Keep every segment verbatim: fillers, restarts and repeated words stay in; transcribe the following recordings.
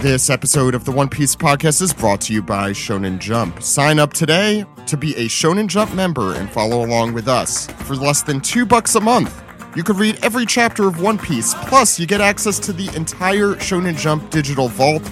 This episode of the One Piece podcast is brought to you by Shonen Jump. Sign up today to be a Shonen Jump member and follow along with us. For less than two bucks a month, you can read every chapter of One Piece, plus you get access to the entire Shonen Jump digital vault,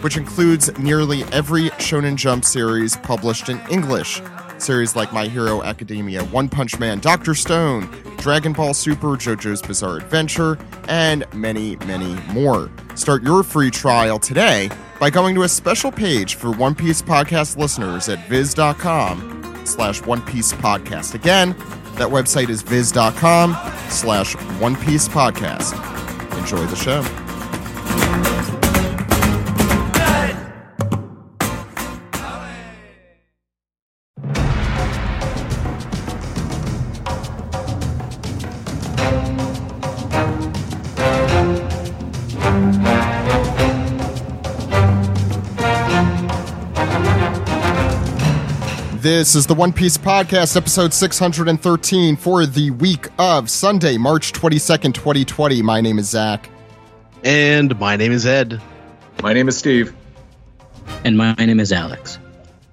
which includes nearly every Shonen Jump series published in English. Series like My Hero Academia, One Punch Man, Doctor Stone, Dragon Ball Super, JoJo's Bizarre Adventure, and many, many more. Start your free trial today by going to a special page for One Piece podcast listeners at viz.com slash One Piece podcast. Again, that website is viz.com slash One Piece podcast. Enjoy the show. This is the One Piece Podcast, episode six hundred thirteen for the week of Sunday, March twenty-second, twenty twenty. My name is Zach. And my name is Ed. My name is Steve. And my name is Alex.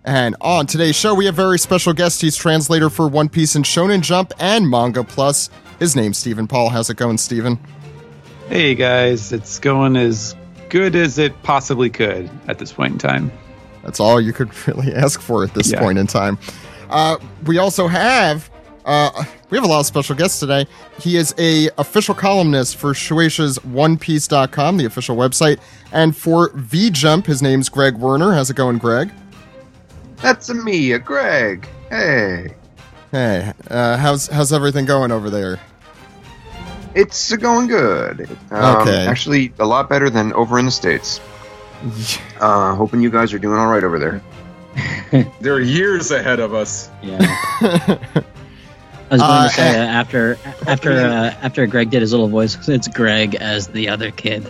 And on today's show, we have a very special guest. He's translator for One Piece and Shonen Jump and Manga Plus. His name's Stephen Paul. How's it going, Stephen? Hey, guys. It's going as good as it possibly could at this point in time. That's all you could really ask for at this yeah. point in time. Uh, we also have uh, we have a lot of special guests today. He is a official columnist for Shueisha's one piece dot com, the official website, and for V Jump. His name's Greg Werner. How's it going, Greg? That's a me, a Greg. Hey, hey. Uh, how's how's everything going over there? It's going good. Um, okay, actually, a lot better than over in the States. Uh, hoping you guys are doing all right over there. They're years ahead of us. Yeah. I was going uh, to say uh, after after uh, after Greg did his little voice, it's Greg as the other kid.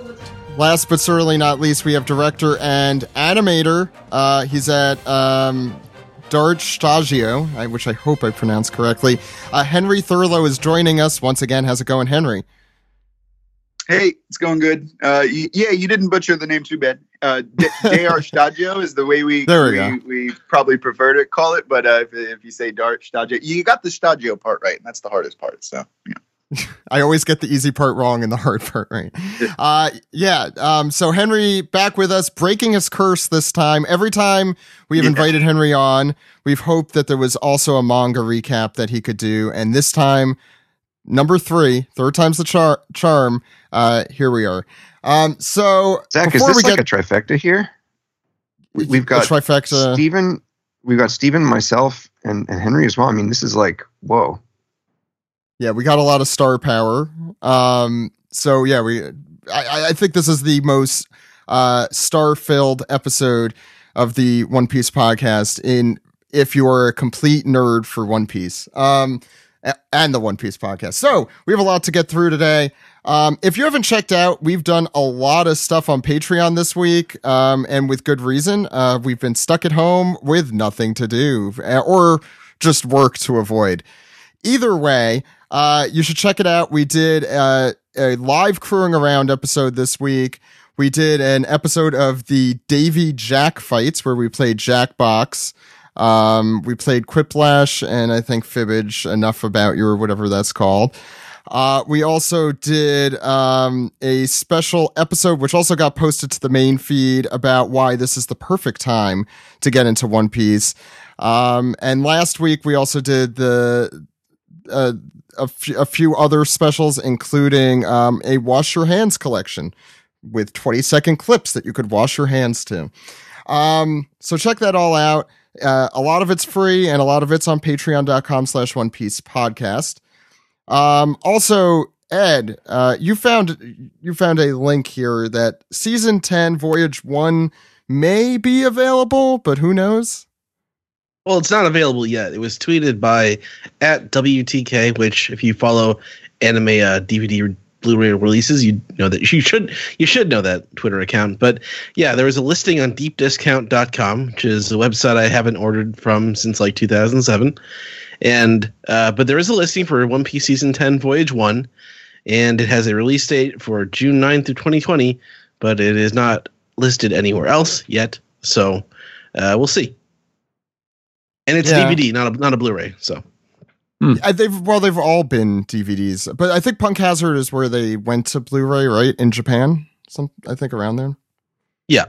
Last but certainly not least, we have director and animator. Uh, he's at um, Dart Stagio, which I hope I pronounced correctly. Uh, Henry Thurlow is joining us once again. How's it going, Henry? Hey, it's going good. Uh, y- yeah, you didn't butcher the name too bad. Uh, De- Dart Stagio is the way we we, we probably prefer to call it, but uh, if, if you say Dart Stagio, you got the Stagio part right, and that's the hardest part. So, yeah. I always get the easy part wrong and the hard part right. Uh, yeah, um, so Henry back with us, breaking his curse this time. Every time we have yeah. invited Henry on, we've hoped that there was also a manga recap that he could do, and this time... Number three, third time's the char- charm. Uh, here we are. Um, so Zach, is this we like get... a trifecta here? We, we've got trifecta. Steven, we've got Steven, myself, and, and Henry as well. I mean, this is like, whoa. Yeah, we got a lot of star power. Um, so yeah, we. I, I think this is the most uh, star-filled episode of the One Piece podcast. In if you are a complete nerd for One Piece. Um, and the One Piece podcast. So we have a lot to get through today. Um, if you haven't checked out, we've done a lot of stuff on Patreon this week, um, and with good reason. Uh, we've been stuck at home with nothing to do or just work to avoid. Either way, uh, you should check it out. We did uh, a live crewing around episode this week. We did an episode of the Davy Jack fights where we played Jackbox. Um, we played Quiplash and I think Fibbage, Enough About You or whatever that's called. Uh, we also did, um, a special episode, which also got posted to the main feed about why this is the perfect time to get into One Piece. Um, and last week we also did the, uh, a, f- a few other specials, including, um, a wash your hands collection with twenty second clips that you could wash your hands to. Um, so check that all out. Uh, a lot of it's free and a lot of it's on patreon.com slash One Piece podcast. Um, also, Ed, uh, you found you found a link here that season ten voyage one may be available, but who knows? Well, it's not available yet. It was tweeted by at W T K, which if you follow anime uh, D V D Blu-ray releases, you know that you should you should know that Twitter account. But yeah, there was a listing on deep discount dot com, which is a website I haven't ordered from since like two thousand seven. And uh, but there is a listing for One Piece Season ten Voyage one, and it has a release date for June ninth through twenty twenty, but it is not listed anywhere else yet. So uh, we'll see. And it's yeah. D V D, not a not a Blu-ray. So hmm. I, they've well, they've all been D V Ds, but I think Punk Hazard is where they went to Blu-ray, right? In Japan, some I think around there. Yeah.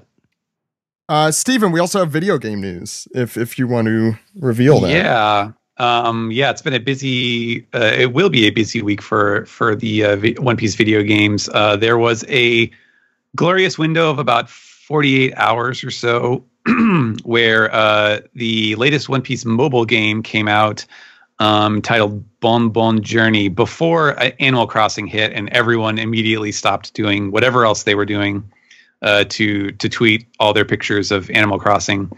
Uh, Steven, we also have video game news. If if you want to reveal that, yeah. Um, yeah, it's been a busy, uh, it will be a busy week for, for the uh, v- One Piece video games. Uh, there was a glorious window of about forty-eight hours or so where uh, the latest One Piece mobile game came out um, titled Bon Bon Journey before uh, Animal Crossing hit, and everyone immediately stopped doing whatever else they were doing uh, to, to tweet all their pictures of Animal Crossing.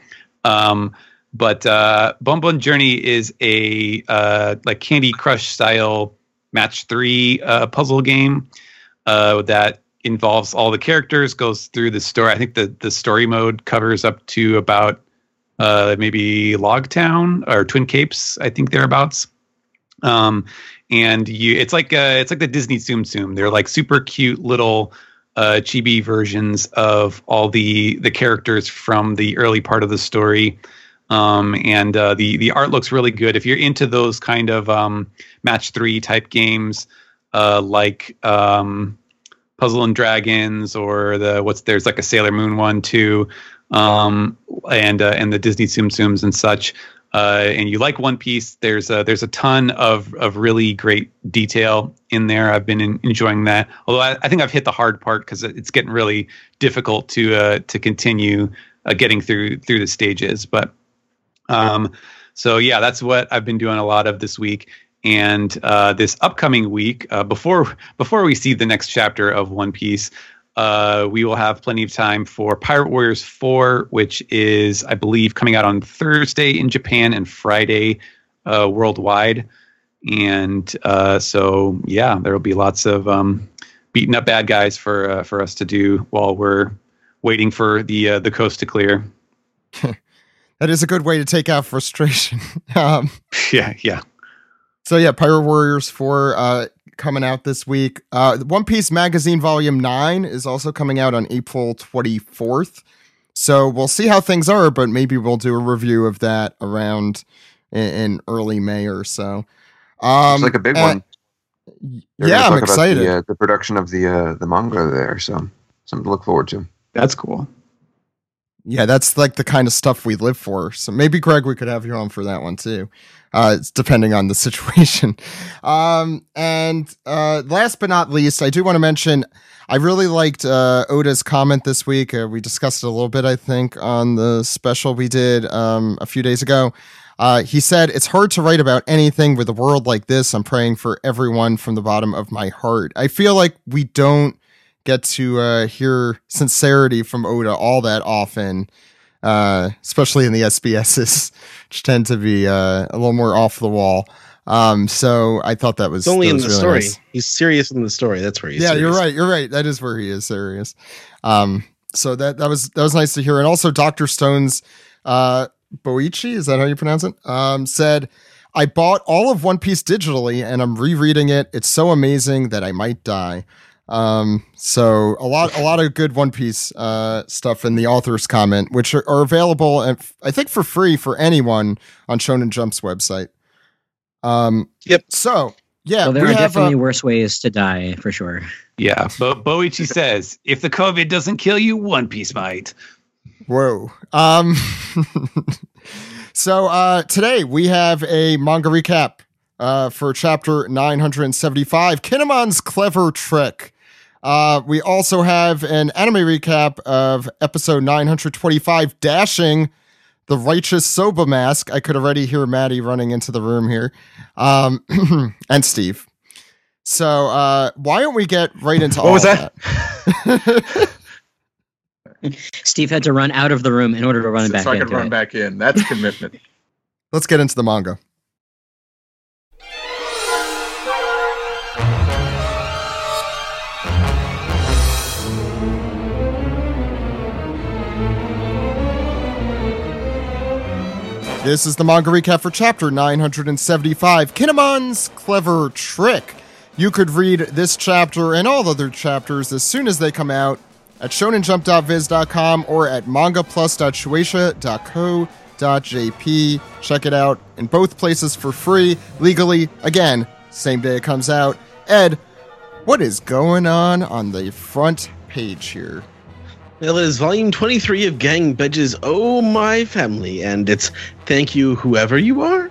Um, But uh, Bon Bon Journey is a uh, like Candy Crush style match three uh, puzzle game uh, that involves all the characters, goes through the story. I think the, the story mode covers up to about uh, maybe Logtown or Twin Capes, I think thereabouts. Um, and you, it's like uh, it's like the Disney Tsum Tsum. They're like super cute little uh, chibi versions of all the the characters from the early part of the story. Um, and, uh, the, the art looks really good. If you're into those kind of, um, match three type games, uh, like, um, Puzzle and Dragons or the, what's, there's like a Sailor Moon one too. Um, and, uh, and the Disney Tsum Tsums and such, uh, and you like One Piece, there's a, there's a ton of, of really great detail in there. I've been in, enjoying that. Although I, I think I've hit the hard part cause it's getting really difficult to, uh, to continue, uh, getting through, through the stages, but. Um, so yeah, that's what I've been doing a lot of this week. And, uh, this upcoming week, uh, before, before we see the next chapter of One Piece, uh, we will have plenty of time for Pirate Warriors four, which is, I believe, coming out on Thursday in Japan and Friday, uh, worldwide. And, uh, so yeah, there'll be lots of, um, beating up bad guys for, uh, for us to do while we're waiting for the, uh, the coast to clear. That is a good way to take out frustration. um, yeah, yeah. So yeah, Pirate Warriors four uh, coming out this week. Uh, One Piece Magazine Volume nine is also coming out on April twenty-fourth. So we'll see how things are, but maybe we'll do a review of that around in, in early May or so. Um, it's like a big and, one. They're yeah, I'm excited. The, uh, the production of the uh, the manga there, so something to look forward to. That's cool. Yeah, that's like the kind of stuff we live for. So maybe, Greg, we could have you on for that one, too, uh, depending on the situation. Um, and uh, last but not least, I do want to mention I really liked uh, Oda's comment this week. Uh, we discussed it a little bit, I think, on the special we did um, a few days ago. Uh, he said, "It's hard to write about anything with a world like this. I'm praying for everyone from the bottom of my heart." I feel like we don't get to uh, hear sincerity from Oda all that often, uh, especially in the S B S's, which tend to be uh, a little more off the wall. Um, so I thought that was it's only that in was the really story. Nice. He's serious in the story. That's where he's. Yeah, serious. You're right. You're right. That is where he is serious. Um, so that that was that was nice to hear. And also, Doctor Stone's uh, Boichi, is that how you pronounce it? Um, said, "I bought all of One Piece digitally, and I'm rereading it. It's so amazing that I might die." Um, so a lot, a lot of good One Piece, uh, stuff in the author's comment, which are, are available and f- I think for free for anyone on Shonen Jump's website. Um, yep. So yeah, well, there we are have, definitely uh, worse ways to die for sure. Yeah. But Bo- Boichi says, if the COVID doesn't kill you, One Piece might. Whoa. Um, so, uh, today we have a manga recap, uh, for chapter nine hundred seventy-five, Kinemon's Clever Trick. Uh, we also have an anime recap of episode nine hundred twenty-five, Dashing, The Righteous Soba Mask. I could already hear Maddie running into the room here. Um, and Steve. So uh, why don't we get right into what all was that? that? Steve had to run out of the room in order to run so back in. So I could run it. back in. That's commitment. Let's get into the manga. This is the manga recap for chapter nine hundred seventy-five, Kinemon's Clever Trick. You could read this chapter and all other chapters as soon as they come out at shonen jump dot viz dot com or at manga plus dot shueisha dot co dot j p. Check it out in both places for free, legally, again, same day it comes out. Ed, what is going on on the front page here? It is volume twenty-three of Gang Bedge's Oh My Family, and it's thank you whoever you are.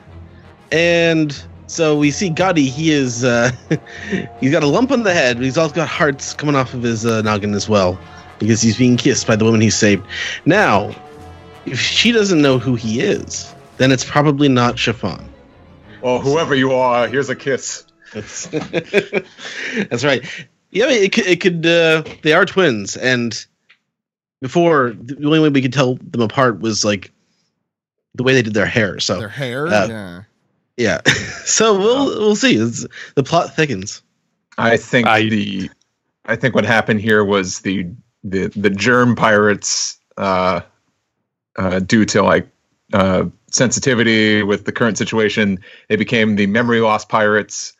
And so we see Gotti, he is, uh, he's got a lump on the head, but he's also got hearts coming off of his uh, noggin as well, because he's being kissed by the woman he saved. Now, if she doesn't know who he is, then it's probably not Chiffon. Well, whoever you are, here's a kiss. That's, that's right. Yeah, it, it could, uh, they are twins, and before, the only way we could tell them apart was, like, the way they did their hair. So their hair? Uh, yeah. Yeah, so we'll we'll see. It's, the plot thickens. I think I, the I think what happened here was the the, the germ pirates, uh, uh, due to like uh, sensitivity with the current situation, they became the memory loss pirates,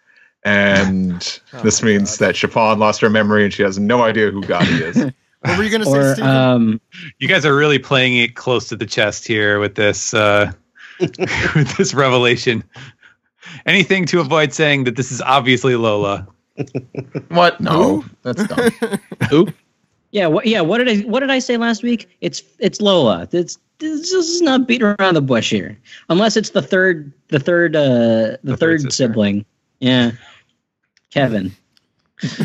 and oh this means God. that Chiffon lost her memory and she has no idea who Gotti is. What were you going to say, Stephen? Um, you guys are really playing it close to the chest here with this. Uh, with this revelation, anything to avoid saying that this is obviously Lola. What? No, Ooh. That's dumb. Who? Yeah. What? Yeah. What did I? What did I say last week? It's it's Lola. It's this is not beating around the bush here, unless it's the third the third uh, the, the third, third sibling. Yeah, Kevin. So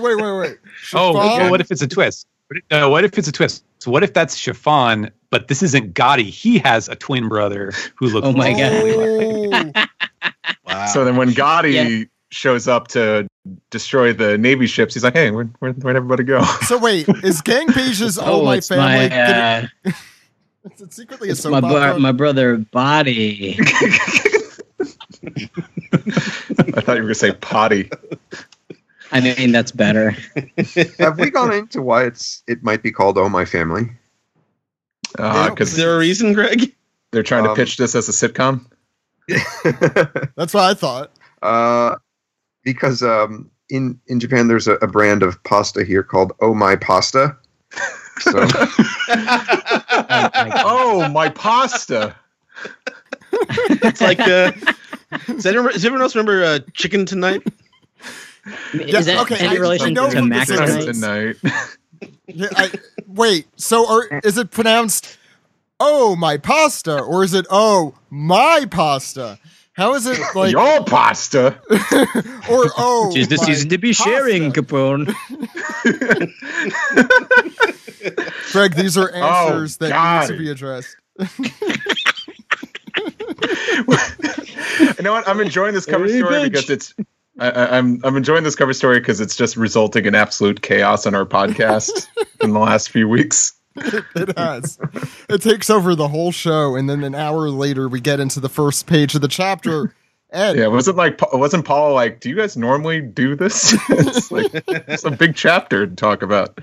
wait, wait, wait. Chiffon? Oh, what if it's a twist? No, what if it's a twist? So what if that's Chiffon, but this isn't Gotti? He has a twin brother who looks. Oh my god! Wow. So then, when Gotti yeah. shows up to destroy the Navy ships, he's like, "Hey, where where where'd everybody go?" So wait, is Gang Page's oh, oh my it's family? My, uh, it, it's secretly it's a my bro- my brother Body. I thought you were gonna say potty. I mean, that's better. Have we gone into why it's it might be called Oh My Family? Uh, Is there a reason, Greg? They're trying um, to pitch this as a sitcom? That's what I thought. Uh, because um, in, in Japan, there's a, a brand of pasta here called Oh My Pasta. So. Oh, My Pasta. It's like, uh, does anyone, does everyone else remember uh, Chicken Tonight? Is yeah, that okay, any relation to Maxonites? Yeah, I, wait, so are, is it pronounced "Oh My Pasta" or is it "Oh My Pasta"? How is it like your pasta? Or oh, she's the season to be pasta. Sharing, Capone. Greg, these are answers oh, that need to be addressed. You know what? I'm enjoying this cover hey, story bitch. because it's. I, I'm I'm enjoying this cover story because it's just resulting in absolute chaos on our podcast in the last few weeks. It, it has. It takes over the whole show, and then an hour later, we get into the first page of the chapter. Ed, yeah, wasn't like wasn't Paul like? Do you guys normally do this? It's like it's a big chapter to talk about.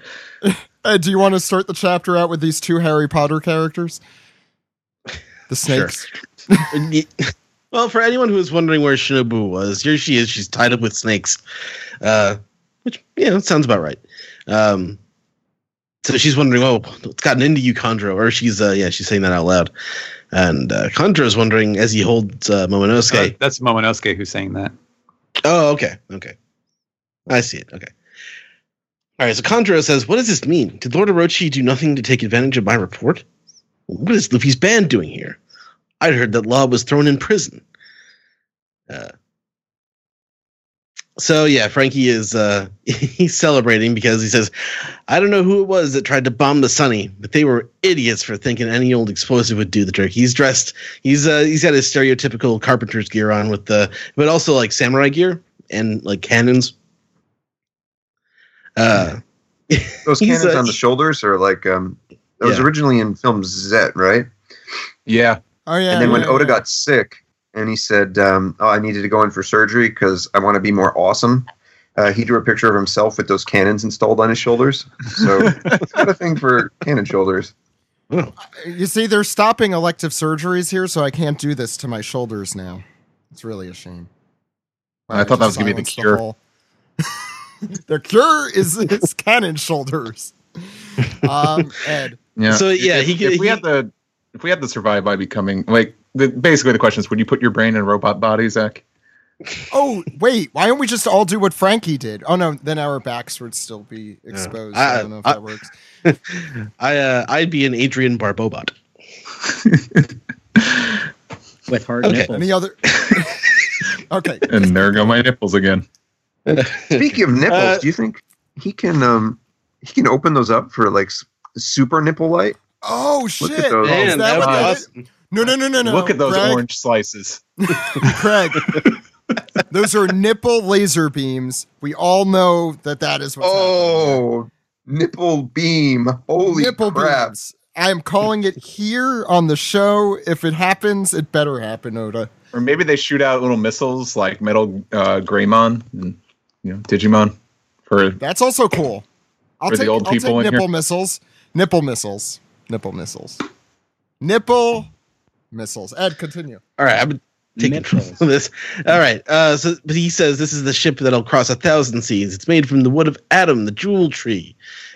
Ed, do you want to start the chapter out with these two Harry Potter characters, the snakes? Sure. Well, for anyone who was wondering where Shinobu was, here she is. She's tied up with snakes, uh, which, you know, sounds about right. Um, so she's wondering, oh, it's gotten into you, Kanjuro. Or she's, uh, yeah, she's saying that out loud. And uh, Kanjuro's wondering as he holds uh, Momonosuke. Uh, that's Momonosuke who's saying that. Oh, okay. Okay. I see it. Okay. All right. So Kanjuro says, what does this mean? Did Lord Orochi do nothing to take advantage of my report? What is Luffy's band doing here? I heard that Law was thrown in prison. Uh, so, yeah, Frankie is uh, he's celebrating because he says, I don't know who it was that tried to bomb the Sunny, but they were idiots for thinking any old explosive would do the trick. He's dressed. He's uh, he's got his stereotypical carpenter's gear on with the but also like samurai gear and like cannons. Uh, those cannons uh, on the shoulders are like um, that yeah. was originally in film Zet, right? Yeah. Oh, yeah, and then yeah, when Oda yeah. got sick and he said, um, oh, I needed to go in for surgery because I want to be more awesome, uh, he drew a picture of himself with those cannons installed on his shoulders. So it's got a thing for cannon shoulders. You see, they're stopping elective surgeries here, so I can't do this to my shoulders now. It's really a shame. Well, I, I thought that was going to be the cure. The Their cure is, is cannon shoulders. Um, Ed. Yeah. So yeah, if, he, if, he, if we he, had to if we had to survive by becoming like the, basically the question is, would you put your brain in a robot body, Zach? Oh wait, why don't we just all do what Frankie did? Oh no, then our backs would still be exposed. Yeah. I, I don't know if I, that works. I uh, I'd be an Adrian Barbobot. With hard okay. nipples. Any other? Okay. And there go my nipples again. Speaking of nipples, uh, do you think he can um he can open those up for like super nipple light? Oh shit! Look at those. Man, Is that that what awesome. No, no, no, no, no. Look at those Greg. Orange slices, Craig. Those are nipple laser beams. We all know that that is what's oh, happening. Nipple beam! Holy nipple crap! Beams. I am calling it here on the show. If it happens, it better happen, Oda. Or maybe they shoot out little missiles like Metal uh, Greymon and you know Digimon. For that's also cool. I'll take, the old I'll take nipple here. missiles, nipple missiles, nipple missiles, nipple missiles. Ed, continue. All right, I'm taking control of this. All right, uh, so but he says this is the ship that'll cross a thousand seas. It's made from the wood of Adam, the jewel tree.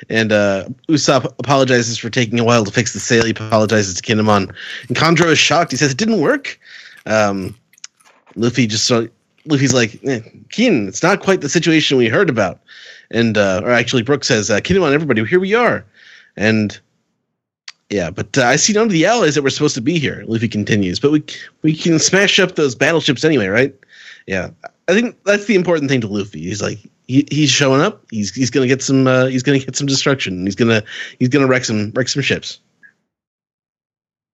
And uh, Usopp apologizes for taking a while to fix the sail. He apologizes to Kinemon, and Kanjuro is shocked. He says it didn't work. Um, Luffy just saw, Luffy's like, eh, Kin, it's not quite the situation we heard about. And, uh, or actually Brooke says, uh, Kinemon, everybody, here we are. And yeah, but uh, I see none of the allies that were supposed to be here. Luffy continues, but we, we can smash up those battleships anyway, right? Yeah. I think that's the important thing to Luffy. He's like, he, he's showing up. He's, he's going to get some, uh, he's going to get some destruction. He's going to, he's going to wreck some, wreck some ships.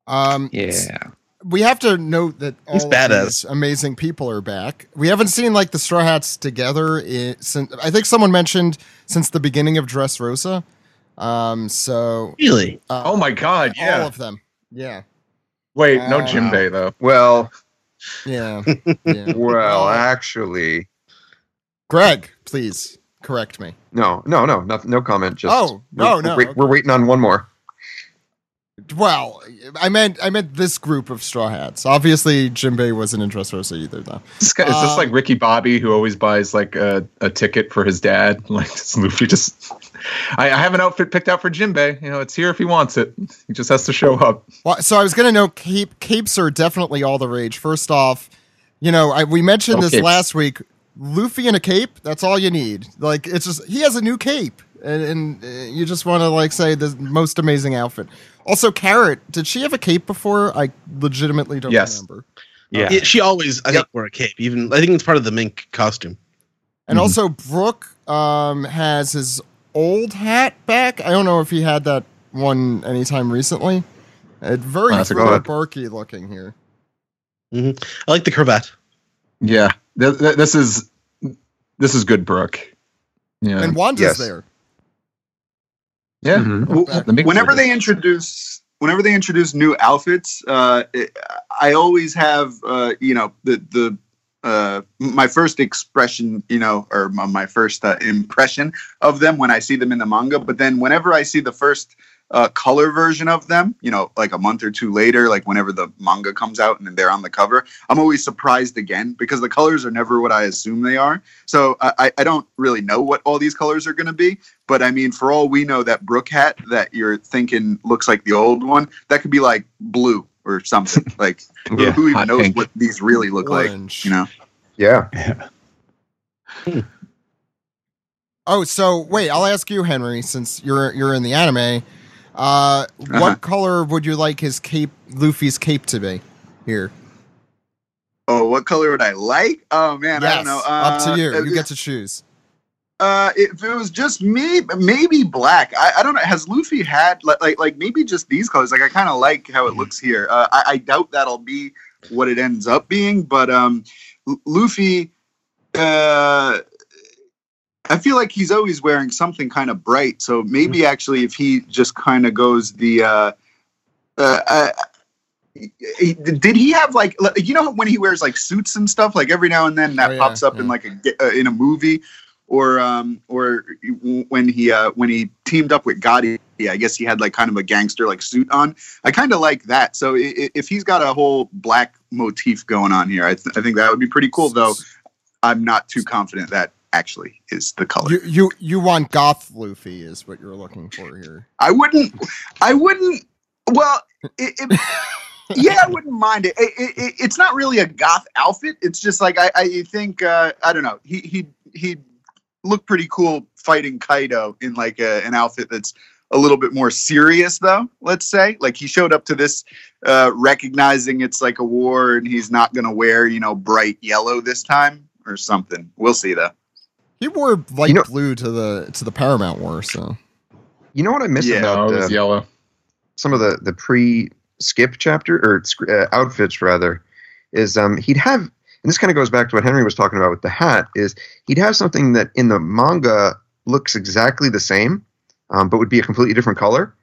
Um, yeah. We have to note that all of these amazing people are back. We haven't seen like the Straw Hats together in, since I think someone mentioned since the beginning of Dressrosa. Um, so really, uh, oh my god, yeah, all of them, yeah. Wait, uh, no Jinbei though. Well, yeah, yeah. Well, actually, Greg, please correct me. No, no, no, no, no comment. Just oh no, we're, no, we're, okay. we're waiting on one more. Well, I meant I meant this group of Straw Hats. Obviously, Jinbei wasn't in Dressrosa either, though. This guy, um, is this like Ricky Bobby, who always buys like a, a ticket for his dad? Like Luffy just, I, I have an outfit picked out for Jinbei. You know, it's here if he wants it. He just has to show up. Well, so I was gonna know cape, capes are definitely all the rage. First off, you know, I, we mentioned oh, this capes. last week. Luffy in a cape. That's all you need. Like it's just he has a new cape. And, and you just want to like say the most amazing outfit. Also, Carrot, did she have a cape before? I legitimately don't yes. remember. Yeah, uh, she always I yep. think wore a cape. Even I think it's part of the mink costume. And mm-hmm. also, Brooke um, has his old hat back. I don't know if he had that one anytime recently. It's very oh, barky looking here. Mm-hmm. I like the cravat. Yeah, th- th- this is this is good, Brooke. Yeah, and Wanda's yes. there. Yeah. Mm-hmm. Whenever they introduce, whenever they introduce new outfits, uh, it, I always have, uh, you know, the the uh, my first expression, you know, or my, my first uh, impression of them when I see them in the manga. But then whenever I see the first uh, color version of them, you know, like a month or two later, like whenever the manga comes out and they're on the cover, I'm always surprised again because the colors are never what I assume they are. So I, I don't really know what all these colors are going to be. But I mean, for all we know, that Brooke hat that you're thinking looks like the old one, that could be like blue or something. Like yeah, who even knows what these really look Orange. like, you know? Yeah. yeah. Hmm. Oh, so wait, I'll ask you, Henry, since you're you're in the anime. Uh, what uh-huh. color would you like his cape, Luffy's cape, to be here? Oh, what color would I like? Oh man, yes. I don't know. Uh, Up to you. You get to choose. Uh, if it was just me, maybe black. I, I don't know. Has Luffy had like like, like maybe just these colors? Like I kind of like how it looks here. Uh, I, I doubt that'll be what it ends up being, but um, L- Luffy, uh, I feel like he's always wearing something kind of bright. So maybe actually, if he just kind of goes the, uh, uh, I, He, did he have like you know when he wears like suits and stuff like every now and then that oh, yeah, pops up yeah. in like a uh, in a movie or um or when he uh when he teamed up with Gotti I guess he had like kind of a gangster like suit on. I kind of like that, so if he's got a whole black motif going on here, I, th- I think that would be pretty cool, though I'm not too confident that actually is the color. You you, you want goth Luffy is what you're looking for here. I wouldn't. I wouldn't. Well, it, it, yeah, I wouldn't mind it. It, it, it. It's not really a goth outfit. It's just like I I think uh, I don't know. He he he looked pretty cool fighting Kaido in like a, an outfit that's a little bit more serious, though, let's say. Like, he showed up to this uh, recognizing it's like a war and he's not going to wear, you know, bright yellow this time or something. We'll see, though. He wore light you know, blue to the to the Paramount War, so. You know what I miss yeah, about uh, yellow. Some of the, the pre-skip chapter, or uh, outfits, rather, is um, he'd have, and this kind of goes back to what Henry was talking about with the hat, is he'd have something that in the manga looks exactly the same, Um, but would be a completely different color,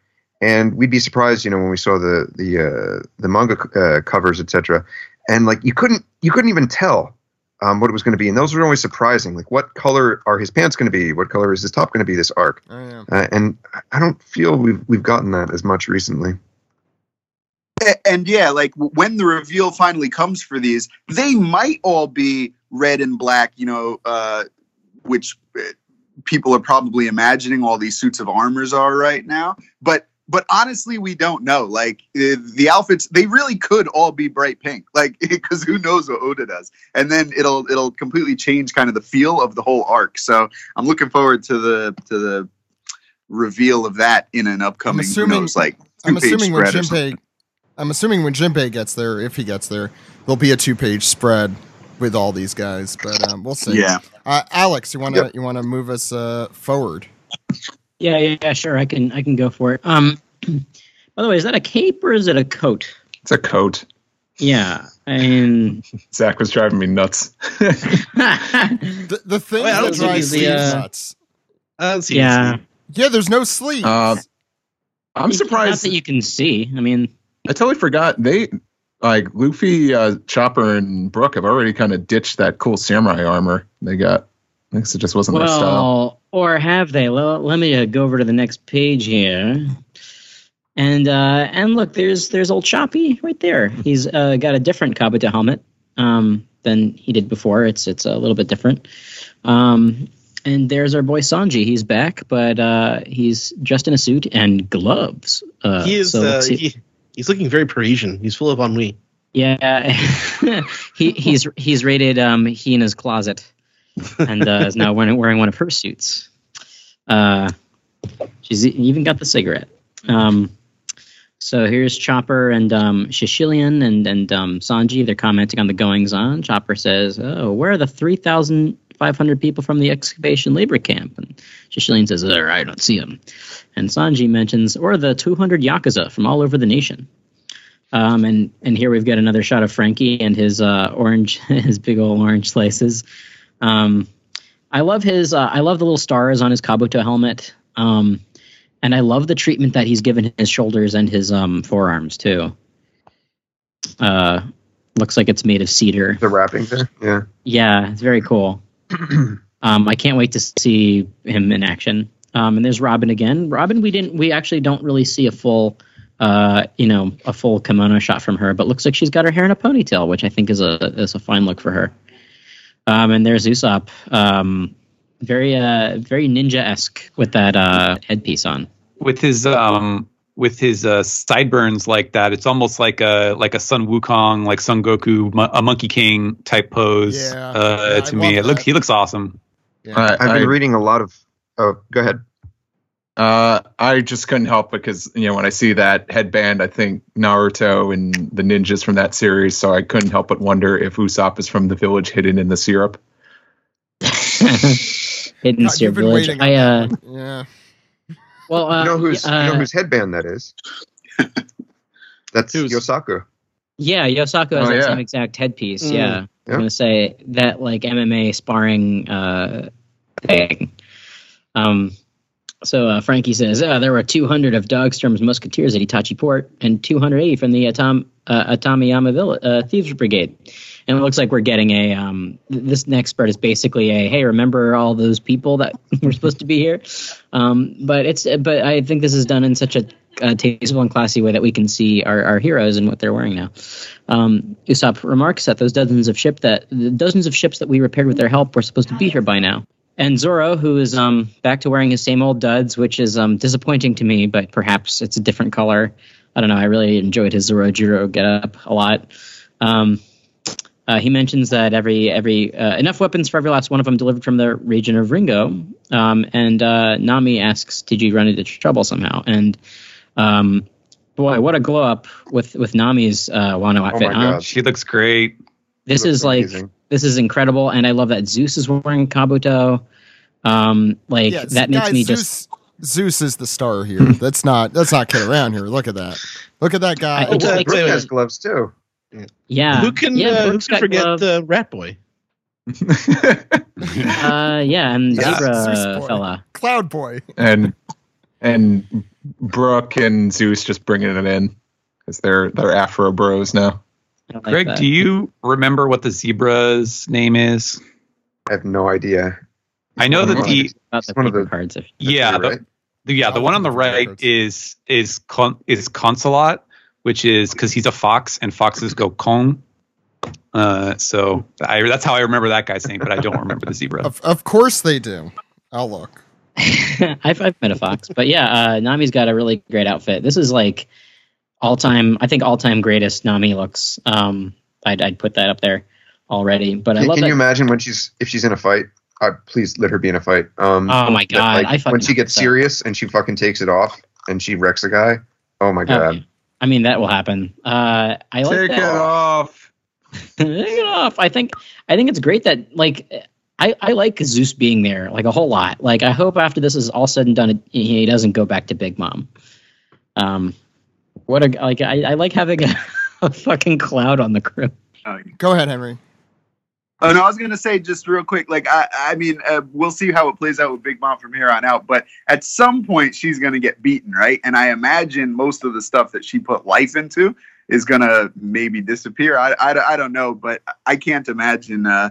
and we'd be surprised, you know, when we saw the the uh, the manga uh, covers, et cetera. And like you couldn't you couldn't even tell um, what it was going to be, and those were always surprising. Like, what color are his pants going to be? What color is his top going to be this arc? Oh, yeah. uh, and I don't feel we've we've gotten that as much recently. And, and yeah, like when the reveal finally comes for these, they might all be red and black, you know, uh, which. People are probably imagining all these suits of armors are right now, but but honestly, we don't know. Like the, the outfits, they really could all be bright pink, like because who knows what Oda does, and then it'll it'll completely change kind of the feel of the whole arc. So I'm looking forward to the to the reveal of that in an upcoming. I'm assuming, who knows, like I'm assuming when Jinbei, I'm assuming when Jinbei gets there, if he gets there, there'll be a two page spread with all these guys, but um, we'll see. Yeah, uh, Alex, you want to yep. you want to move us uh, forward? Yeah, yeah, yeah, sure. I can I can go for it. Um, by the way, is that a cape or is it a coat? It's a coat. Yeah, I mean, Zach was driving me nuts. the, the thing well, that drives me uh, nuts. Uh, yeah, yeah. There's no sleeves. Uh, I'm you surprised not that you can see. I mean, I totally forgot they. Like, Luffy, uh, Chopper, and Brooke have already kind of ditched that cool samurai armor they got. I guess it just wasn't well, their style. Or have they? Well, let me uh, go over to the next page here. And uh, and look, there's there's old Choppy right there. He's uh, got a different Kabuto helmet um, than he did before. It's it's a little bit different. Um, and there's our boy Sanji. He's back, but uh, he's dressed in a suit and gloves. Uh, he is... So uh, he- He's looking very Parisian. He's full of ennui. Yeah, he he's he's raided um, he in his closet, and uh, is now wearing, wearing one of her suits. Uh, she's even got the cigarette. Um, so here's Chopper and um, Shishilian and and um, Sanji. They're commenting on the goings on. Chopper says, "Oh, where are the three thousand five hundred people from the excavation labor camp?" And Shishilian says, "Oh, I don't see them." And Sanji mentions, or the two hundred Yakuza from all over the nation. Um, and, and here we've got another shot of Frankie and his uh, orange, his big old orange slices. Um, I love his, uh, I love the little stars on his Kabuto helmet. Um, and I love the treatment that he's given his shoulders and his um, forearms too. Uh, looks like it's made of cedar. The wrapping there, yeah. Yeah, it's very cool. um, I can't wait to see him in action. Um, and there's Robin again. Robin, we didn't, we actually don't really see a full, uh, you know, a full kimono shot from her, but looks like she's got her hair in a ponytail, which I think is a is a fine look for her. Um, and there's Usopp, um, very uh, very ninja-esque with that uh, headpiece on, with his um, with his uh, sideburns like that. It's almost like a like a Sun Wukong, like Sun Goku, mo- a Monkey King type pose. Yeah, uh, yeah, to I me, it looks he looks awesome. Yeah. Uh, I've been I, reading a lot of. Oh, go ahead. Uh, I just couldn't help because, you know, when I see that headband, I think Naruto and the ninjas from that series. So I couldn't help but wonder if Usopp is from the village hidden in the syrup. Hidden God, syrup village. I, uh, yeah. Well, uh, you know whose uh, you know whose headband that is? That's Yosaku. Yeah, Yosaku has oh, that yeah. same exact headpiece. Mm, yeah. yeah. I'm going to say that, like, M M A sparring uh, thing. Um, so uh, Frankie says, oh, there were two hundred of Dogstrom's musketeers at Itachi Port and two hundred eighty from the Atam, uh, Atamiyama Villa, uh, Thieves Brigade. And it looks like we're getting a, um, th- this next spread is basically a, hey, remember all those people that were supposed to be here? Um, but it's, but I think this is done in such a, a tasteful and classy way that we can see our, our heroes and what they're wearing now. Um, Usopp remarks that those dozens of ship that, the dozens of ships that we repaired with their help were supposed to be here by now. And Zoro, who is um, back to wearing his same old duds, which is um, disappointing to me, but perhaps it's a different color. I don't know. I really enjoyed his Zoro Jiro getup a lot. Um, uh, he mentions that every every uh, enough weapons for every last one of them delivered from the region of Ringo. Um, and uh, Nami asks, "Did you run into trouble somehow?" And um, boy, what a glow up with with Nami's uh, Wano outfit. Oh my huh? God, she looks great. This is like amazing. This is incredible, and I love that Zeus is wearing Kabuto. Um, like yeah, that makes guys, me Zeus, just Zeus is the star here. That's not that's not kid around here. Look at that. Look at that guy. Oh, uh, Brooke has gloves too. Yeah. yeah. Who can, yeah, uh, who can forget gloves. The Rat Boy? uh, yeah, and yeah. Zebra fella, Cloud Boy, and and Brooke and Zeus just bringing it in because they're they're Afro Bros now. Like Greg, that. Do you remember what the zebra's name is? I have no idea. I know that the that's one of the cards. If yeah, the, right. the, yeah, the one on the right is is con, is Consolat, which is because he's a fox and foxes go Kong. Uh, so I, that's how I remember that guy's name, but I don't remember the zebra. Of, of course they do. I'll look. I've, I've met a fox, but yeah, uh, Nami's got a really great outfit. This is like. All time, I think all time greatest Nami looks. Um, I'd, I'd put that up there already. But I can, love can that. You imagine when she's if she's in a fight? I, please let her be in a fight. Um, oh my god! That, like, I when she gets serious that. And she fucking takes it off and she wrecks a guy. Oh my god! Okay. I mean that will happen. Uh, I like take that. It off. Take it off. I think I think it's great that like I, I like Zeus being there like a whole lot. Like I hope after this is all said and done, he doesn't go back to Big Mom. Um. What a like! I, I like having a, a fucking cloud on the crew. Go ahead, Henry. Oh no, I was gonna say just real quick. Like I, I mean, uh, we'll see how it plays out with Big Mom from here on out. But at some point, she's gonna get beaten, right? And I imagine most of the stuff that she put life into is gonna maybe disappear. I, I, I don't know, but I can't imagine. Uh,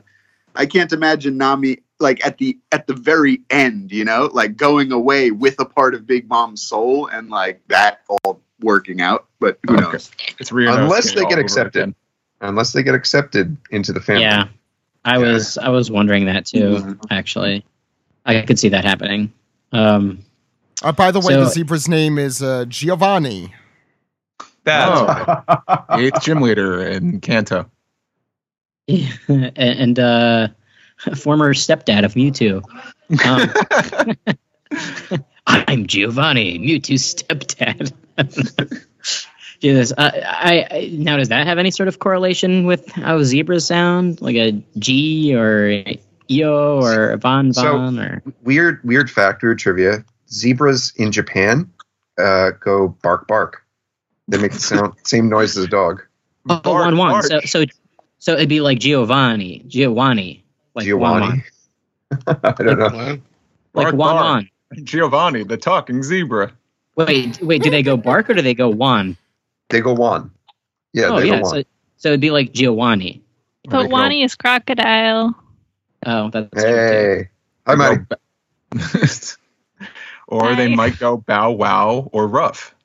I can't imagine Nami like at the at the very end, you know, like going away with a part of Big Mom's soul and like that all. Working out, but who okay. knows? It's real. Unless they get accepted, unless they get accepted into the family. Yeah, I yeah. was I was wondering that too. Mm-hmm. Actually, I could see that happening. Um, uh, by the way, so, the zebra's name is uh, Giovanni. That's oh. right. Eighth gym leader in Kanto, yeah, and, and uh, former stepdad of Mewtwo. Um, I'm Giovanni, Mewtwo's stepdad. Jesus, uh, I, I now does that have any sort of correlation with how zebras sound, like a G or a Io or a Bon Bon? So, or weird, weird factor trivia: zebras in Japan uh, go bark bark. They make the sound same noise as a dog. Oh, bark, one, one. Bark. So, so, so it'd be like Giovanni, Giovanni, like Giovanni. I don't like, know, like Waman. Giovanni, the talking zebra. Wait, wait. Do they go bark or do they go Juan? They go Juan. Yeah, oh, they yeah, go Juan. So, so it'd be like Giovanni. But Wani is crocodile. Oh, that's hey. Hi, Maddie. Or Hi. They might go bow wow or rough.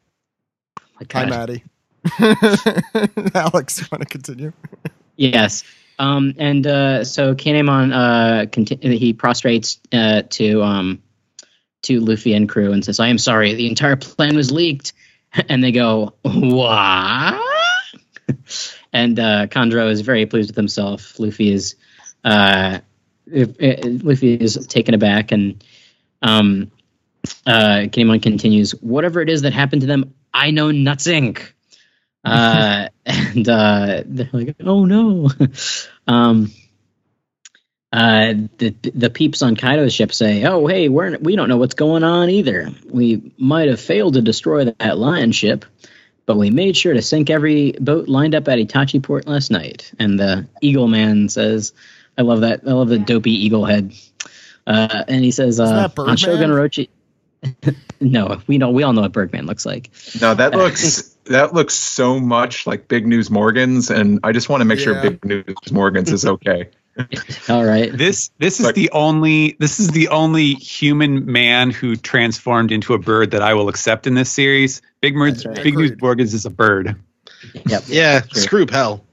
Oh my God. Hi, Maddie. Alex, you want to continue? Yes. Um, and uh, so Kinemon, uh, conti- he prostrates uh, to. Um, to Luffy and crew and says, I am sorry, the entire plan was leaked. And they go, what? And uh, Kanjuro is very pleased with himself. Luffy is uh, if, if Luffy is taken aback. And um, uh, Kinemon continues, whatever it is that happened to them, I know nothing. Uh, and uh, they're like, oh, no. um Uh, the the peeps on Kaido's ship say, "Oh, hey, we're we don't know what's going on either. We might have failed to destroy that lion ship, but we made sure to sink every boat lined up at Itachi Port last night." And the Eagle Man says, "I love that. I love the dopey eagle head." Uh, and he says, uh, "On Shogun Orochi." No, we know we all know what Birdman looks like. No, that looks. That looks so much like Big News Morgan's, and I just want to make yeah. sure Big News Morgan's is okay. All right. This this is but, the only this is the only human man who transformed into a bird that I will accept in this series. Big, Mer- right. Big News Morgan's is a bird. Yep. Yeah. Screw Pell.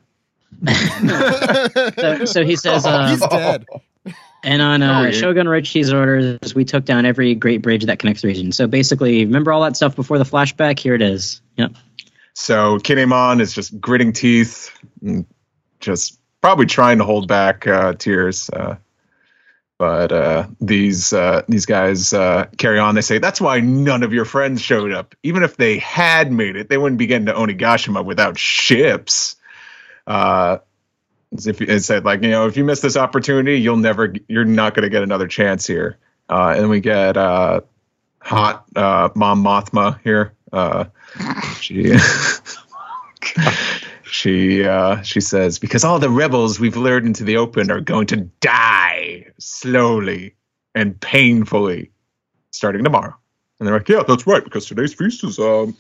so, so he says, uh, he's dead. And on uh, oh, Shogun Orochi's orders, we took down every great bridge that connects the region. So basically, remember all that stuff before the flashback? Here it is. Yep. So Kinemon is just gritting teeth, and just probably trying to hold back uh, tears. Uh, but uh, these uh, these guys uh, carry on. They say, that's why none of your friends showed up. Even if they had made it, they wouldn't be getting to Onigashima without ships. Uh If it said, like, you know, if you miss this opportunity, you'll never, you're not going to get another chance here. Uh, and we get uh, hot uh, Mom Mothma here. Uh, she she uh, she says, because all the rebels we've lured into the open are going to die slowly and painfully starting tomorrow. And they're like, yeah, that's right, because today's feast is um,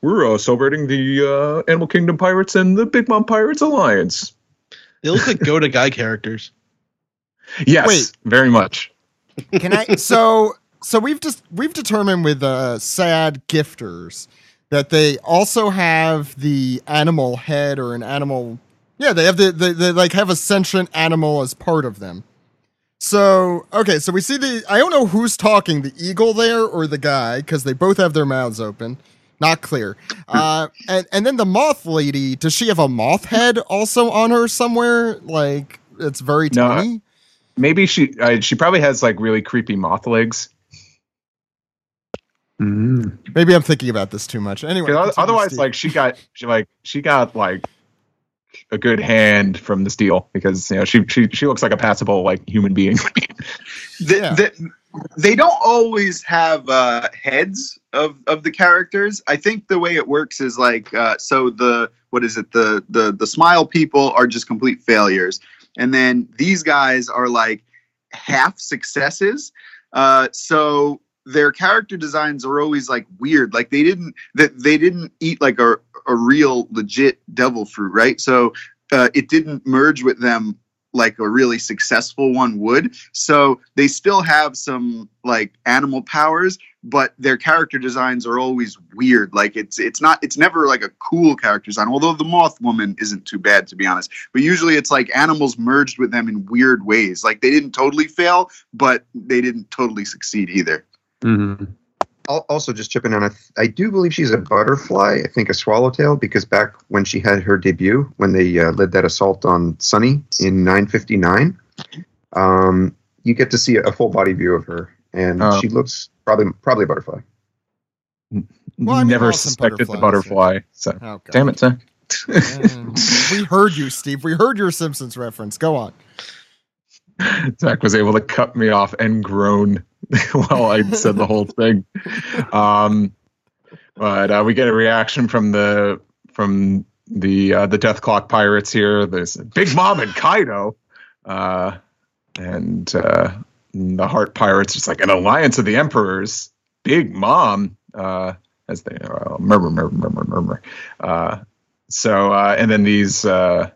we're uh, celebrating the uh, Animal Kingdom Pirates and the Big Mom Pirates Alliance. They look like Go to Guy characters. Yes, Wait. very much. Can I? So, so we've just we've determined with uh, sad gifters that they also have the animal head or an animal. Yeah, they have the they, they like have a sentient animal as part of them. So okay, so we see the I don't know who's talking, the eagle there or the guy, because they both have their mouths open. Not clear. Uh, and, and then the moth lady, does she have a moth head also on her somewhere? Like, it's very tiny? No, maybe she uh, she probably has, like, really creepy moth legs. Mm. Maybe I'm thinking about this too much. Anyway. Otherwise, like, she got, she, like, she got, like, a good hand from this deal because, you know, she she, she looks like a passable, like, human being. the, yeah. the, They don't always have uh, heads of, of the characters. I think the way it works is like uh, so the what is it the the the smile people are just complete failures, and then these guys are like half successes. Uh, so their character designs are always like weird. Like they didn't that they didn't eat like a a real legit devil fruit, right? So uh, it didn't merge with them like a really successful one would. So they still have some like animal powers, but their character designs are always weird. Like it's, it's not, it's never like a cool character design, although the moth woman isn't too bad to be honest, but usually it's like animals merged with them in weird ways. Like they didn't totally fail, but they didn't totally succeed either. Mm-hmm. I'll also just chip in on, a th- I do believe she's a butterfly, I think a swallowtail, because back when she had her debut, when they uh, led that assault on Sunny in nine fifty-nine, um, you get to see a full body view of her, and um, she looks probably probably a butterfly. Well, I mean, never suspected the butterfly. So. Oh, damn it, sir. um, we heard you, Steve. We heard your Simpsons reference. Go on. Zach was able to cut me off and groan while I said the whole thing. Um, but uh, we get a reaction from the from the uh, the Death Clock Pirates here. There's Big Mom and Kaido, uh, and uh, the Heart Pirates. It's like an alliance of the Emperors. Big Mom, uh, as they uh, murmur, murmur, murmur, murmur. Uh, so uh, and then these uh,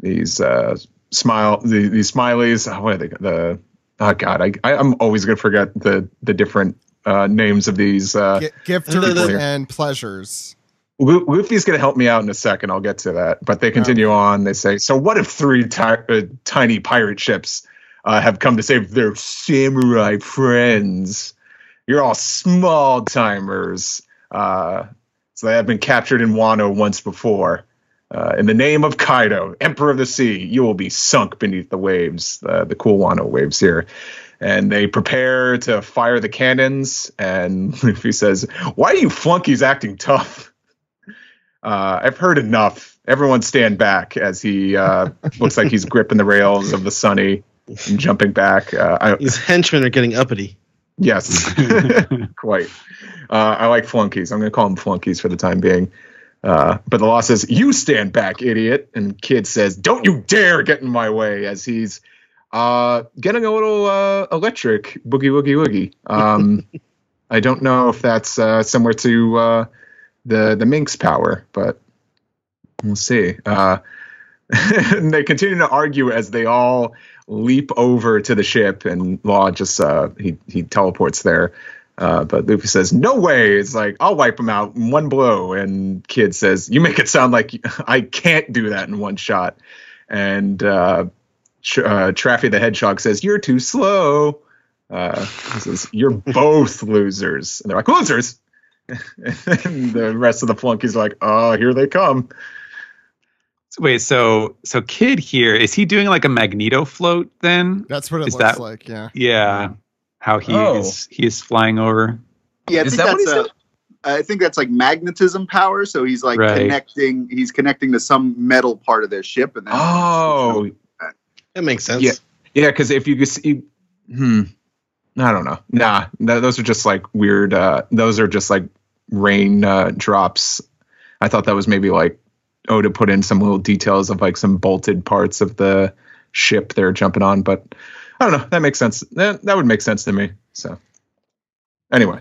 these. Uh, Smile the these smileys. Oh, what are they? The oh god, I, I I'm always gonna forget the the different uh, names of these uh, gifters and pleasures. Luffy's gonna help me out in a second. I'll get to that. But they continue okay. on. They say, so what if three ti- uh, tiny pirate ships uh, have come to save their samurai friends? You're all small timers. Uh, so they have been captured in Wano once before. Uh, in the name of Kaido, Emperor of the Sea, you will be sunk beneath the waves, uh, the cool Wano waves here. And they prepare to fire the cannons. And Luffy says, why are you flunkies acting tough? Uh, I've heard enough. Everyone stand back as he uh, looks like he's gripping the rails of the Sunny and jumping back. Uh, I, His henchmen are getting uppity. Yes, quite. Uh, I like flunkies. I'm going to call them flunkies for the time being. Uh, but the Law says, you stand back, idiot. And Kid says, don't you dare get in my way, as he's uh, getting a little uh, electric boogie woogie woogie. Um, I don't know if that's uh, similar to uh, the, the Minx power, but we'll see. Uh, and they continue to argue as they all leap over to the ship, and Law just uh, he, he teleports there. Uh, but Luffy says, no way. It's like, I'll wipe them out in one blow. And Kid says, you make it sound like I can't do that in one shot. And uh, uh, Traffy the Hedgehog says, "You're too slow." Uh, he says, "You're both losers." And they're like, "Losers!" And the rest of the flunkies are like, "Oh, here they come." Wait, so so Kid here, is he doing like a Magneto float then? That's what it is looks that, like, yeah. Yeah, how he, oh. is, he is flying over. Yeah, I is think that that's what he's a, I think that's like magnetism power, so he's like right. connecting, he's connecting to some metal part of their ship. And then oh. Like that. that makes sense. Yeah, yeah, because if you could see, hmm, I don't know. Nah, no, those are just like weird, uh, those are just like rain uh, drops. I thought that was maybe like, Oda put in some little details of like some bolted parts of the ship they're jumping on, but I don't know. That makes sense. That, that would make sense to me. So anyway,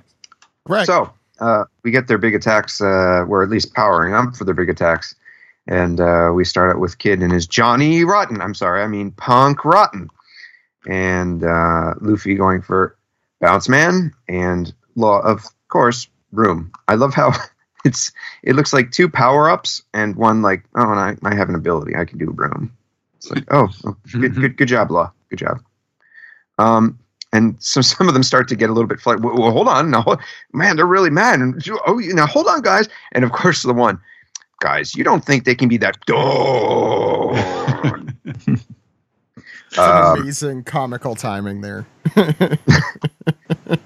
right. So uh, we get their big attacks. Uh, we're at least powering up for their big attacks. And uh, we start out with Kid and his Johnny Rotten. I'm sorry. I mean, Punk Rotten and uh, Luffy going for Bounce Man and Law, of course, Room. I love how It's. It looks like two power-ups and one like, oh, and I, I have an ability. I can do a broom. It's like, oh, oh good, good, good job, Law. Good job. Um, and so some of them start to get a little bit flight. Well, well, hold on, now, hold, man, they're really mad. And oh, now hold on, guys. And of course, the one, guys, you don't think they can be that? um, amazing comical timing there.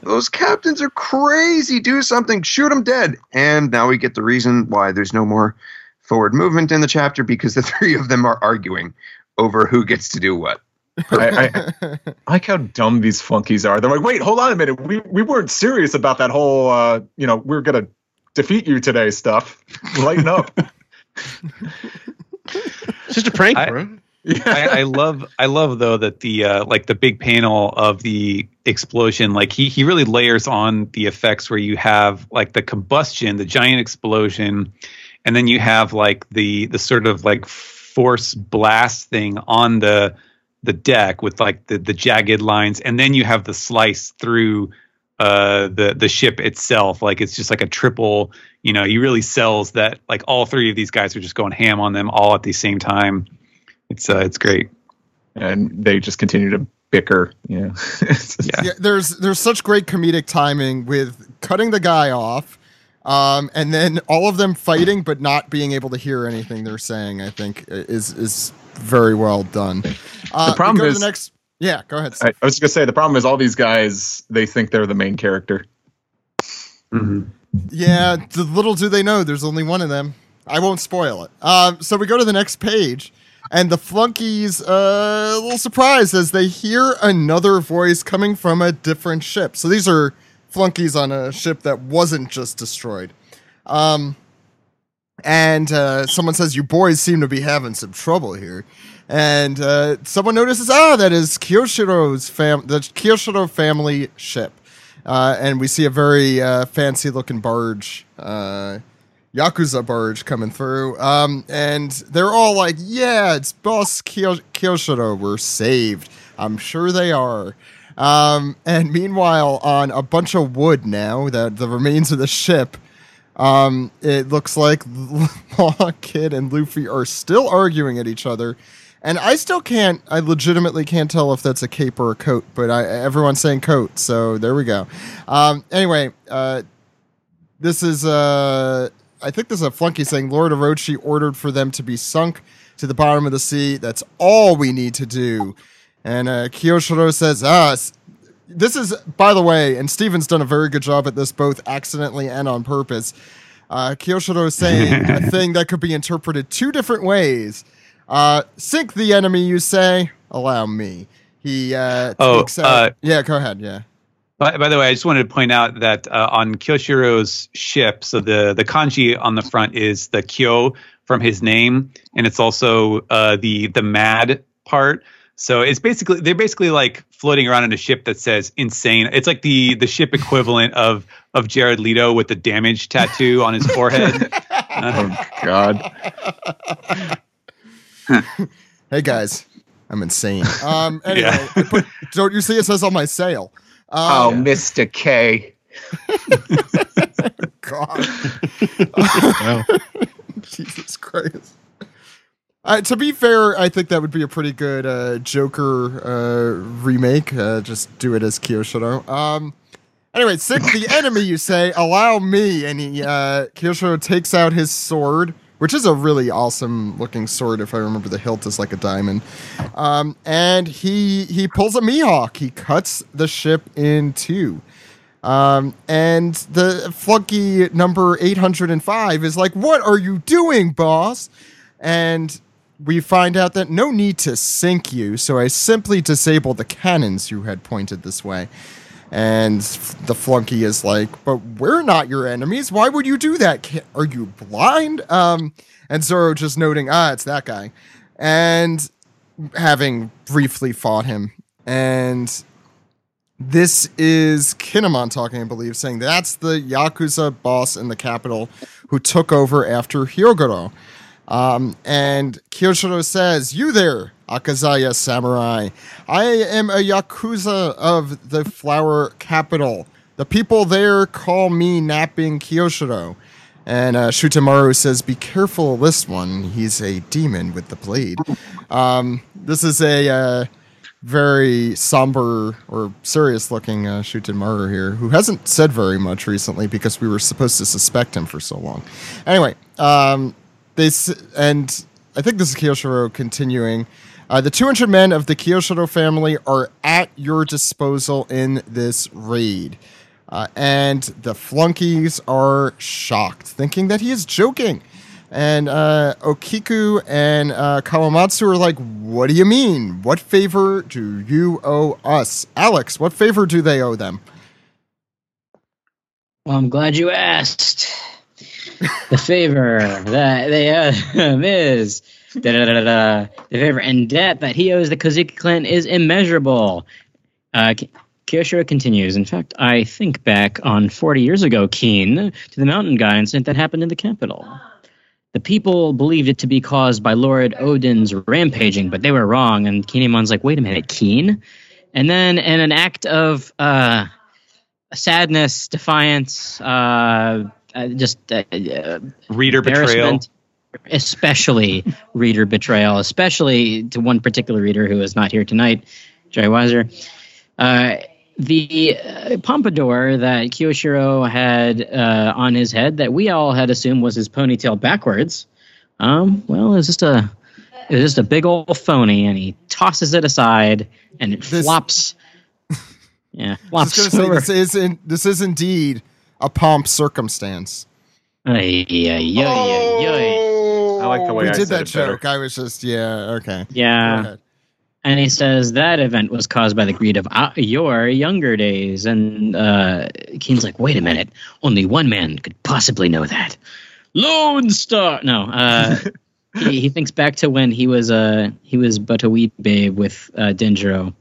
Those captains are crazy. Do something. Shoot them dead. And now we get the reason why there's no more forward movement in the chapter, because the three of them are arguing over who gets to do what. I, I, I like how dumb these flunkies are. They're like, wait, hold on a minute. We we weren't serious about that whole, uh, you know, we're going to defeat you today stuff. Lighten up. It's just a prank, I, bro. Yeah. I, I love, I love though that the uh, like the big panel of the explosion, like he he really layers on the effects where you have like the combustion, the giant explosion, and then you have like the the sort of like force blast thing on the the deck with like the the jagged lines, and then you have the slice through uh, the the ship itself. Like it's just like a triple. You know, he really sells that. Like all three of these guys are just going ham on them all at the same time. It's uh, it's great, and they just continue to bicker. Yeah. yeah. yeah, there's there's such great comedic timing with cutting the guy off, um, and then all of them fighting but not being able to hear anything they're saying. I think is is very well done. Uh, the problem is the next. Yeah, go ahead. I, I was gonna say the problem is all these guys, they think they're the main character. Mm-hmm. Yeah, little do they know there's only one of them. I won't spoil it. Uh, so we go to the next page. And the flunkies uh, a little surprised as they hear another voice coming from a different ship. So these are flunkies on a ship that wasn't just destroyed. Um, and uh, someone says, "You boys seem to be having some trouble here." And uh, someone notices, ah, that is Kyoshiro's fam- the Kyoshiro family ship. Uh, and we see a very uh, fancy-looking barge. Uh Yakuza barge coming through, um, and they're all like, yeah, it's Boss Kyoshiro, we're saved. I'm sure they are. Um, and meanwhile, on a bunch of wood now, that the remains of the ship, um, it looks like Law, Kid, and Luffy are still arguing at each other, and I still can't, I legitimately can't tell if that's a cape or a coat, but I, everyone's saying coat, so there we go. Um, anyway, uh, this is, uh... I think there's a flunky saying, "Lord Orochi ordered for them to be sunk to the bottom of the sea. That's all we need to do." And uh, Kyoshiro says, ah, this is, by the way, and Steven's done a very good job at this, both accidentally and on purpose. Uh, Kyoshiro is saying a thing that could be interpreted two different ways. Uh, sink the enemy, you say? Allow me. He uh, oh, takes out. Uh, yeah, go ahead. Yeah. By, by the way, I just wanted to point out that uh, on Kyoshiro's ship, so the, the kanji on the front is the kyo from his name, and it's also uh, the the mad part. So it's basically they're basically like floating around in a ship that says insane. It's like the the ship equivalent of of Jared Leto with the damage tattoo on his forehead. Oh God! Hey guys, I'm insane. Um, anyway, yeah. But don't you see it says on my sail? Um, oh, yeah. Mister K. God. Oh. Jesus Christ. Uh, to be fair, I think that would be a pretty good uh, Joker uh, remake. Uh, just do it as Kyoshiro. Um, anyway, sick the enemy, you say, allow me. And he, uh, Kyoshiro takes out his sword, which is a really awesome looking sword. If I remember, the hilt is like a diamond. Um, and he he pulls a Mihawk. He cuts the ship in two. Um, and the flunky number eight hundred five is like, what are you doing, boss? And we find out that no need to sink you, so I simply disabled the cannons you had pointed this way. And the flunky is like, but we're not your enemies. Why would you do that? Are you blind? Um, and Zoro just noting, ah, it's that guy. And having briefly fought him. And this is Kinemon talking, I believe, saying that's the Yakuza boss in the capital who took over after Hyogoro. Um, and Kyoshiro says, you there, Akazaya Samurai. I am a Yakuza of the Flower Capital. The people there call me Napping Kyoshiro. And uh, Shutamaru says, be careful of this one. He's a demon with the blade. Um, this is a uh, very somber or serious-looking uh, Shutamaru here, who hasn't said very much recently because we were supposed to suspect him for so long. Anyway, um... They, and I think this is Kyoshiro continuing. Uh, the two hundred men of the Kyoshiro family are at your disposal in this raid. Uh, and the flunkies are shocked, thinking that he is joking. And uh, Okiku and uh, Kawamatsu are like, what do you mean? What favor do you owe us? Alex, what favor do they owe them? Well, I'm glad you asked. The favor that they owe him is da, da, da, da, the favor and debt that he owes the Kozuki clan is immeasurable. Uh, Kyoshiro continues. In fact, I think back on forty years ago, Keen, to the mountain guy incident that happened in the capital. The people believed it to be caused by Lord Odin's rampaging, but they were wrong. And Kinemon's like, wait a minute, Keen? And then in an act of uh, sadness, defiance, uh, Uh, just uh, uh, reader betrayal, especially reader betrayal, especially to one particular reader who is not here tonight, Jay Weiser. Uh, the uh, pompadour that Kyoshiro had uh, on his head that we all had assumed was his ponytail backwards. Um, well, it's just a it's just a big old phony, and he tosses it aside, and it this, flops. Yeah, flops I was gonna over. Say, this is in, this is indeed. A pomp circumstance. Ay, ay, ay, oh! ay, ay. I like the way we I did that joke. Better. I was just, yeah, okay. Yeah. And he says that event was caused by the greed of uh, your younger days. And uh, Keen's like, wait a minute. Only one man could possibly know that. Lone Star. No. Uh, he, he thinks back to when he was uh, he was but a wee babe with uh, Denjiro.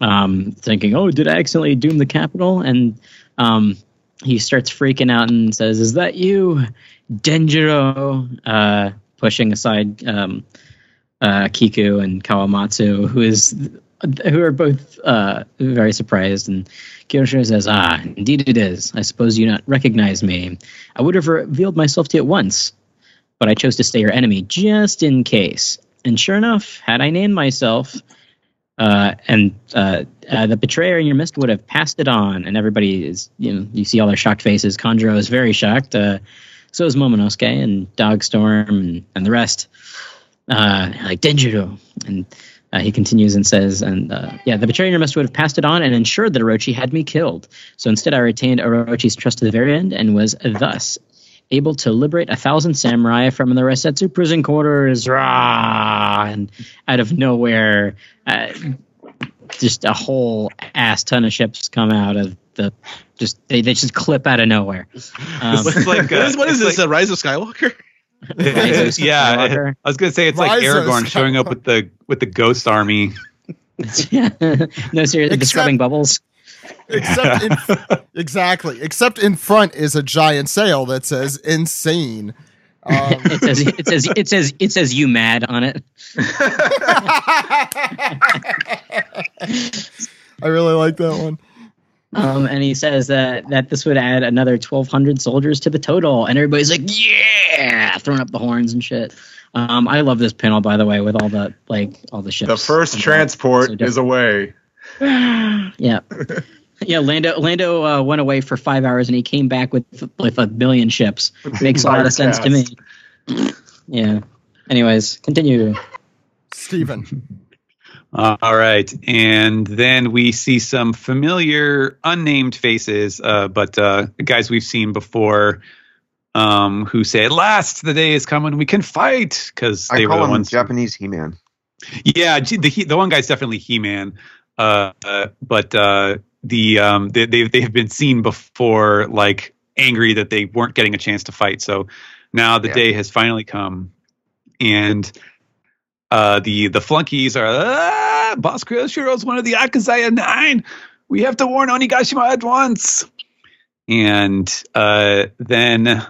Um, thinking, oh, did I accidentally doom the capital? And... Um, he starts freaking out and says, is that you, Denjiro? Uh, pushing aside um, uh, Kiku and Kawamatsu, who is who are both uh, very surprised. And Kyoshiro says, ah, indeed it is. I suppose you not recognize me. I would have revealed myself to you at once, but I chose to stay your enemy just in case. And sure enough, had I named myself... Uh, and uh, uh, the betrayer in your midst would have passed it on, and everybody is, you know, you see all their shocked faces. Kanjuro is very shocked. Uh, so is Momonosuke and Dogstorm and, and the rest, uh, like Denjiro. And uh, he continues and says, and uh, yeah, the betrayer in your midst would have passed it on and ensured that Orochi had me killed. So instead, I retained Orochi's trust to the very end and was thus able to liberate a thousand samurai from the Resetsu prison quarters. Rah! And out of nowhere, uh, just a whole ass ton of ships come out of the... Just They, they just clip out of nowhere. Um, it's like, uh, what is, what is this, like, a Rise of Skywalker? Rise of yeah, Skywalker. I was going to say it's Rise like Aragorn showing up with the with the ghost army. Yeah. No, seriously, the scrubbing bubbles. Except in, exactly. Except in front is a giant sail that says "insane." Um, it says it says it says it says "you mad" on it. I really like that one. Um, and he says that that this would add another twelve hundred soldiers to the total, and everybody's like, "Yeah!" yeah, throwing up the horns and shit. Um, I love this panel, by the way, with all the like all the ships. The first transport so is away. Yeah. Yeah, Lando Lando uh, went away for five hours and he came back with with a million ships. Makes a lot of sense to me. Yeah. Anyways, continue. Stephen. Uh, all right. And then we see some familiar unnamed faces, uh, but uh, guys we've seen before um, who say, at last, the day is coming. We can fight. Because they I call were the him ones Japanese He-Man. Yeah, the, the one guy's definitely He-Man. Uh, uh, but... Uh, The um they they've they've been seen before, like angry that they weren't getting a chance to fight. So now the yeah. day has finally come, and uh the the flunkies are ah, Boss Kyoshiro's one of the Akazaya Nine. We have to warn Onigashima at once. And uh then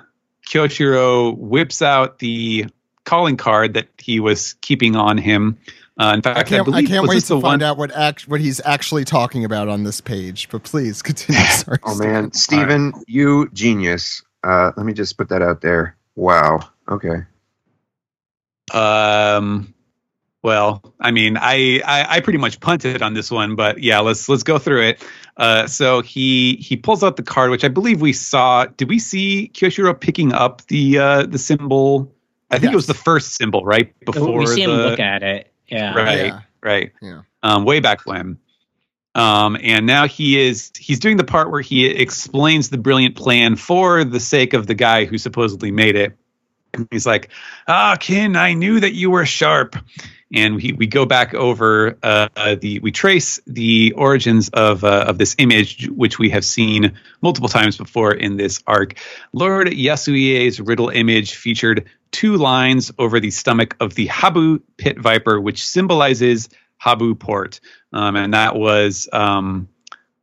Kyoshiro whips out the calling card that he was keeping on him. Uh, in fact, I can't, I I can't wait to find out what act, what he's actually talking about on this page. But please continue. Sorry, oh, Stephen. Man. Stephen, right. You genius. Uh, let me just put that out there. Wow. Okay. Um. Well, I mean, I, I, I pretty much punted on this one. But yeah, let's let's go through it. Uh, so he he pulls out the card, which I believe we saw. Did we see Kyoshiro picking up the uh, the symbol? I think yes. It was the first symbol, right? Before we see him the, look at it. Yeah. Right. Yeah. Right. Yeah. Um, way back when. Um, and now he is he's doing the part where he explains the brilliant plan for the sake of the guy who supposedly made it. And he's like, ah, Kin, I knew that you were sharp. And we, we go back over uh, the we trace the origins of uh, of this image, which we have seen multiple times before in this arc. Lord Yasuie's riddle image featured two lines over the stomach of the Habu pit viper, which symbolizes Habu port. Um, and that was um,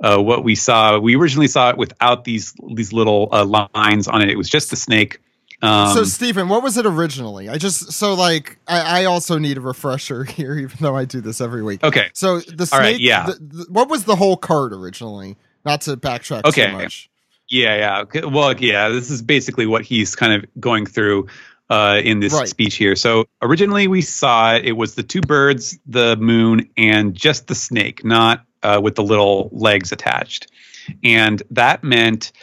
uh, what we saw. We originally saw it without these these little uh, lines on it. It was just the snake. Um, so, Stephen, what was it originally? I just so like I, I also need a refresher here, even though I do this every week. Okay. So the snake. All right, yeah. The, the, what was the whole card originally? Not to backtrack okay. too much. Yeah, yeah. Okay. Well, yeah. This is basically what he's kind of going through uh, in this right. speech here. So originally we saw it, it was the two birds, the moon, and just the snake, not uh, with the little legs attached, and that meant.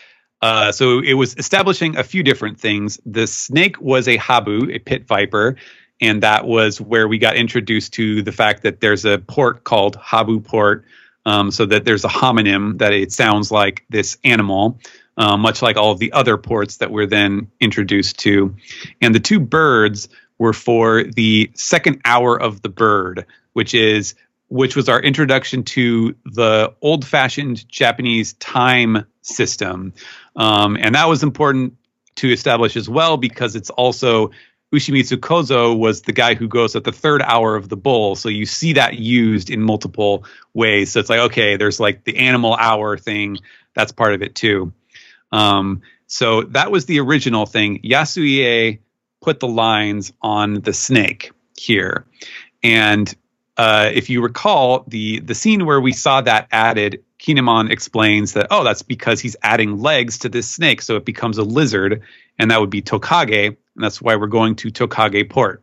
Uh, so it was establishing a few different things. The snake was a habu, a pit viper, and that was where we got introduced to the fact that there's a port called Habu Port, um, so that there's a homonym that it sounds like this animal, uh, much like all of the other ports that we're then introduced to. And the two birds were for the second hour of the bird, which is which was our introduction to the old-fashioned Japanese time system. Um, and that was important to establish as well, because it's also Ushimitsu Kozo was the guy who goes at the third hour of the bull. So you see that used in multiple ways. So it's like, okay, there's like the animal hour thing. That's part of it too. Um, so that was the original thing. Yasuie put the lines on the snake here. And Uh, if you recall, the the scene where we saw that added, Kinemon explains that, oh, that's because he's adding legs to this snake, so it becomes a lizard, and that would be Tokage, and that's why we're going to Tokage Port.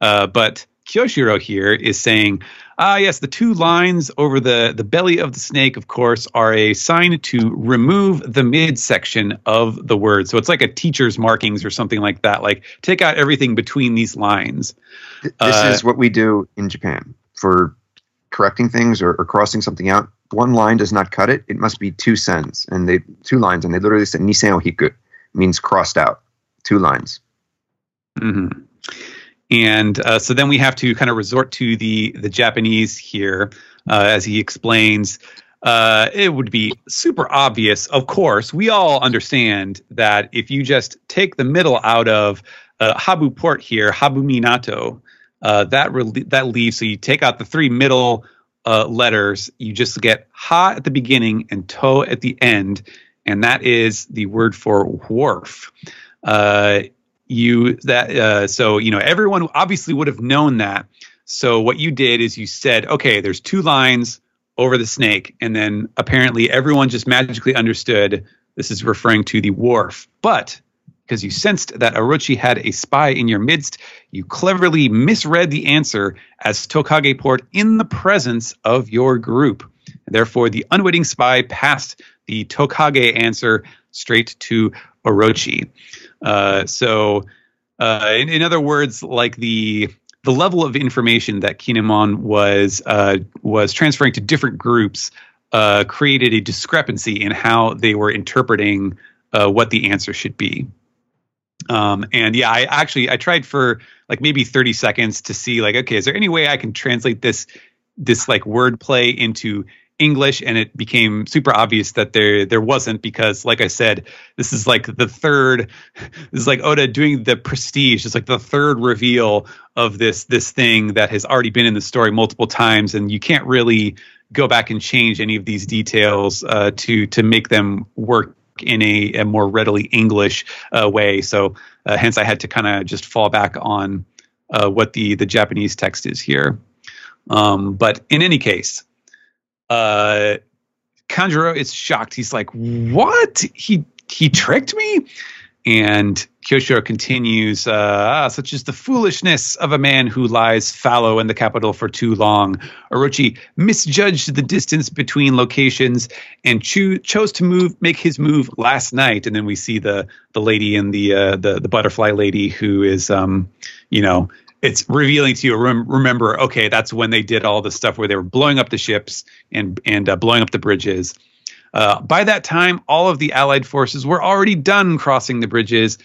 Uh, but Kyoshiro here is saying, ah, yes, the two lines over the, the belly of the snake, of course, are a sign to remove the midsection of the word. So it's like a teacher's markings or something like that. Like, take out everything between these lines. This uh, is what we do in Japan for correcting things or, or crossing something out. One line does not cut it. It must be two sens, and they two lines, and they literally said nisen o hiku, means crossed out, two lines. Mm-hmm. And uh, so then we have to kind of resort to the the Japanese here, uh, as he explains. Uh, it would be super obvious, of course. We all understand that if you just take the middle out of uh, Habu Port here, Habu Minato, uh, that re- that leaves. So you take out the three middle uh, letters. You just get ha at the beginning and to at the end, and that is the word for wharf. Uh, You that uh, so you know everyone obviously would have known that. So what you did is you said, okay, there's two lines over the snake, and then apparently everyone just magically understood this is referring to the wharf. But because you sensed that Orochi had a spy in your midst. You cleverly misread the answer as Tokage poured in the presence of your group. Therefore, the unwitting spy passed the Tokage answer straight to Orochi. Uh, so, uh, in, in other words, like the... the level of information that Kinemon was uh, was transferring to different groups uh, created a discrepancy in how they were interpreting uh, what the answer should be. Um, and yeah, I actually I tried for like maybe thirty seconds to see like, okay, is there any way I can translate this this like wordplay into English? And it became super obvious that there there wasn't, because like I said, this is like the third this is like Oda doing the prestige. It's like the third reveal of this this thing that has already been in the story multiple times, and you can't really go back and change any of these details uh, to to make them work in a, a more readily English uh, way. So uh, hence I had to kind of just fall back on uh, what the the Japanese text is here. Um, but in any case, Uh, Kanjuro is shocked. He's like, what? He he tricked me? And Kyoshiro continues, uh, ah, such is the foolishness of a man who lies fallow in the capital for too long. Orochi misjudged the distance between locations and cho- chose to move, make his move last night. And then we see the the lady and the, uh, the the butterfly lady who is, um, you know, it's revealing to you, remember, okay, that's when they did all the stuff where they were blowing up the ships and and uh, blowing up the bridges. Uh, by that time, all of the Allied forces were already done crossing the bridges,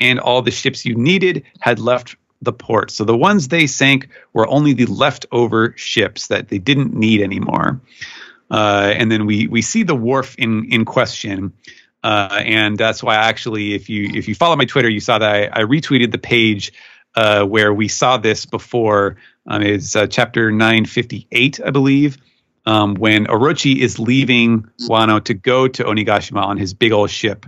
and all the ships you needed had left the port. So the ones they sank were only the leftover ships that they didn't need anymore. Uh, and then we we see the wharf in in question. Uh, and that's why, actually, if you if you follow my Twitter, you saw that I, I retweeted the page Uh, where we saw this before. Um, it's uh, chapter nine fifty-eight, I believe, um, when Orochi is leaving Wano to go to Onigashima on his big old ship.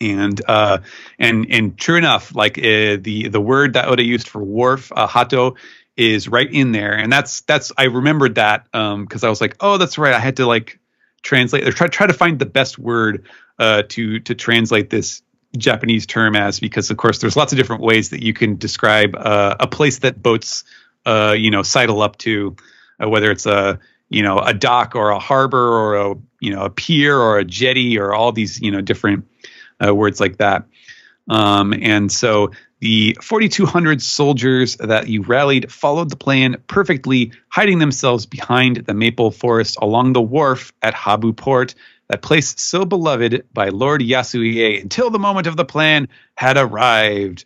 And uh, and and true enough, like uh, the the word that Oda used for wharf, uh, hato, is right in there. And that's that's I remembered that because um, I was like, oh, that's right. I had to like translate or try try to find the best word uh, to to translate this Japanese term as, because of course there's lots of different ways that you can describe uh, a place that boats uh, you know sidle up to, uh, whether it's a you know a dock or a harbor or a you know a pier or a jetty or all these you know different uh, words like that. Um, and so the forty-two hundred soldiers that you rallied followed the plan perfectly, hiding themselves behind the maple forest along the wharf at Habu Port, that place so beloved by Lord Yasuie, until the moment of the plan had arrived.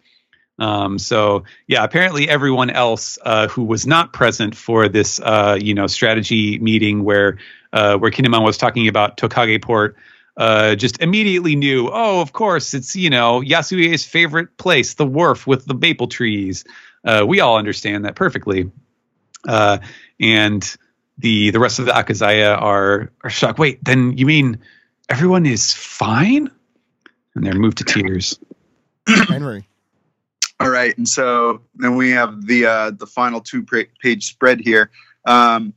Um, so, yeah, apparently everyone else uh, who was not present for this, uh, you know, strategy meeting where uh, where Kinemon was talking about Tokage Port, uh, just immediately knew, oh, of course, it's, you know, Yasuie's favorite place, the wharf with the maple trees. Uh, we all understand that perfectly. Uh, and... The the rest of the Akazaya are, are shocked. Wait, then you mean everyone is fine? And they're moved to tears. Henry. All right, and so then we have the uh, the final two page spread here. Um,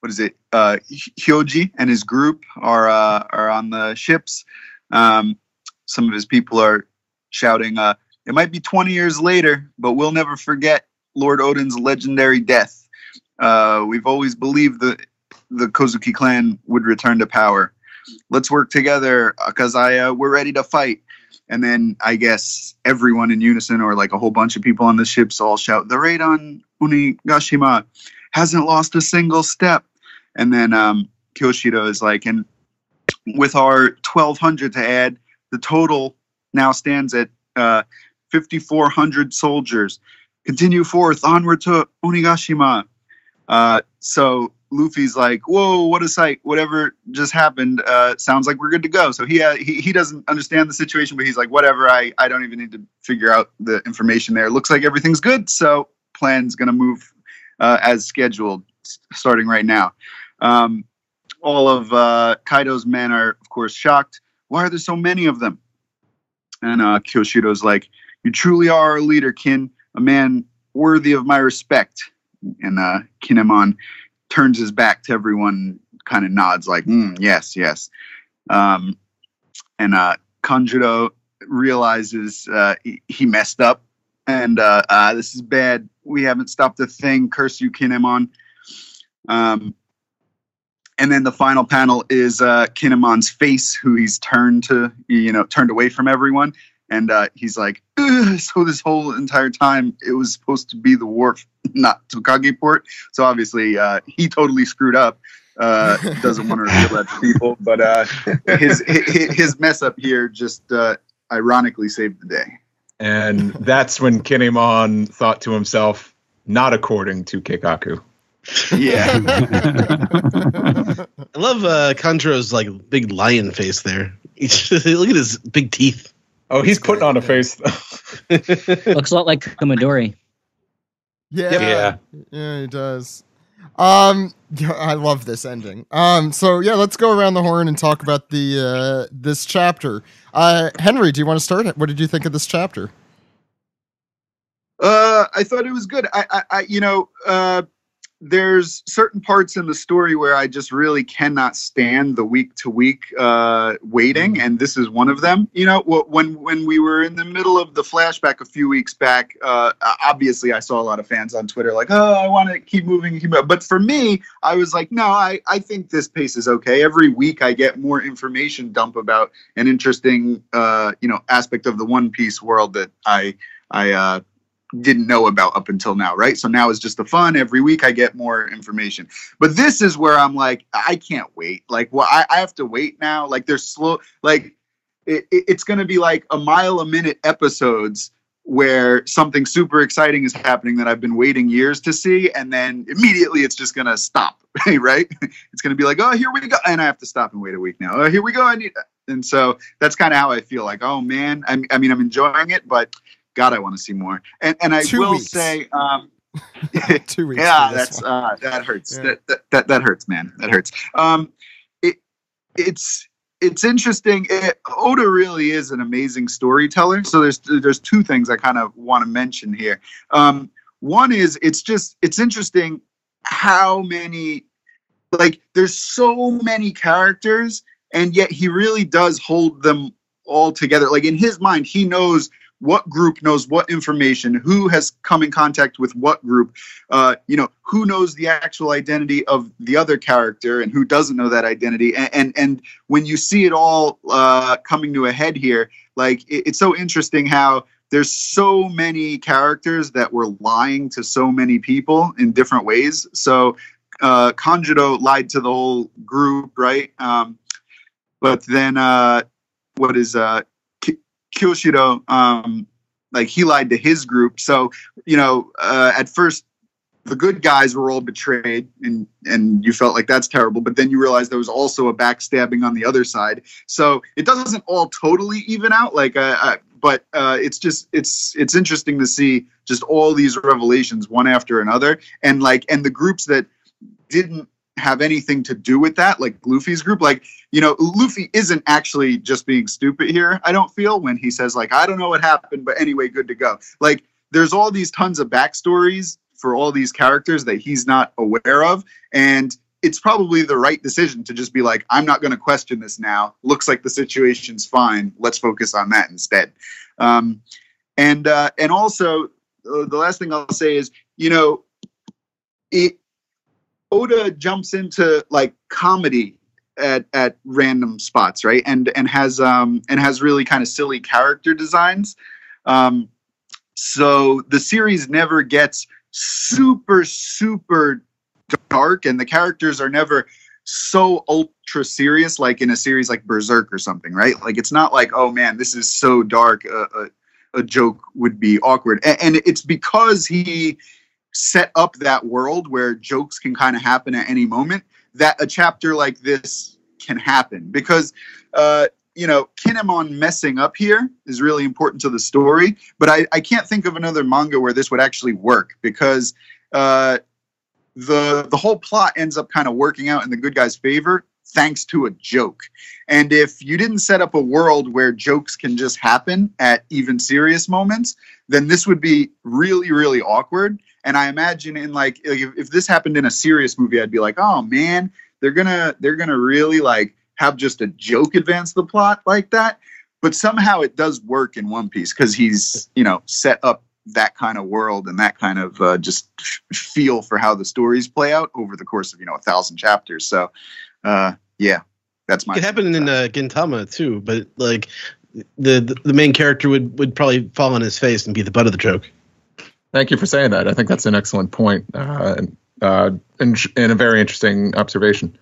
what is it? Uh, Hyoji and his group are uh, are on the ships. Um, some of his people are shouting, uh, "It might be twenty years later, but we'll never forget Lord Odin's legendary death. Uh, we've always believed that the Kozuki clan would return to power. Let's work together, Akazaya. We're ready to fight." And then I guess everyone in unison, or like a whole bunch of people on the ships, all shout, "The raid on Unigashima hasn't lost a single step." And then um, Kyoshiro is like, "And with our twelve hundred to add, the total now stands at uh, fifty-four hundred soldiers. Continue forth, onward to Unigashima." Uh, so Luffy's like, "Whoa, what a sight! Whatever just happened, uh, sounds like we're good to go." So he, uh, he he doesn't understand the situation, but he's like, "Whatever, I I don't even need to figure out the information there. Looks like everything's good, so plan's gonna move uh, as scheduled, starting right now." Um, all of uh, Kaido's men are, of course, shocked. "Why are there so many of them?" And uh, Kyoshiro's like, "You truly are our leader, Kin, a man worthy of my respect." And uh, Kinemon turns his back to everyone, kind of nods like, mm, yes, yes. Um, and uh, Kanjuro realizes uh, he, he messed up, and uh, uh, this is bad. We haven't stopped a thing. Curse you, Kinemon. Um, and then the final panel is uh, Kinemon's face, who he's turned to, you know, turned away from everyone. And uh, he's like, so this whole entire time, it was supposed to be the wharf, not Tokage Port. So obviously, uh, he totally screwed up. Uh, doesn't want to reveal that to people. But uh, his, his his mess up here just uh, ironically saved the day. And that's when Kinemon thought to himself, not according to Keikaku. Yeah. I love uh, Kanjuro's like big lion face there. Look at his big teeth. Oh, he's putting on a face, though. Looks a lot like Komodori. Yeah. Yeah, yeah, he does. Um, I love this ending. Um, so, yeah, let's go around the horn and talk about the uh, this chapter. Uh, Henry, do you want to start it? What did you think of this chapter? Uh, I thought it was good. I, I, I you know, uh, there's certain parts in the story where I just really cannot stand the week to week uh, waiting. And this is one of them. You know, when, when we were in the middle of the flashback a few weeks back, uh, obviously I saw a lot of fans on Twitter like, oh, I want to keep moving. Keep moving. But for me, I was like, no, I, I think this pace is okay. Every week I get more information dump about an interesting, uh, you know, aspect of the One Piece world that I, I, uh, didn't know about up until now, right? So now is just the fun. Every week I get more information. But this is where I'm like, I can't wait. Like, well, I, I have to wait now. Like, they're slow. Like, it, it, it's going to be like a mile a minute episodes where something super exciting is happening that I've been waiting years to see. And then immediately it's just going to stop, right? It's going to be like, oh, here we go. And I have to stop and wait a week now. Oh, here we go. I need. And so that's kind of how I feel like, oh, man. I, I mean, I'm enjoying it, but God, I want to see more. And and I Two will weeks. say, um, Two weeks yeah, that's uh, that hurts. Yeah. That, that that that hurts, man. That hurts. Um, it it's it's interesting. It, Oda really is an amazing storyteller. So there's there's two things I kind of want to mention here. Um, one is it's just it's interesting how many like there's so many characters, and yet he really does hold them all together. Like in his mind, he knows what group knows what information, who has come in contact with what group, uh, you know, who knows the actual identity of the other character and who doesn't know that identity. And and, and when you see it all uh, coming to a head here, like it, it's so interesting how there's so many characters that were lying to so many people in different ways. So uh, Kanjuro lied to the whole group, right? Um, but then uh, what is... Uh, Kyoshiro, um, like he lied to his group. So, you know, uh, at first the good guys were all betrayed and, and you felt like that's terrible. But then you realize there was also a backstabbing on the other side. So it doesn't all totally even out. Like, uh, I, but uh, it's just, it's, it's interesting to see just all these revelations one after another. And like, and the groups that didn't have anything to do with that, like Luffy's group, like, you know, Luffy isn't actually just being stupid here, I don't feel, when he says like, I don't know what happened, but anyway, good to go. Like, there's all these tons of backstories for all these characters that he's not aware of, and it's probably the right decision to just be like, I'm not going to question this now, looks like the situation's fine, let's focus on that instead. Um, and uh, and also, uh, the last thing I'll say is, you know, it Oda jumps into like comedy at, at random spots, right? And and has um and has really kind of silly character designs. Um, so the series never gets super super dark, and the characters are never so ultra serious, like in a series like Berserk or something, right? Like it's not like, oh man, this is so dark, uh, a, a joke would be awkward, and, and it's because he set up that world where jokes can kind of happen at any moment that a chapter like this can happen, because uh you know, Kinemon messing up here is really important to the story, but I, I can't think of another manga where this would actually work, because uh the the whole plot ends up kind of working out in the good guy's favor thanks to a joke. And if you didn't set up a world where jokes can just happen at even serious moments, then this would be really, really awkward. And I imagine in like, if, if this happened in a serious movie, I'd be like, oh man, they're gonna, they're gonna really like have just a joke advance the plot like that. But somehow it does work in One Piece because he's, you know, set up that kind of world and that kind of uh, just feel for how the stories play out over the course of, you know, a thousand chapters. So, uh, yeah, that's my. It happened in uh, Gintama too, but like the the main character would would probably fall on his face and be the butt of the joke. Thank you for saying that. I think that's an excellent point uh, and, uh, and, and a very interesting observation.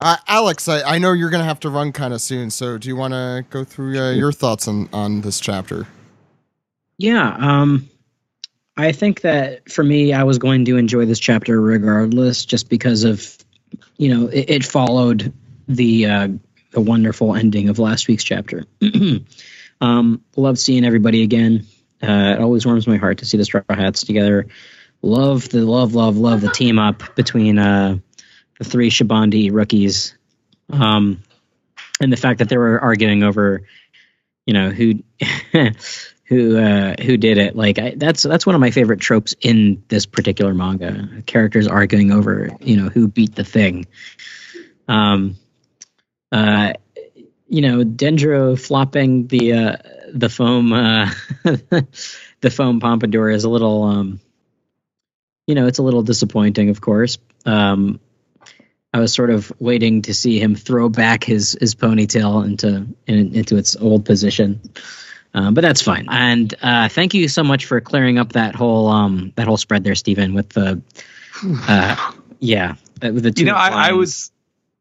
Uh, Alex, I, I know you're going to have to run kind of soon, so do you want to go through uh, your thoughts on, on this chapter? Yeah, um, I think that for me, I was going to enjoy this chapter regardless, just because of, you know, it, it followed the uh, the wonderful ending of last week's chapter. um, love seeing everybody again. Uh, it always warms my heart to see the Straw Hats together. Love the love, love, love the team up between. Uh, The three Shabandi rookies, um, and the fact that they were arguing over, you know, who, who, uh, who did it. Like I, that's that's one of my favorite tropes in this particular manga. Characters arguing over, you know, who beat the thing. Um, uh, you know, Denjiro flopping the uh, the foam uh, the foam pompadour is a little, um, you know, it's a little disappointing, of course. Um, I was sort of waiting to see him throw back his, his ponytail into in, into its old position, um, but that's fine. And uh, thank you so much for clearing up that whole um, that whole spread there, Stephen. With the uh, yeah, with the two you know, I, I was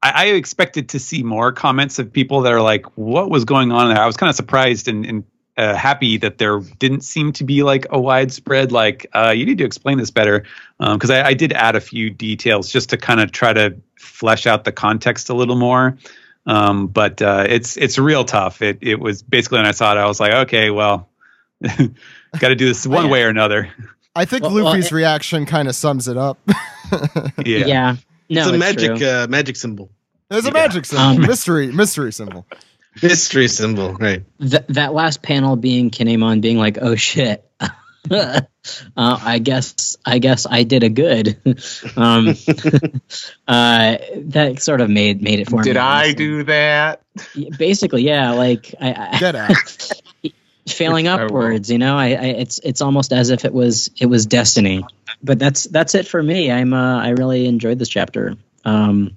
I, I expected to see more comments of people that are like, "What was going on there?" I was kind of surprised and, and uh, happy that there didn't seem to be like a widespread like uh, you need to explain this better, because um, I, I did add a few details just to kind of try to flesh out the context a little more, um, but uh, it's it's real tough. It it was basically when I saw it, I was like, okay, well, got to do this one way or another. I think well, Luffy's well, it, reaction kind of sums it up. yeah, yeah, no, it's a it's magic uh, magic symbol. It's a yeah. magic symbol, um, mystery mystery symbol, mystery symbol. Right. Th- that last panel being Kinemon being like, oh shit. uh, I guess I guess I did a good. um, uh, that sort of made made it for did me. Did I honestly. do that? Basically, yeah. Like I, I get out. failing Which upwards. You know, I, I it's it's almost as if it was it was destiny. But that's that's it for me. I'm uh, I really enjoyed this chapter. Um,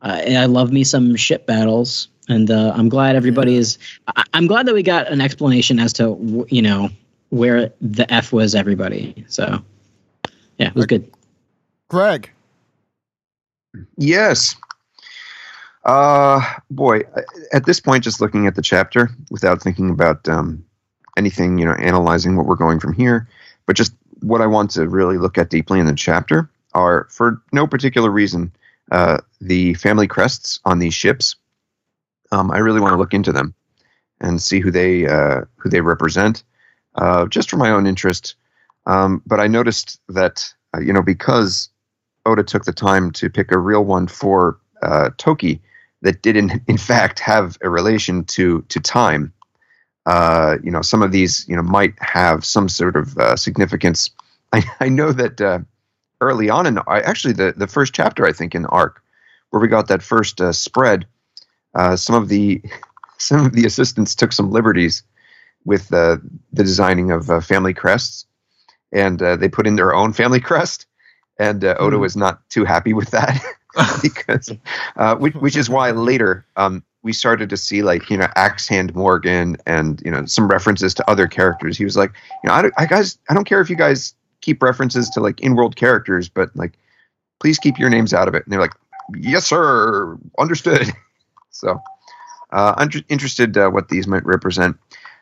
I, I love me some ship battles, and uh, I'm glad everybody yeah. is. I, I'm glad that we got an explanation as to you know. where the F was everybody. So, yeah, it was good. Greg. Yes. Uh, boy, at this point, just looking at the chapter without thinking about um, anything, you know, analyzing what we're going from here, but just what I want to really look at deeply in the chapter are, for no particular reason, uh, the family crests on these ships. Um, I really want to look into them and see who they uh, who they represent. Uh, just for my own interest. Um, but I noticed that, uh, you know, because Oda took the time to pick a real one for uh, Toki that did in, in fact have a relation to, to time, uh, you know, some of these, you know, might have some sort of uh, significance. I, I know that uh, early on in, actually the, the first chapter, I think in Arc, where we got that first uh, spread, uh, some of the, some of the assistants took some liberties with uh, the designing of uh, family crests, and uh, they put in their own family crest, and uh, Oda mm. was not too happy with that, because uh, which, which is why later um, we started to see like you know Axe Hand Morgan and you know some references to other characters. He was like, you know, I, don't, I guys, I don't care if you guys keep references to like in-world characters, but like please keep your names out of it. And they're like, yes, sir, understood. so uh, I'm interested uh, what these might represent.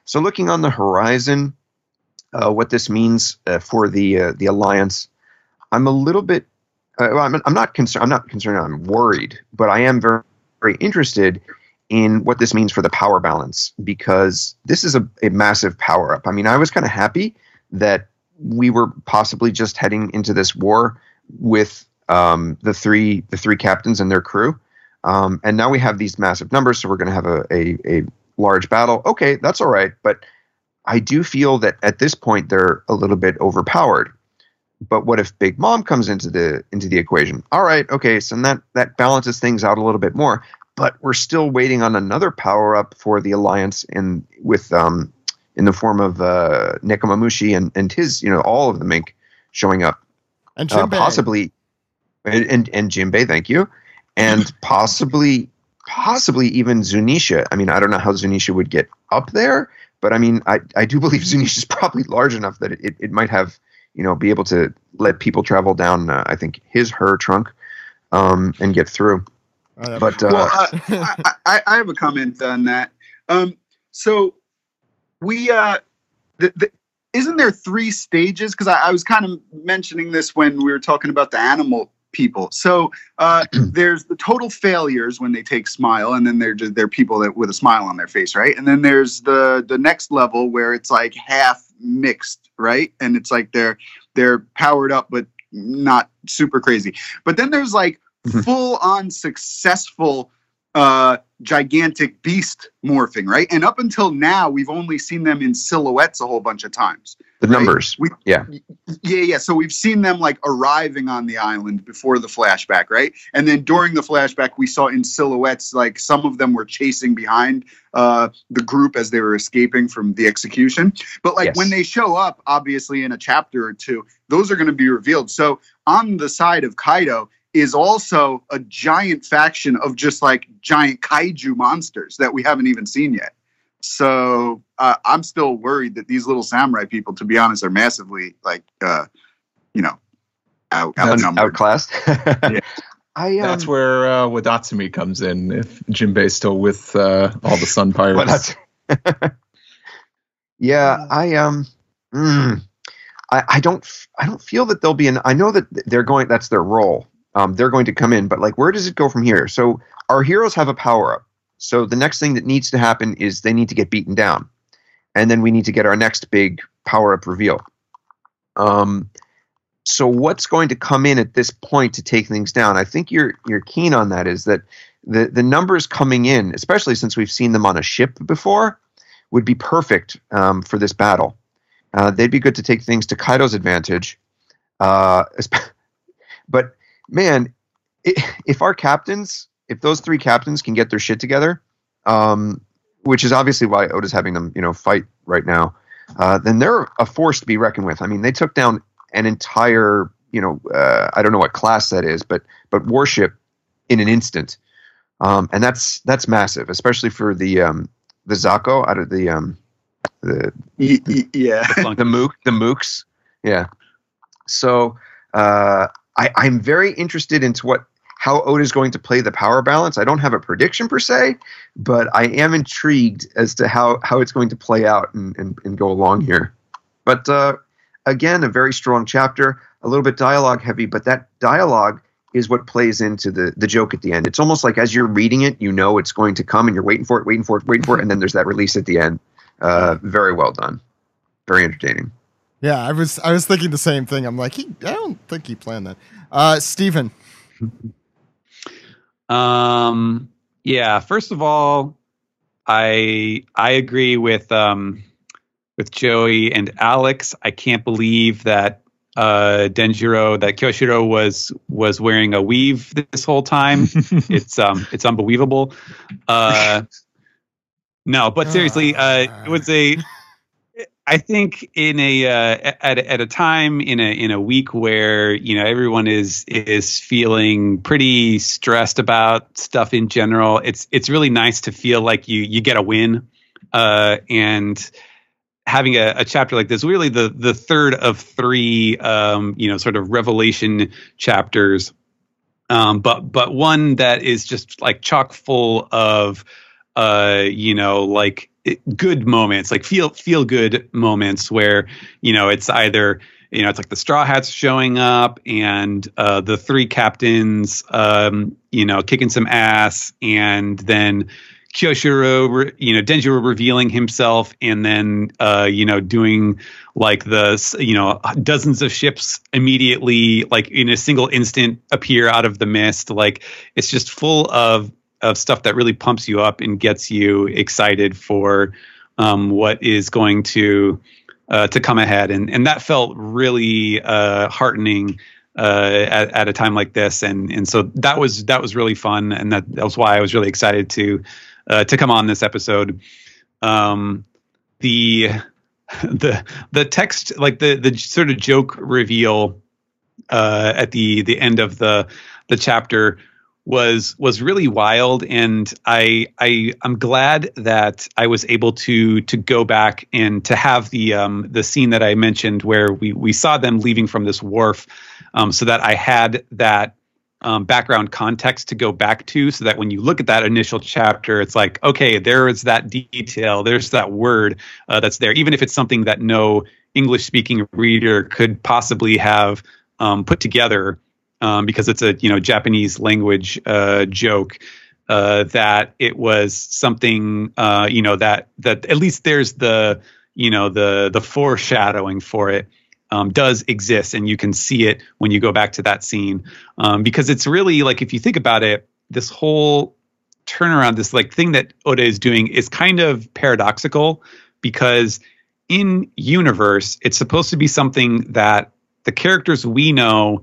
So looking on the horizon, uh, what this means uh, for the uh, the alliance, I'm a little bit. Uh, well, I'm, I'm not concerned. I'm not concerned. I'm worried, but I am very, very interested in what this means for the power balance, because this is a, a massive power up. I mean, I was kind of happy that we were possibly just heading into this war with um, the three the three captains and their crew, um, and now we have these massive numbers. So we're going to have a a, a large battle. Okay, that's all right. But I do feel that at this point they're a little bit overpowered. But what if Big Mom comes into the into the equation? All right, okay, so that, that balances things out a little bit more. but we're still waiting on another power up for the alliance in with um in the form of uh, Nekomamushi and and his, you know, all of the mink showing up, and uh, possibly and and, and Jinbei, thank you, and possibly possibly even Zunisha. I mean, I don't know how Zunisha would get up there, but I mean, I I do believe Zunisha is probably large enough that it it might have, you know, be able to let people travel down. Uh, I think his her trunk, um, and get through. Oh, but uh, well, I, I, I have a comment on that. Um, so we, uh, the, the, isn't there three stages? Because I, I was kind of mentioning this when we were talking about the animal people. So uh, there's the total failures when they take smile, and then they're just they're people that with a smile on their face, right? And then there's the the next level where it's like half mixed, right? And it's like they're they're powered up, but not super crazy. But then there's like full-on successful uh, gigantic beast morphing, right? And up until now, we've only seen them in silhouettes a whole bunch of times. The right? numbers, we, yeah. Yeah, yeah. So we've seen them like arriving on the island before the flashback, right? And then during the flashback, we saw in silhouettes, like some of them were chasing behind uh, the group as they were escaping from the execution. But like yes. when they show up, obviously in a chapter or two, those are going to be revealed. So on the side of Kaido is also a giant faction of just like giant kaiju monsters that we haven't even seen yet. So uh, I'm still worried that these little samurai people, to be honest, are massively like, uh, you know, out, outnumbered. Outclassed. yeah. I, um, That's where uh, Wadatsumi comes in, if Jinbei's still with uh, all the Sun Pirates. yeah, I um. Mm, I, I don't. I don't feel that they'll be in. I know that they're going. That's their role. Um, they're going to come in, but like, where does it go from here? So our heroes have a power up. So the next thing that needs to happen is they need to get beaten down, and then we need to get our next big power up reveal. Um, so what's going to come in at this point to take things down? I think you're you're keen on that. Is that the the numbers coming in, especially since we've seen them on a ship before, would be perfect um, for this battle. Uh, they'd be good to take things to Kaido's advantage, uh, but. Man, if our captains, if those three captains can get their shit together, um, which is obviously why Oda's having them, you know, fight right now, uh, then they're a force to be reckoned with. I mean, they took down an entire, you know, uh, I don't know what class that is, but but warship in an instant, um, and that's that's massive, especially for the um, the Zako out of the um, the yeah the, the mook the mooks yeah. So. Uh, I, I'm very interested into what how Oda is going to play the power balance. I don't have a prediction per se, but I am intrigued as to how, how it's going to play out and, and, and go along here. But uh, again, a very strong chapter, a little bit dialogue heavy, but that dialogue is what plays into the, the joke at the end. It's almost like as you're reading it, you know it's going to come, and you're waiting for it, waiting for it, waiting for it, and then there's that release at the end. Uh, very well done. Very entertaining. Yeah, I was I was thinking the same thing. I'm like, he, I don't think he planned that. Uh, Stephen. Um. Yeah. First of all, I I agree with um with Joey and Alex. I can't believe that uh, Denjiro that Kyoshiro was was wearing a weave this whole time. it's um it's unbelievable. Uh, no, but seriously, uh, it was a. I think in a uh, at at a time in a in a week where, you know, everyone is is feeling pretty stressed about stuff in general, it's it's really nice to feel like you you get a win, uh, and having a, a chapter like this, really the the third of three, um, you know, sort of revelation chapters, um, but but one that is just like chock full of, uh, you know, like. Good moments, like feel feel good moments where, you know, it's either, you know, it's like the Straw Hats showing up and uh, the three captains, um, you know, kicking some ass, and then Kyoshiro, you know, Denjiro revealing himself, and then, uh, you know, doing like the, you know, dozens of ships immediately, like in a single instant, appear out of the mist. Like it's just full of. of stuff that really pumps you up and gets you excited for um, what is going to uh, to come ahead. And and that felt really uh, heartening uh, at, at a time like this. And, and so that was, that was really fun. And that, that was why I was really excited to, uh, to come on this episode. Um, the, the, the text, like the, the sort of joke reveal, uh, at the, the end of the, the chapter was, was really wild. And I, I, I'm glad that I was able to, to go back and to have the, um, the scene that I mentioned where we, we saw them leaving from this wharf, um, so that I had that, um, background context to go back to, so that when you look at that initial chapter, it's like, okay, there is that detail. There's that word uh, that's there, even if it's something that no English speaking reader could possibly have, um, put together. Um, because it's a, you know, Japanese language uh, joke, uh, that it was something, uh, you know, that that at least there's the, you know, the the foreshadowing for it, um, does exist. And you can see it when you go back to that scene, um, because it's really like, if you think about it, this whole turnaround, this like thing that Oda is doing is kind of paradoxical, because in universe, it's supposed to be something that the characters we know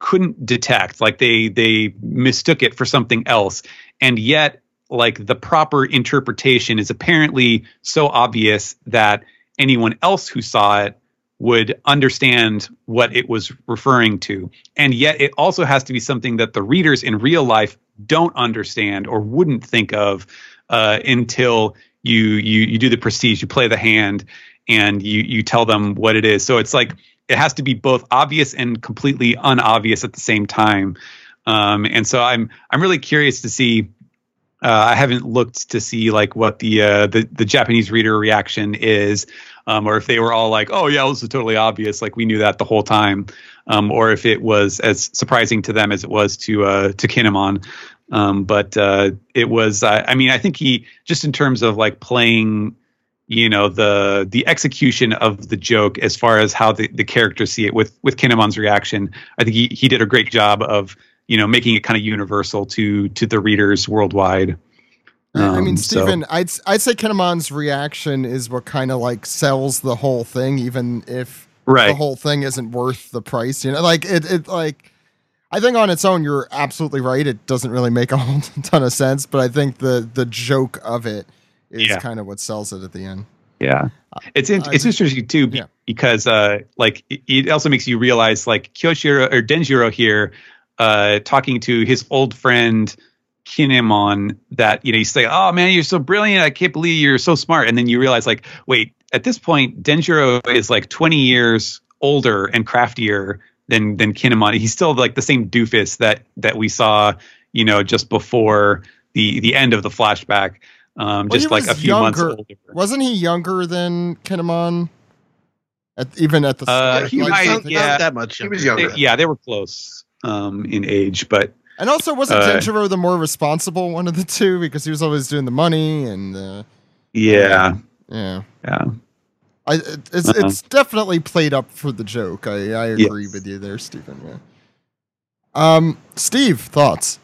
couldn't detect, like they they mistook it for something else, and yet like the proper interpretation is apparently so obvious that anyone else who saw it would understand what it was referring to. And yet it also has to be something that the readers in real life don't understand or wouldn't think of uh until you you you do the prestige, you play the hand, and you you tell them what it is. So it's like it has to be both obvious and completely unobvious at the same time. Um, and so I'm, I'm really curious to see, uh, I haven't looked to see like what the, uh, the, the Japanese reader reaction is, um, or if they were all like, oh yeah, this is totally obvious. Like we knew that the whole time. Um, or if it was as surprising to them as it was to, uh, to Kinemon. Um, but, uh, it was, uh, I mean, I think he just in terms of like playing, you know, the the execution of the joke as far as how the, the characters see it with with Kinemon's reaction. I think he, he did a great job of, you know, making it kind of universal to to the readers worldwide. Um, I mean, Stephen, so. I'd I'd say Kinemon's reaction is what kind of like sells the whole thing, even if right. the whole thing isn't worth the price. You know, like it it like I think on its own, you're absolutely right. It doesn't really make a whole ton of sense, but I think the the joke of it is yeah. kind of what sells it at the end. Yeah. It's in, it's interesting too, yeah. because uh, like it, it also makes you realize like Kyoshiro or Denjiro here uh, talking to his old friend Kinemon, that, you know, you say, oh man, you're so brilliant. I can't believe you're so smart. And then you realize like, wait, at this point, Denjiro is like twenty years older and craftier than, than Kinemon. He's still like the same doofus that, that we saw, you know, just before the, the end of the flashback. Um, well, just like a few younger. months older. Wasn't he younger than Kinemon? At, even at the start? Uh, he like, might, not, yeah. not that much younger. He was younger. They, yeah, they were close um, in age, but... And also, wasn't uh, Denjiro the more responsible one of the two? Because he was always doing the money and... Uh, yeah. Um, yeah. Yeah. I, it's, uh-huh. it's definitely played up for the joke. I, I agree yes. with you there, Stephen. Yeah. Um, Steve, thoughts?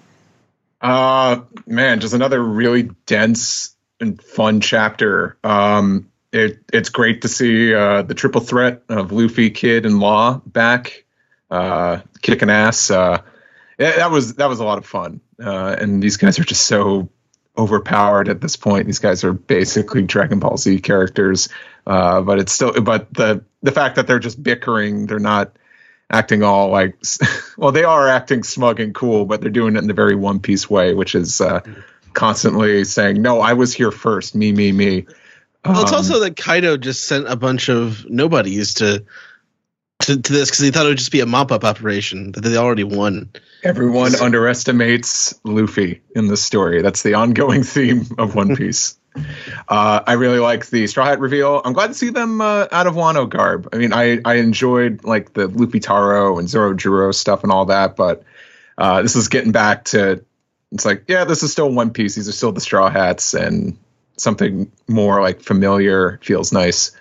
Uh, man, just another really dense and fun chapter. Um, it, it's great to see, uh, the triple threat of Luffy, Kid, and Law back, uh, kicking ass. Uh, it, that was, that was a lot of fun. Uh, and these guys are just so overpowered at this point. These guys are basically Dragon Ball Z characters. Uh, but it's still, but the, the fact that they're just bickering, they're not acting all like, well, they are acting smug and cool, but they're doing it in the very One Piece way, which is uh, constantly saying, no, I was here first, me, me, me. Um, well, it's also that Kaido just sent a bunch of nobodies to to, to this because he thought it would just be a mop-up operation that they already won. Everyone so. underestimates Luffy in this story. That's the ongoing theme of One Piece. Uh, I really like the Straw Hat reveal. I'm glad to see them uh, out of Wano garb. I mean, I, I enjoyed like the Luffy Taro and Zoro Juro stuff and all that, but uh, this is getting back to, it's like, yeah, this is still One Piece. These are still the Straw Hats, and something more like familiar feels nice.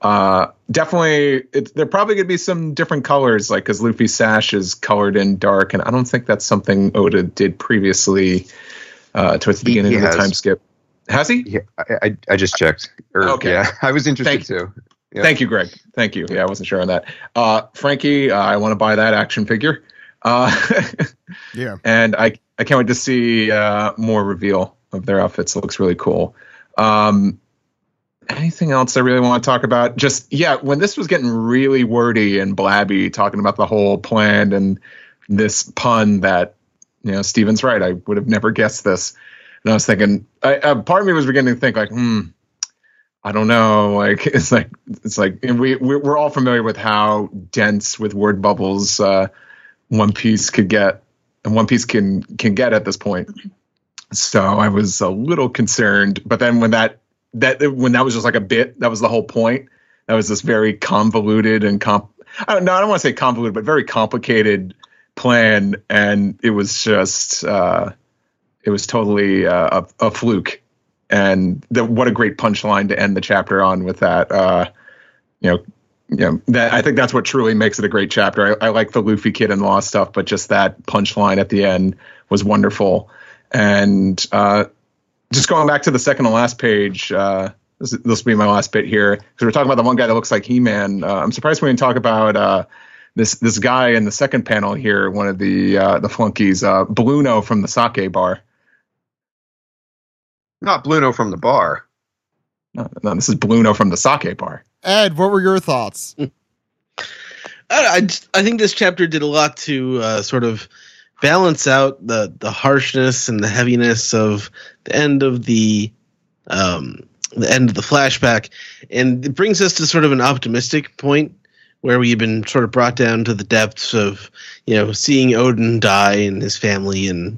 Uh, definitely, it, there probably could be some different colors, like because Luffy's sash is colored in dark, and I don't think that's something Oda did previously uh, towards the beginning he, he of the has. time skip. Has he? Yeah, I, I just checked. Or, okay. Yeah, I was interested thank, too. Yep. Thank you, Greg. Thank you. Yeah, I wasn't sure on that. Uh, Frankie, uh, I want to buy that action figure. Uh, yeah. And I I can't wait to see uh, more reveal of their outfits. It looks really cool. Um, anything else I really want to talk about? Just, yeah, when this was getting really wordy and blabby, talking about the whole plan and this pun that, you know, Steven's right. I would have never guessed this. And I was thinking, I, uh, part of me was beginning to think like, hmm, I don't know. Like, it's like, it's like, and we, we're all familiar with how dense with word bubbles uh, One Piece could get and One Piece can, can get at this point. So I was a little concerned, but then when that, that, when that was just like a bit, that was the whole point. That was this very convoluted and comp, I don't know. I don't want to say convoluted, but very complicated plan. And it was just, uh, it was totally uh, a, a fluke. And the, what a great punchline to end the chapter on with that. Uh, you know, you know that, I think that's what truly makes it a great chapter. I, I like the Luffy, Kid, and Law stuff, but just that punchline at the end was wonderful. And uh, just going back to the second to last page, uh, this, this will be my last bit here, because we're talking about the one guy that looks like He-Man. Uh, I'm surprised we didn't talk about uh, this this guy in the second panel here, one of the uh, the flunkies, uh, Bluno from the sake bar. Not Bluno from the bar. No, no, this is Bluno from the sake bar. Ed, what were your thoughts? I, I, just, I think this chapter did a lot to uh, sort of balance out the, the harshness and the heaviness of the end of the um, the end of the flashback, and it brings us to sort of an optimistic point where we've been sort of brought down to the depths of, you know, seeing Odin die and his family and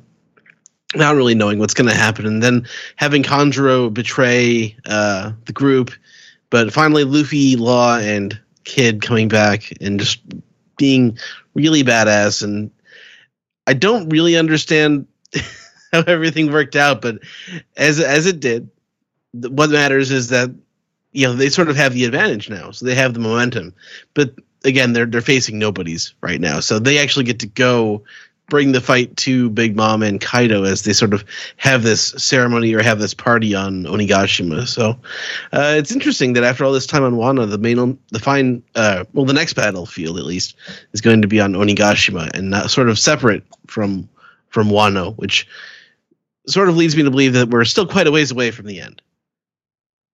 not really knowing what's going to happen. And then having Kanjuro betray uh, the group. But finally, Luffy, Law, and Kid coming back and just being really badass. And I don't really understand how everything worked out. But as as it did, th- what matters is that, you know, they sort of have the advantage now. So they have the momentum. But again, they're they're facing nobodies right now. So they actually get to go bring the fight to Big Mom and Kaido as they sort of have this ceremony or have this party on Onigashima. So uh, it's interesting that after all this time on Wano, the main, the fine, uh, well, the next battlefield at least is going to be on Onigashima and not sort of separate from from Wano, which sort of leads me to believe that we're still quite a ways away from the end.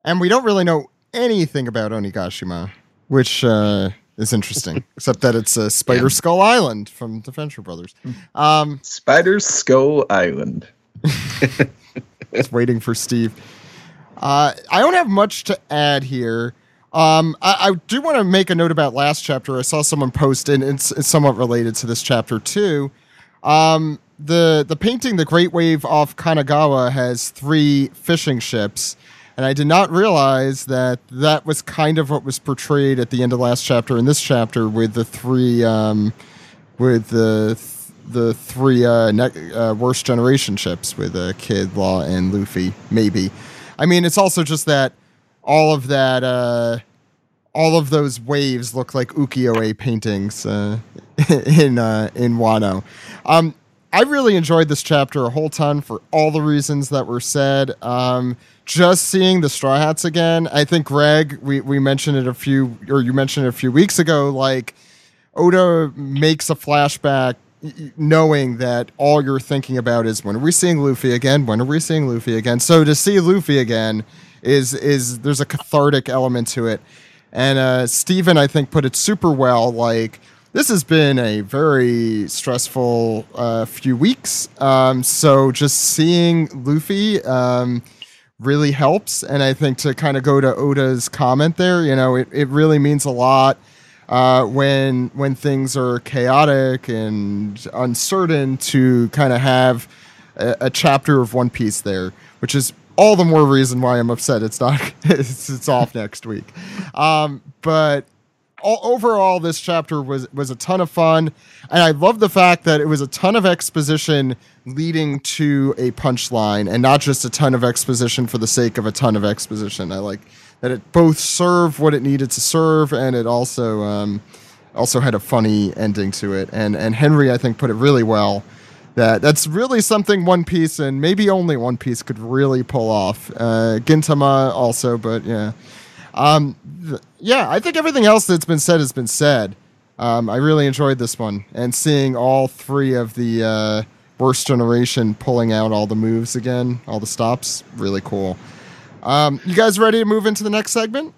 And we don't really know anything about Onigashima, which. Uh... It's interesting, except that it's a Spider yeah. Skull Island from the Venture Brothers. Um, Spider Skull Island. Just waiting for Steve. Uh, I don't have much to add here. Um, I, I do want to make a note about last chapter. I saw someone post, and it's, it's somewhat related to this chapter too. Um, the the painting, the Great Wave off Kanagawa, has three fishing ships. And I did not realize that that was kind of what was portrayed at the end of last chapter and this chapter with the three, um, with the th- the three uh, ne- uh, worst generation ships with uh, Kid, Law, and Luffy. Maybe, I mean, it's also just that all of that, uh, all of those waves look like ukiyo-e paintings uh, in uh, in Wano. Um, I really enjoyed this chapter a whole ton for all the reasons that were said. Um, just seeing the Straw Hats again, I think, Greg, we, we mentioned it a few, or you mentioned it a few weeks ago, like, Oda makes a flashback knowing that all you're thinking about is, when are we seeing Luffy again? When are we seeing Luffy again? So to see Luffy again is, is there's a cathartic element to it. And uh, Steven, I think, put it super well, like, this has been a very stressful uh, few weeks, um, so just seeing Luffy um, really helps, and I think to kind of go to Oda's comment there, you know, it, it really means a lot uh, when when things are chaotic and uncertain to kind of have a, a chapter of One Piece there, which is all the more reason why I'm upset it's not it's, it's off next week, um, but. All, overall, this chapter was, was a ton of fun, and I love the fact that it was a ton of exposition leading to a punchline, and not just a ton of exposition for the sake of a ton of exposition. I like that it both served what it needed to serve, and it also um, also had a funny ending to it. And and Henry, I think, put it really well. That that's really something One Piece, and maybe only One Piece, could really pull off. Uh, Gintama also, but yeah. Um, th- yeah, I think everything else that's been said has been said. Um, I really enjoyed this one, and seeing all three of the uh, worst generation pulling out all the moves again, all the stops, really cool. Um, you guys ready to move into the next segment?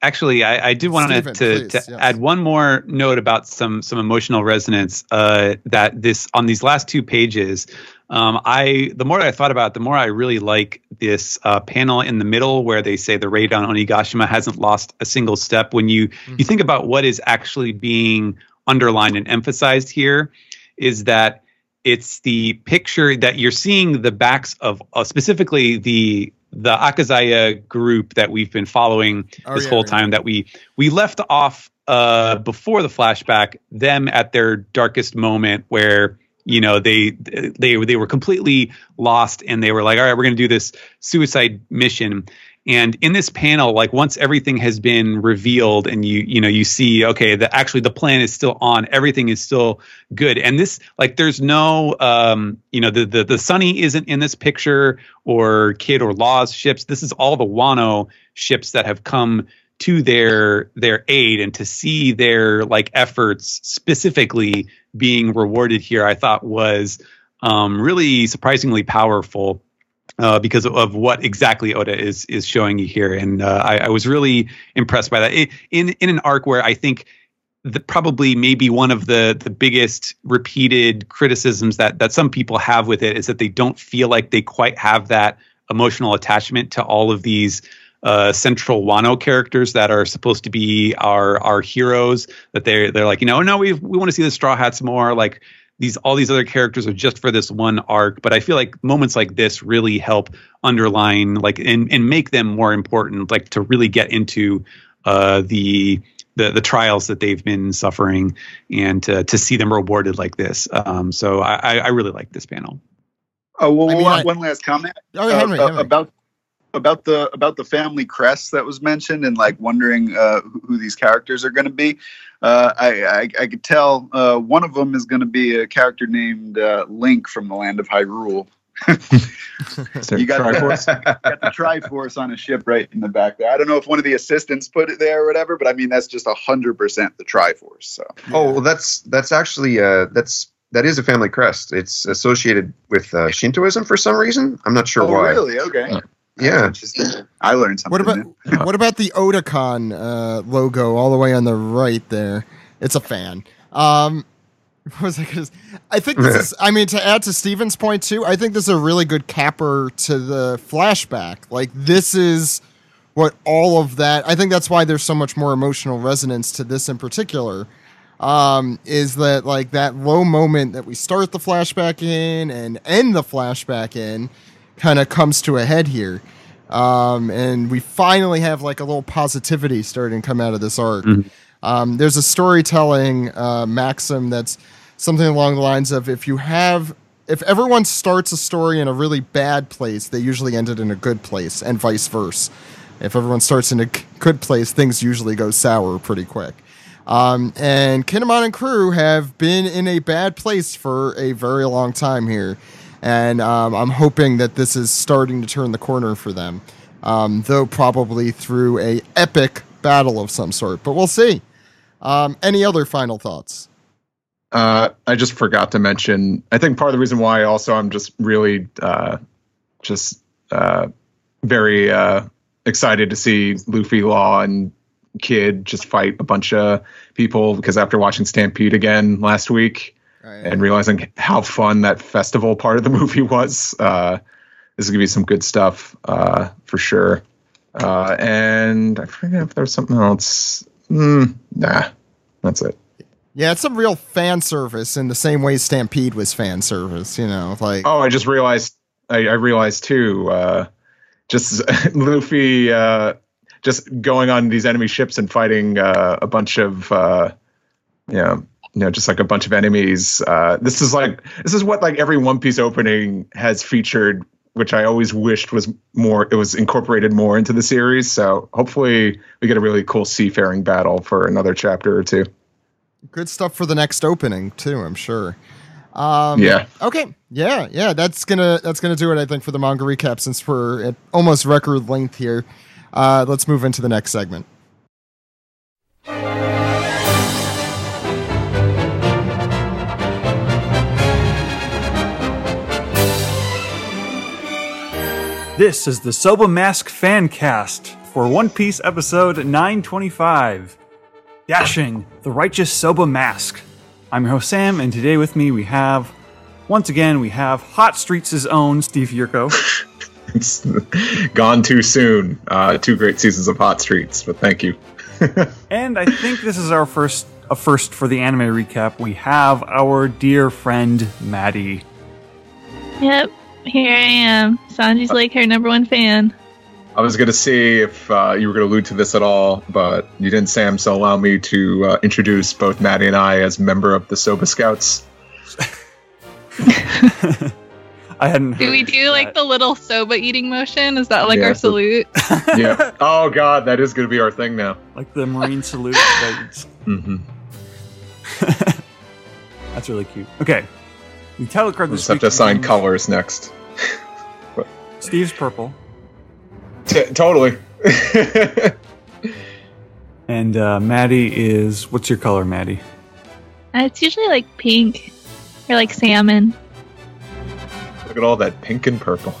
Actually, I, I do want Steven, to, please, to yes. add one more note about some some emotional resonance uh, that this on these last two pages. Um, I the more I thought about it, the more I really like this uh, panel in the middle where they say the raid on Onigashima hasn't lost a single step. When you, mm-hmm. you think about what is actually being underlined and emphasized here, is that it's the picture that you're seeing the backs of uh, specifically the the Akazaya group that we've been following oh, this yeah, whole time. Right. That we we left off uh, before the flashback, them at their darkest moment where. You know, they they they were completely lost and they were like, all right, we're going to do this suicide mission. And in this panel, like once everything has been revealed and you, you know, you see, OK, the actually the plan is still on. Everything is still good. And this like there's no, um, you know, the, the, the Sunny isn't in this picture or Kid or Law's ships. This is all the Wano ships that have come to their their aid, and to see their like efforts specifically being rewarded here, I thought was um, really surprisingly powerful uh, because of what exactly Oda is is showing you here, and uh, I, I was really impressed by that. It, in in an arc where I think the probably maybe one of the the biggest repeated criticisms that that some people have with it is that they don't feel like they quite have that emotional attachment to all of these. Uh, central Wano characters that are supposed to be our our heroes, that they're they're like, you know, no, we we want to see the Straw Hats more, like these all these other characters are just for this one arc. But I feel like moments like this really help underline like and and make them more important, like to really get into uh the the the trials that they've been suffering and to to see them rewarded like this. Um so I I really like this panel. Oh well, I mean, one, I, one last comment oh, uh, Henry, uh, Henry. about about the about the family crest that was mentioned, and like wondering uh, who, who these characters are going to be. Uh, I, I I could tell uh, one of them is going to be a character named uh, Link from the Land of Hyrule. You got Triforce. Got the Triforce on a ship right in the back there. I don't know if one of the assistants put it there or whatever, but I mean that's just a hundred percent the Triforce. So oh, well, that's that's actually uh, that's. That is a family crest. It's associated with uh, Shintoism for some reason. I'm not sure oh, why. Really? Okay. Uh. Yeah, I learned something. What about what about the Otakon uh, logo all the way on the right there? It's a fan. Um, what was I gonna say? I think this is. I mean, to add to Steven's point too, I think this is a really good capper to the flashback. Like this is what all of that. I think that's why there's so much more emotional resonance to this in particular. Um, is that like that low moment that we start the flashback in and end the flashback in? Kind of comes to a head here. Um, and we finally have like a little positivity starting to come out of this arc. Mm-hmm. Um, there's a storytelling uh, maxim that's something along the lines of if you have, if everyone starts a story in a really bad place, they usually end it in a good place, and vice versa. If everyone starts in a good place, things usually go sour pretty quick. Um, and Kinemon and crew have been in a bad place for a very long time here. And um, I'm hoping that this is starting to turn the corner for them, um, though probably through a epic battle of some sort. But we'll see. Um, any other final thoughts? Uh, I just forgot to mention, I think part of the reason why also I'm just really uh, just uh, very uh, excited to see Luffy, Law, and Kid just fight a bunch of people, because after watching Stampede again last week, and realizing how fun that festival part of the movie was, uh, this is going to be some good stuff uh, for sure. Uh, and I forget if there's something else. Mm, nah, that's it. Yeah, it's some real fan service in the same way Stampede was fan service. You know, like oh, I just realized. I, I realized too. Uh, just Luffy uh, just going on these enemy ships and fighting uh, a bunch of uh, you know. You know, just like a bunch of enemies. Uh, this is like this is what like every One Piece opening has featured, which I always wished was more. It was incorporated more into the series. So hopefully we get a really cool seafaring battle for another chapter or two. Good stuff for the next opening too, I'm sure. Um, yeah. Okay. Yeah. Yeah. That's gonna that's gonna do it, I think, for the manga recap, since we're at almost record length here. Uh, let's move into the next segment. This is the Soba Mask Fan Cast for One Piece episode nine twenty-five. Dashing, the Righteous Soba Mask. I'm your host Sam, and today with me we have, once again, we have Hot Streets' own Steve Yurko. It's gone too soon. Uh, two great seasons of Hot Streets, but thank you. And I think this is our first, a first for the anime recap. We have our dear friend Maddie. Yep. Here I am. Sanji's like her number one fan. I was going to see if uh, you were going to allude to this at all, but you didn't, Sam, so allow me to uh, introduce both Maddie and I as member of the Soba Scouts. I hadn't heard. Do we do that. Like the little soba eating motion? Is that like yeah, our salute? Yeah. Oh, God, that is going to be our thing now. Like the Marine salute. Mm-hmm. That's really cute. Okay. We telecard this week. We'll have to assign colors next. Steve's purple. T- totally. And uh, Maddie is... What's your color, Maddie? Uh, it's usually like pink. Or like salmon. Look at all that pink and purple.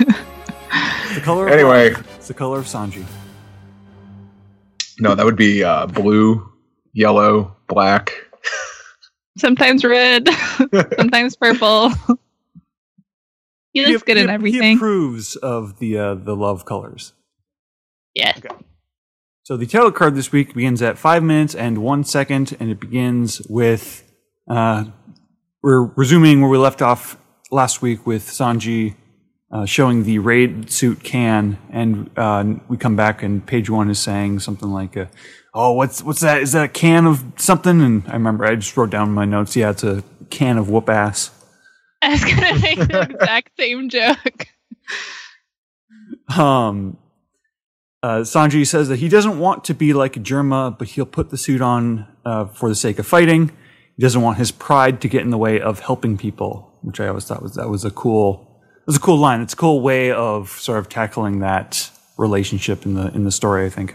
It's the color anyway. Of, it's the color of Sanji. No, that would be uh, blue, yellow, black. Sometimes red. Sometimes purple. He looks he, good he, in everything. He approves of the uh, the love colors. Yes. Okay. So the tarot card this week begins at five minutes and one second, and it begins with uh, we're resuming where we left off last week with Sanji uh, showing the raid suit can, and uh, we come back and page one is saying something like a. Oh, what's what's that? Is that a can of something? And I remember I just wrote down in my notes, yeah, it's a can of whoop ass. I was gonna make the exact same joke. Um, uh, Sanji says that he doesn't want to be like Jirma, but he'll put the suit on uh, for the sake of fighting. He doesn't want his pride to get in the way of helping people, which I always thought was that was a cool, it was a cool line. It's a cool way of sort of tackling that relationship in the in the story, I think.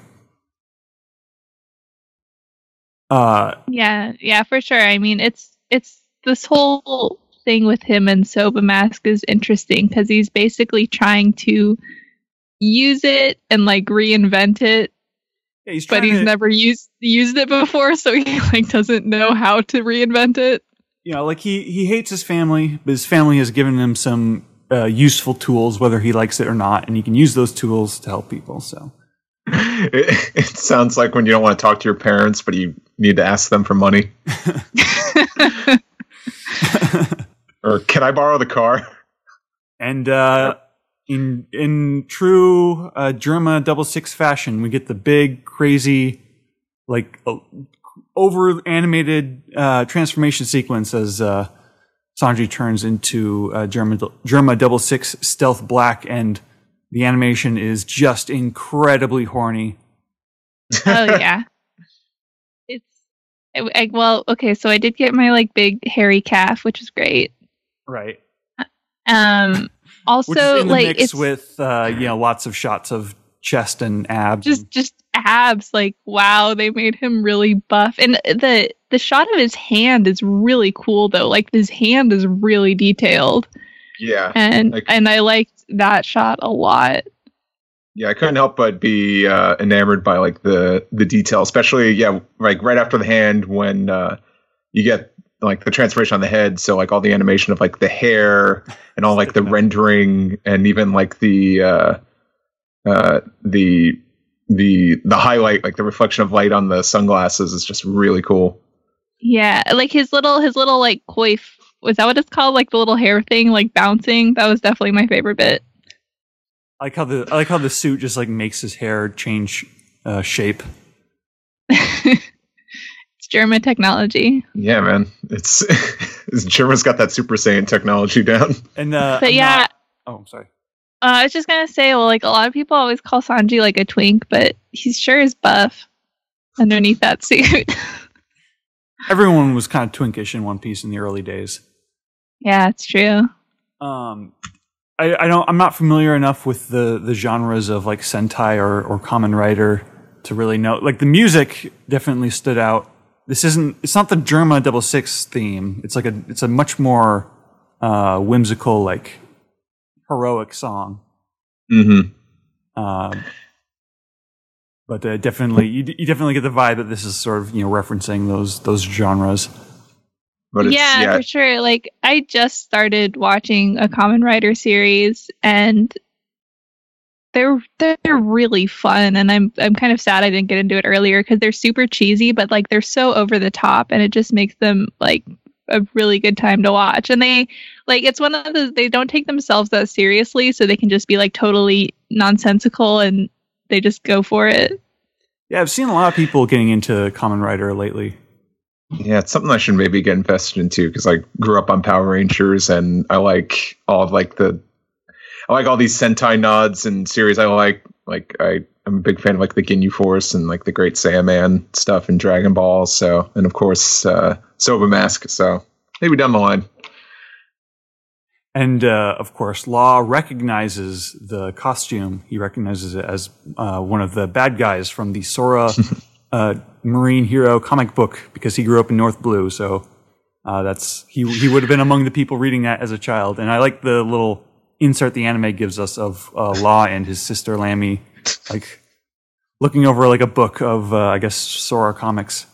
Uh, yeah, yeah, for sure. I mean, it's it's this whole thing with him and Soba Mask is interesting because he's basically trying to use it and like reinvent it, yeah, he's but he's to, never used used it before, so he like doesn't know how to reinvent it. Yeah, you know, like he he hates his family, but his family has given him some uh, useful tools, whether he likes it or not, and he can use those tools to help people. So. It, it sounds like when you don't want to talk to your parents, but you need to ask them for money. Or can I borrow the car? And uh, in in true uh, Jirma double six fashion, we get the big, crazy, like uh, over animated uh, transformation sequence as uh, Sanji turns into uh, Jirma Jirma double six stealth black and. The animation is just incredibly horny. Oh yeah, it's I, I, well okay. So I did get my like big hairy calf, which is great. Right. Um. Also, which is in the like mix it's with uh, you know, lots of shots of chest and abs. Just and, just abs. Like wow, they made him really buff, and the the shot of his hand is really cool though. Like his hand is really detailed. Yeah, and I, and I liked that shot a lot. Yeah, I couldn't help but be uh, enamored by like the the detail, especially yeah, like right after the hand when uh, you get like the transformation on the head. So like all the animation of like the hair and all like the rendering and even like the uh, uh, the the the highlight, like the reflection of light on the sunglasses is just really cool. Yeah, like his little his little like coif. Was that what it's called? Like the little hair thing, like bouncing? That was definitely my favorite bit. I like how the I like how the suit just like makes his hair change uh, shape. It's Jirma technology. Yeah, man. It's, it's Jirma's got that Super Saiyan technology down. And uh, but I'm yeah, not, oh, I'm sorry. Uh, I was just gonna say, well, like a lot of people always call Sanji like a twink, but he sure is buff underneath that suit. Everyone was kind of twinkish in One Piece in the early days. Yeah, it's true. Um, I, I don't. I'm not familiar enough with the the genres of like Sentai or or Kamen Rider to really know. Like the music definitely stood out. This isn't. It's not the Germa double six theme. It's like a. It's a much more uh, whimsical, like heroic song. Mm-hmm. Uh, but uh, definitely, you, you definitely get the vibe that this is sort of you know referencing those those genres. But it's, yeah, yeah, for sure. Like, I just started watching a Kamen Rider series, and they're they're really fun. And I'm I'm kind of sad I didn't get into it earlier because they're super cheesy, but like they're so over the top, and it just makes them like a really good time to watch. And they like it's one of those they don't take themselves that seriously, so they can just be like totally nonsensical, and they just go for it. Yeah, I've seen a lot of people getting into Kamen Rider lately. Yeah, it's something I should maybe get invested into because I grew up on Power Rangers and I like all of, like the, I like all these Sentai nods and series I like. Like I, I'm a big fan of like the Ginyu Force and like the Great Saiyaman stuff and Dragon Ball. So and of course uh, Soba Mask. So maybe down the line. And uh, of course, Law recognizes the costume. He recognizes it as uh, one of the bad guys from the Sora. Uh, Marine Hero comic book because he grew up in North Blue, so uh, that's he he would have been among the people reading that as a child. And I like the little insert the anime gives us of uh, Law and his sister Lammy, like looking over like a book of uh, I guess Sora comics.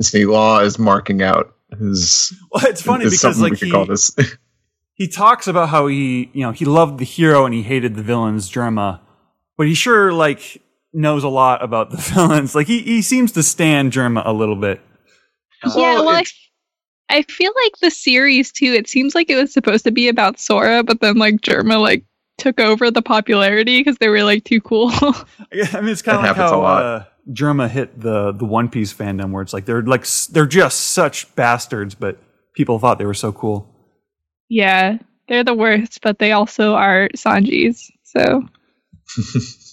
See, Law is marking out his. Well, it's funny because like he he talks about how he you know he loved the hero and he hated the villains Germa, but he sure like. knows a lot about the villains. Like, he, he seems to stand Germa a little bit. Yeah, well, I, f- I feel like the series, too, it seems like it was supposed to be about Sora, but then, like, Germa, like, took over the popularity because they were, like, too cool. I mean, it's kind of like how uh, Germa hit the, the One Piece fandom, where it's like, they're, like, they're just such bastards, but people thought they were so cool. Yeah, they're the worst, but they also are Sanjis, so...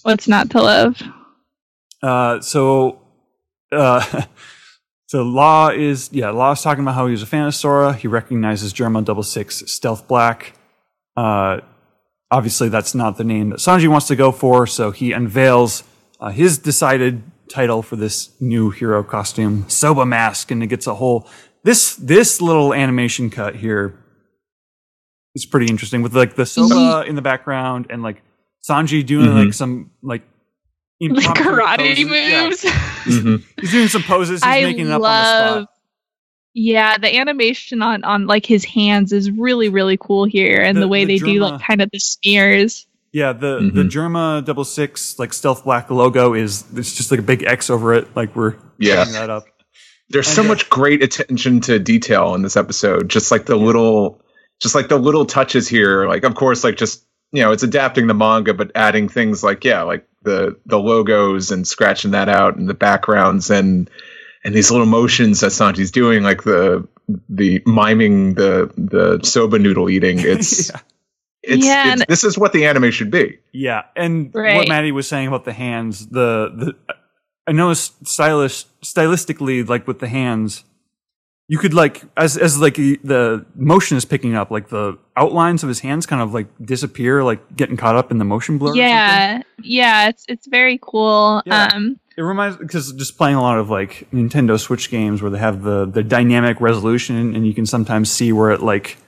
What's not to love? Uh, so, uh, so Law is yeah. Law's talking about how he was a fan of Sora. He recognizes Germa Double Six Stealth Black. Uh, obviously, that's not the name that Sanji wants to go for. So he unveils uh, his decided title for this new hero costume, Soba Mask, and it gets a whole this this little animation cut here is pretty interesting with like the soba in the background and like. Sanji doing mm-hmm. like some like, like karate poses. moves. Yeah. mm-hmm. He's doing some poses. He's I making it up love, on the spot. Yeah, the animation on, on like his hands is really really cool here, and the, the way the they Germa, do like kind of the smears. Yeah, the mm-hmm. the Germa double six like Stealth Black logo is it's just like a big X over it. Like we're yeah. putting that up. There's and so yeah. much great attention to detail in this episode. Just like the yeah. little, just like the little touches here. Like of course, like just. You know, it's adapting the manga, but adding things like, yeah, like the the logos and scratching that out and the backgrounds and and these little motions that Sanji's doing, like the the miming, the the soba noodle eating. It's, yeah. it's, yeah, it's this is what the anime should be. Yeah, and right. what Maddie was saying about the hands, the the I know stylish stylistically, like with the hands. You could like as as like the motion is picking up, like the outlines of his hands kind of like disappear, like getting caught up in the motion blur. Yeah, yeah, it's it's very cool. Yeah. Um, it reminds because just playing a lot of like Nintendo Switch games where they have the the dynamic resolution, and you can sometimes see where it like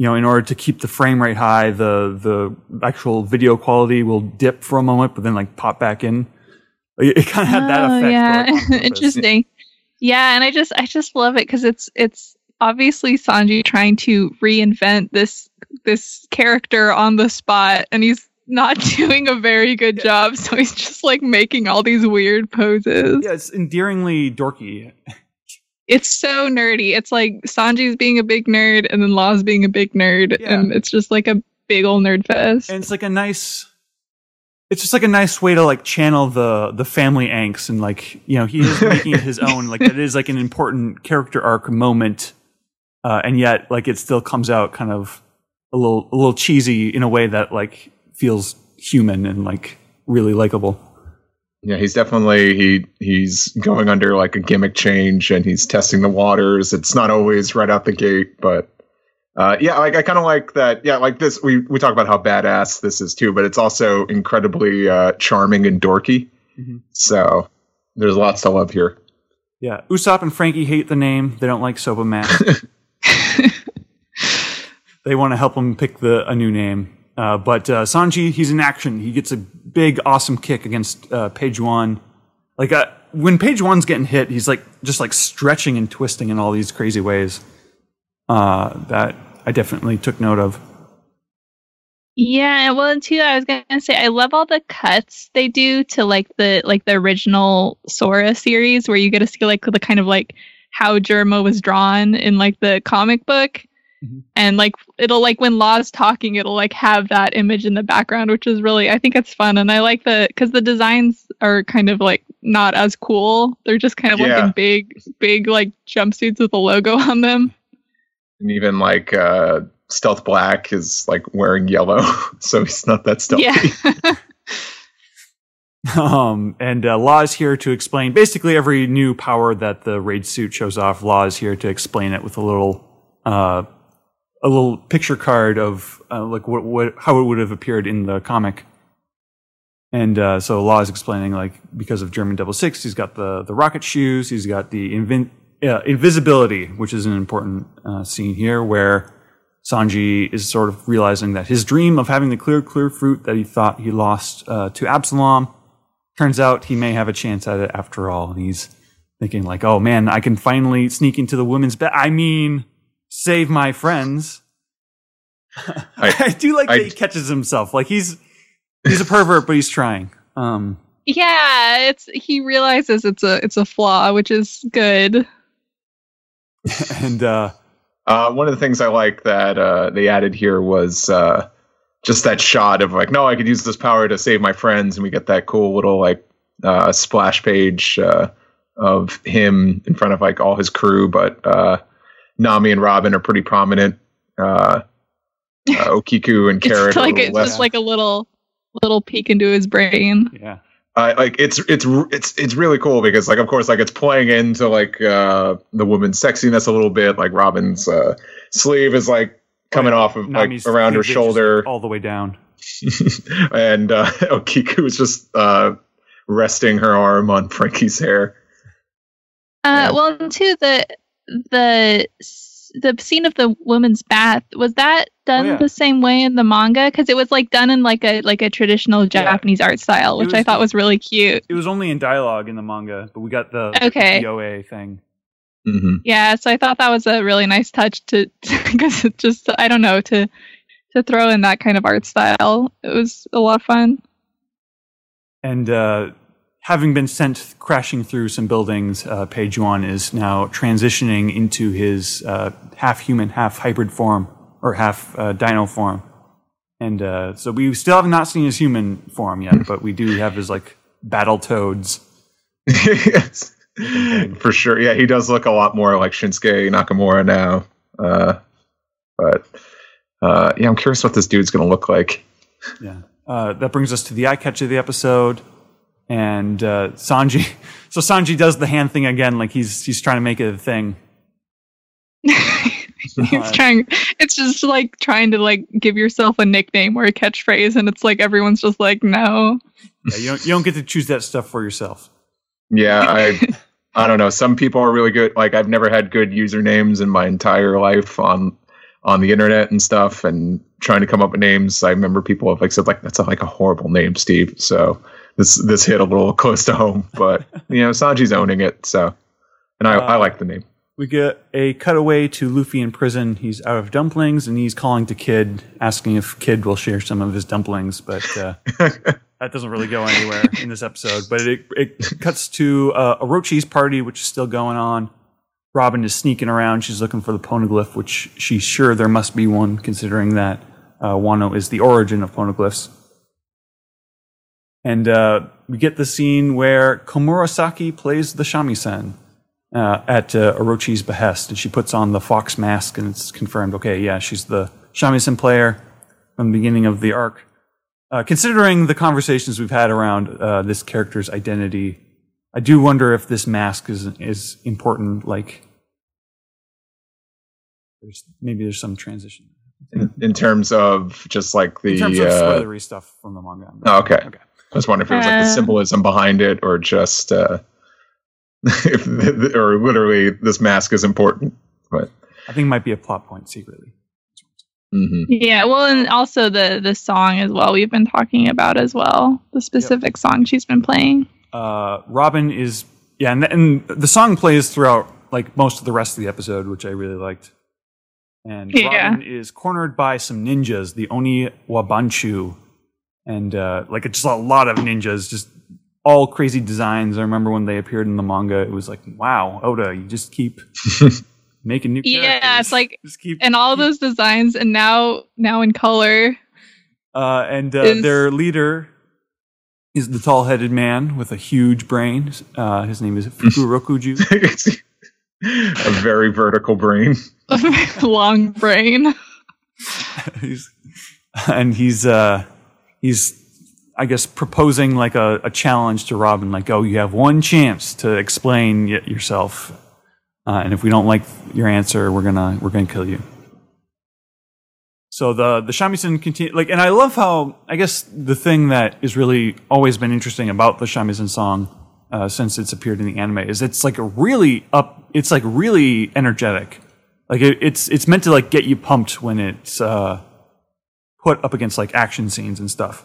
you know in order to keep the frame rate high, the the actual video quality will dip for a moment, but then like pop back in. It, it kind of had oh, that effect. Yeah, interesting. Yeah. Yeah, and I just I just love it because it's it's obviously Sanji trying to reinvent this this character on the spot, and he's not doing a very good job. So he's just like making all these weird poses. Yeah, it's endearingly dorky. It's so nerdy. It's like Sanji's being a big nerd, and then Law's being a big nerd, yeah. and it's just like a big old nerd fest. And it's like a nice. It's just like a nice way to like channel the the family angst and like you know he is making it his own like that is like an important character arc moment, uh, and yet like it still comes out kind of a little a little cheesy in a way that like feels human and like really likable. Yeah, he's definitely he he's going under like a gimmick change and he's testing the waters. It's not always right out the gate, but Uh, yeah, like I kind of like that. Yeah, like this. We, we talk about how badass this is too, but it's also incredibly uh, charming and dorky. Mm-hmm. So there's lots to love here. Yeah, Usopp and Frankie hate the name. They don't like Soba Matt. They want to help him pick the a new name. Uh, but uh, Sanji, he's in action. He gets a big, awesome kick against uh, Page One. Like uh, when Page One's getting hit, he's like just like stretching and twisting in all these crazy ways. Uh, that I definitely took note of. Yeah, well, and too, I was gonna say I love all the cuts they do to like the like the original Sora series, where you get to see like the kind of like how Jerma was drawn in like the comic book, mm-hmm. and like it'll like when Law's talking, it'll like have that image in the background, which is really I think it's fun, and I like the because the designs are kind of like not as cool; they're just kind of yeah. like in big, big like jumpsuits with a logo on them, and even like. uh Stealth Black is like wearing yellow, so he's not that stealthy. Yeah. um, and uh, Law is here to explain basically every new power that the raid suit shows off. Law is here to explain it with a little, uh, a little picture card of uh, like what, what how it would have appeared in the comic. And uh, so Law is explaining like because of German Double Six, he's got the the rocket shoes, he's got the invin- uh, invisibility, which is an important uh, scene here where. Sanji is sort of realizing that his dream of having the clear, clear fruit that he thought he lost uh, to Absalom, turns out he may have a chance at it after all. And he's thinking like, oh man, I can finally sneak into the women's bed. I mean, save my friends. I, I do like I, that he catches himself. Like he's, he's a pervert, but he's trying. Um, yeah, it's, he realizes it's a, it's a flaw, which is good. And, uh, Uh, one of the things I like that uh, they added here was uh, just that shot of like, no, I could use this power to save my friends. And we get that cool little like uh, splash page uh, of him in front of like all his crew. But uh, Nami and Robin are pretty prominent. Uh, uh, Okiku and Carrot. It's, like, it's just like a little little peek into his brain. Yeah. Uh, like it's it's it's it's really cool because like of course like it's playing into like uh, the woman's sexiness a little bit. Like Robin's uh, sleeve is like coming right. off of Nami's like around her shoulder all the way down, and uh, Okiku is just uh, resting her arm on Frankie's hair. Uh, yeah. Well, too the the the scene of the woman's bath was that done oh, yeah. the same way in the manga because it was like done in like a like a traditional Japanese yeah. art style, which was, I thought was really cute. It was only in dialogue in the manga, but we got the okay. O A thing. Mm-hmm. Yeah, so I thought that was a really nice touch to because it just I don't know to to throw in that kind of art style. It was a lot of fun. And uh, having been sent crashing through some buildings, uh, Pei Juan is now transitioning into his uh, half human, half hybrid form. Or half uh, dino form. And uh, so we still have not seen his human form yet, but we do have his, like, battle toads. Yes. For sure. Yeah, he does look a lot more like Shinsuke Nakamura now. Uh, but, uh, yeah, I'm curious what this dude's going to look like. Yeah. Uh, that brings us to the eye catch of the episode. And uh, Sanji. So Sanji does the hand thing again, like he's he's trying to make it a thing. He's trying. It's just like trying to like give yourself a nickname or a catchphrase, and it's like everyone's just like, no. Yeah, you don't. You don't get to choose that stuff for yourself. Yeah, I. I don't know. Some people are really good. Like I've never had good usernames in my entire life on on the internet and stuff, and trying to come up with names. I remember people have like said like that's like a horrible name, Steve. So this this hit a little close to home, but you know Sanji's owning it. So, and I, uh, I like the name. We get a cutaway to Luffy in prison. He's out of dumplings, and he's calling to Kid, asking if Kid will share some of his dumplings. But uh, that doesn't really go anywhere in this episode. But it, it cuts to uh, Orochi's party, which is still going on. Robin is sneaking around. She's looking for the poneglyph, which she's sure there must be one, considering that uh, Wano is the origin of poneglyphs. And uh, we get the scene where Komurasaki plays the shamisen. Uh, at uh, Orochi's behest, and she puts on the fox mask, and it's confirmed, okay, yeah, she's the shamisen player from the beginning of the arc. Uh, considering the conversations we've had around uh, this character's identity, I do wonder if this mask is is important, like there's maybe there's some transition in, in terms of just like the in terms of uh, spoilery stuff from the manga. Oh, okay. Okay. I was wondering if it was like the symbolism behind it, or just uh, if or literally this mask is important. But I think it might be a plot point secretly. Mm-hmm. Yeah, well, and also the the song as well. We've been talking about as well the specific yep. song she's been playing. Uh, Robin is yeah, and, and the song plays throughout like most of the rest of the episode, which I really liked. And yeah. Robin is cornered by some ninjas, the Oni Wabanchu, and uh, like it's just a lot of ninjas, just all crazy designs. I remember when they appeared in the manga, it was like, wow, Oda, you just keep. Making new characters. Yeah, it's like keep, and all keep. Those designs, and now now in color. Uh, and uh, is, their leader is the tall-headed man with a huge brain. Uh, his name is Fukurokuju. A very vertical brain, a very long brain. he's, and he's uh, he's I guess proposing like a, a challenge to Robin, like, oh, you have one chance to explain y- yourself. Uh, and if we don't like your answer, we're gonna we're gonna kill you. So the the shamisen continue like, and I love how I guess the thing that is really always been interesting about the shamisen song uh, since it's appeared in the anime is it's like a really up, it's like really energetic, like it, it's it's meant to like get you pumped when it's uh, put up against like action scenes and stuff.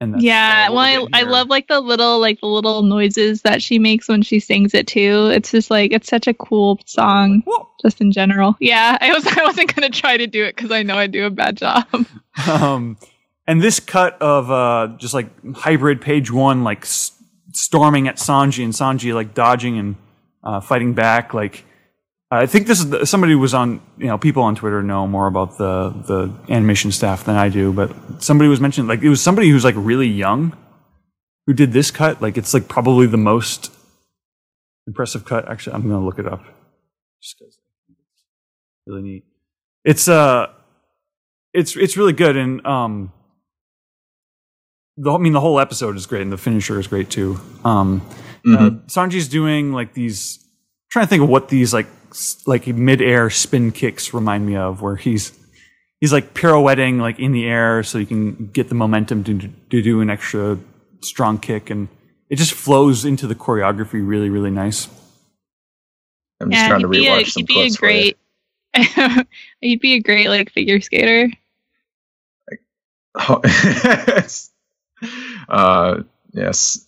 And yeah, well, I, I love like the little like the little noises that she makes when she sings it too. It's just like it's such a cool song, Whoa. Just in general. Yeah, I was I wasn't gonna try to do it because I know I do a bad job. Um, and this cut of uh, just like hybrid page one, like s- storming at Sanji and Sanji like dodging and uh, fighting back. Like I think this is the, somebody was on you know people on Twitter know more about the the animation staff than I do, but somebody was mentioning like it was somebody who's like really young who did this cut. Like it's like probably the most impressive cut. Actually, I'm gonna look it up just because it's really neat. It's uh, it's it's really good, and um, the I mean the whole episode is great, and the finisher is great too. Um, mm-hmm. uh, Sanji's doing like these. I'm trying to think of what these like. Like mid-air spin kicks remind me of, where he's he's like pirouetting like in the air so you can get the momentum to, to do an extra strong kick, and it just flows into the choreography really really nice. I'm just yeah, trying to rewatch a, some he'd clips. Be a great, he'd be a great like figure skater. Like, oh, uh, yes.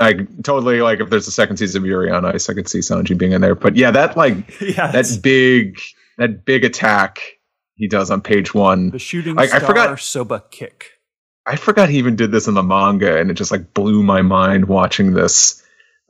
I totally like if there's a second season of Yuri on Ice, I could see Sanji being in there. But yeah, that like yeah, that big that big attack he does on page one. The shooting like, star I forgot, soba kick. I forgot he even did this in the manga, and it just like blew my mind watching this.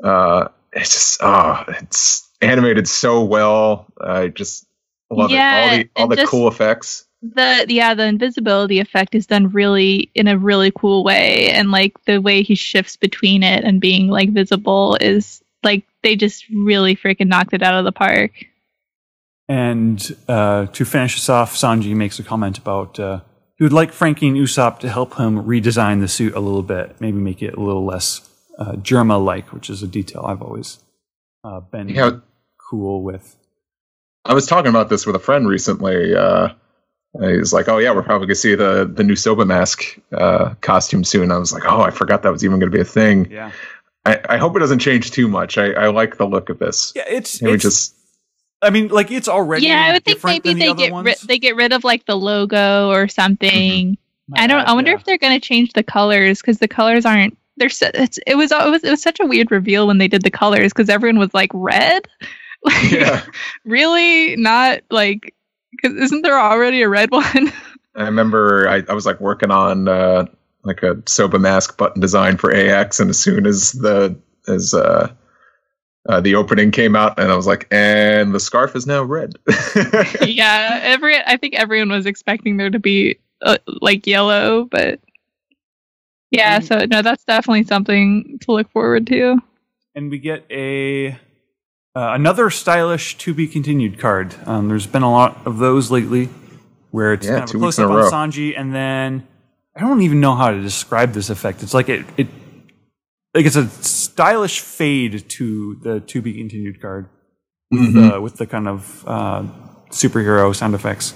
Uh, it's just oh, it's animated so well. I just love yeah, it. All the all the cool effects. The yeah, the invisibility effect is done really in a really cool way, and like the way he shifts between it and being like visible is like they just really freaking knocked it out of the park. And uh, to finish us off, Sanji makes a comment about uh, he would like Frankie and Usopp to help him redesign the suit a little bit, maybe make it a little less uh, Germa-like, which is a detail I've always uh, been yeah. cool with. I was talking about this with a friend recently. Uh, He's like, oh yeah, we're probably gonna see the the new Soba mask uh, costume soon. I was like, oh, I forgot that was even gonna be a thing. Yeah, I, I hope it doesn't change too much. I, I like the look of this. Yeah, it's and it's. We just, I mean, like it's already. Yeah, I would think maybe they the get ri- they get rid of like the logo or something. Mm-hmm. I don't. Bad, I wonder yeah. if they're gonna change the colors because the colors aren't. They're. So, it's, it was it was it was such a weird reveal when they did the colors because everyone was like red. Like, yeah. Really not like. Isn't there already a red one? I remember I, I was like working on uh, like a soba mask button design for A X, and as soon as the as uh, uh, the opening came out, and I was like, and the scarf is now red. Yeah, every I think everyone was expecting there to be uh, like yellow, but yeah. And, so no, that's definitely something to look forward to. And we get a. Uh, another stylish to be continued card. Um, there's been a lot of those lately where it's yeah, kind of a close up on Sanji, and then I don't even know how to describe this effect. It's like it, it like it's a stylish fade to the to be continued card with, mm-hmm. uh, with the kind of uh, superhero sound effects.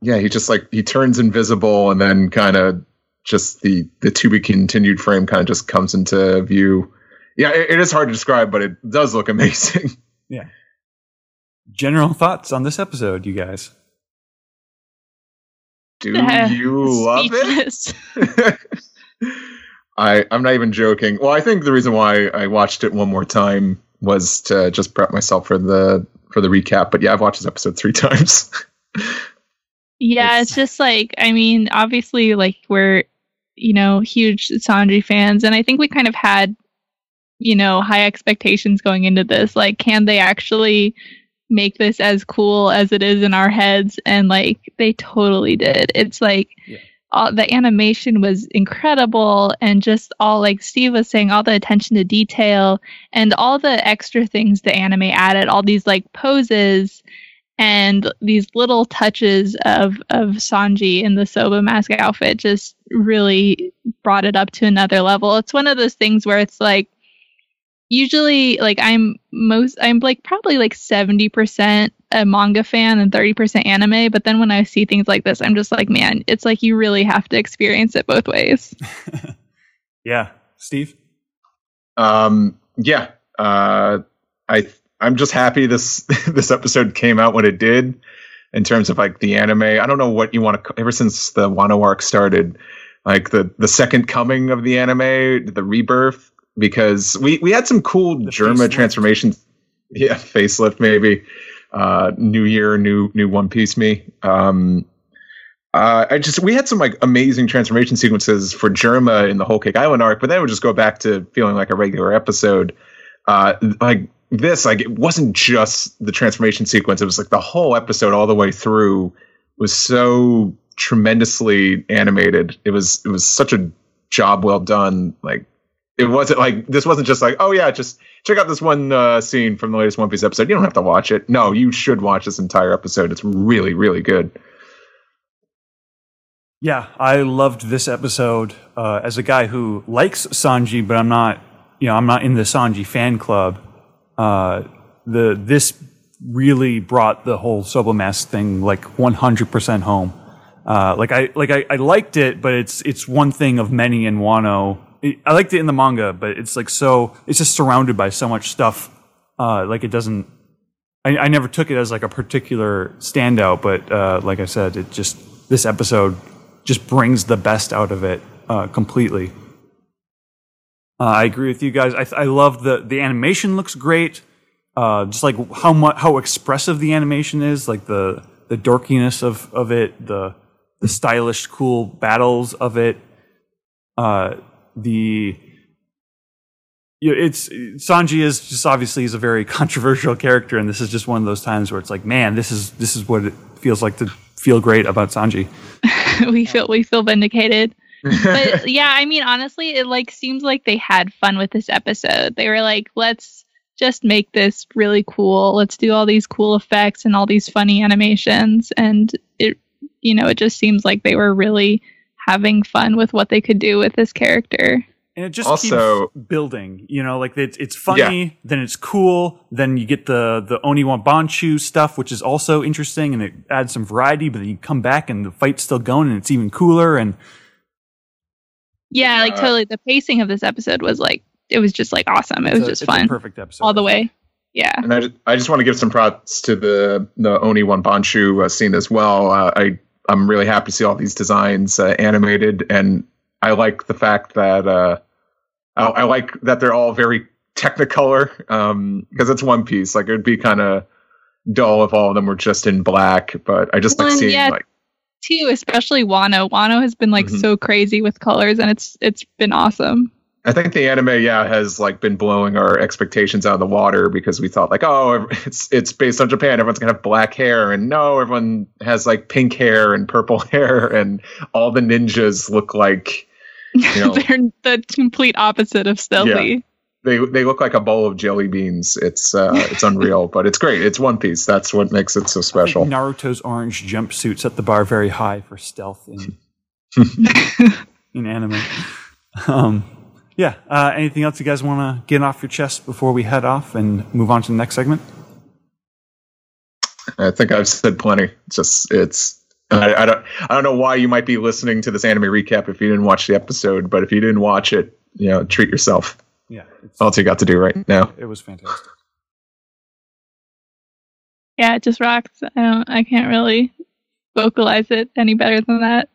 Yeah, he just like he turns invisible and then kind of just the the to be continued frame kind of just comes into view. Yeah, it, it is hard to describe, but it does look amazing. Yeah. General thoughts on this episode, you guys? Do uh, you love speechless. It? I I'm not even joking. Well, I think the reason why I watched it one more time was to just prep myself for the for the recap. But yeah, I've watched this episode three times. Yeah, it's, it's just like, I mean, obviously, like, we're, you know, huge Sanji fans, and I think we kind of had, you know, high expectations going into this. Like, can they actually make this as cool as it is in our heads? And like, they totally did. It's like, yeah. All the animation was incredible, and just all, like Steve was saying, all the attention to detail and all the extra things the anime added, all these like poses and these little touches of of Sanji in the Soba mask outfit just really brought it up to another level. It's one of those things where it's like, usually, like, I'm most, I'm like probably like seventy percent a manga fan and thirty percent anime. But then when I see things like this, I'm just like, man, it's like you really have to experience it both ways. Yeah. Steve? Um, yeah. Uh, I, I'm just happy this, this episode came out when it did in terms of like the anime. I don't know what you want to, ever since the Wano arc started, like the, the second coming of the anime, the rebirth. Because we, we had some cool the Germa facelift. Transformations. Yeah, facelift maybe. Uh, new year, new new One Piece me. Um, uh, I just we had some like amazing transformation sequences for Germa in the Whole Cake Island arc, but then it would just go back to feeling like a regular episode. Uh, like this, like it wasn't just the transformation sequence, it was like the whole episode all the way through was so tremendously animated. It was it was such a job well done, like it wasn't like this wasn't just like, oh yeah, just check out this one uh, scene from the latest One Piece episode. You don't have to watch it. No, you should watch this entire episode. It's really, really good. Yeah, I loved this episode. Uh, as a guy who likes Sanji, but I'm not, you know, I'm not in the Sanji fan club. Uh, the this really brought the whole Soba Mask thing like one hundred percent home. Uh, like I like I, I liked it, but it's it's one thing of many in Wano. I liked it in the manga, but it's like so. It's just surrounded by so much stuff. Uh, like it doesn't. I, I never took it as like a particular standout, but uh, like I said, it just this episode just brings the best out of it uh, completely. Uh, I agree with you guys. I, I love the the animation looks great. Uh, just like how much how expressive the animation is, like the the dorkiness of of it, the the stylish, cool battles of it. Uh, The you know, it's Sanji is just obviously is a very controversial character, and this is just one of those times where it's like, man, this is this is what it feels like to feel great about Sanji. we feel we feel vindicated, but yeah, I mean, honestly, it like seems like they had fun with this episode. They were like, let's just make this really cool. Let's do all these cool effects and all these funny animations, and it you know it just seems like they were really having fun with what they could do with this character. And it just also, keeps building, you know, like it's, it's funny, yeah. Then it's cool. Then you get the, the Oni wa Banchu stuff, which is also interesting and it adds some variety, but then you come back and the fight's still going and it's even cooler. And yeah, like uh, totally. The pacing of this episode was like, it was just like awesome. It was a, just fun. Perfect episode. All the way. Yeah. And I just, I just want to give some props to the, the Oni wa Banchu uh, scene as well. Uh, I, I'm really happy to see all these designs uh, animated, and I like the fact that uh, I, I like that they're all very Technicolor um, because it's One Piece. Like it would be kind of dull if all of them were just in black, but I just well, like seeing yeah, like too, especially Wano. Wano has been like mm-hmm. so crazy with colors, and it's it's been awesome. I think the anime, yeah, has like been blowing our expectations out of the water because we thought like, oh, it's it's based on Japan. Everyone's gonna have black hair, and no, everyone has like pink hair and purple hair, and all the ninjas look like you know, they're the complete opposite of stealthy. Yeah, they they look like a bowl of jelly beans. It's uh, it's unreal, but it's great. It's One Piece. That's what makes it so special. I think Naruto's orange jumpsuit set the bar very high for stealth in in anime. Um, Yeah. Uh, anything else you guys want to get off your chest before we head off and move on to the next segment? I think I've said plenty. It's just it's. I, I don't. I don't know why you might be listening to this anime recap if you didn't watch the episode. But if you didn't watch it, you know, treat yourself. Yeah, it's, all you got to do right now. It was fantastic. Yeah, it just rocks. I don't. I can't really vocalize it any better than that.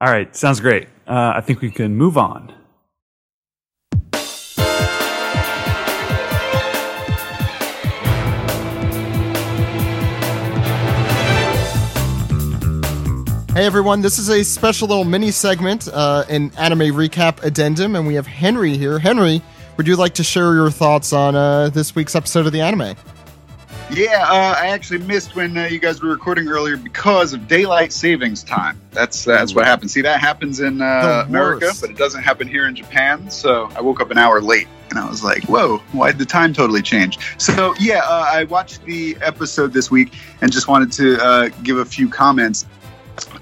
All right, sounds great. Uh, I think we can move on. Hey everyone, this is a special little mini segment, uh, an anime recap addendum, and we have Henry here. Henry, would you like to share your thoughts on uh, this week's episode of the anime? Yeah, uh, I actually missed when uh, you guys were recording earlier because of daylight savings time. That's that's what happens. See, that happens in uh, America, but it doesn't happen here in Japan. So I woke up an hour late, and I was like, whoa, why did the time totally change? So, yeah, uh, I watched the episode this week and just wanted to uh, give a few comments.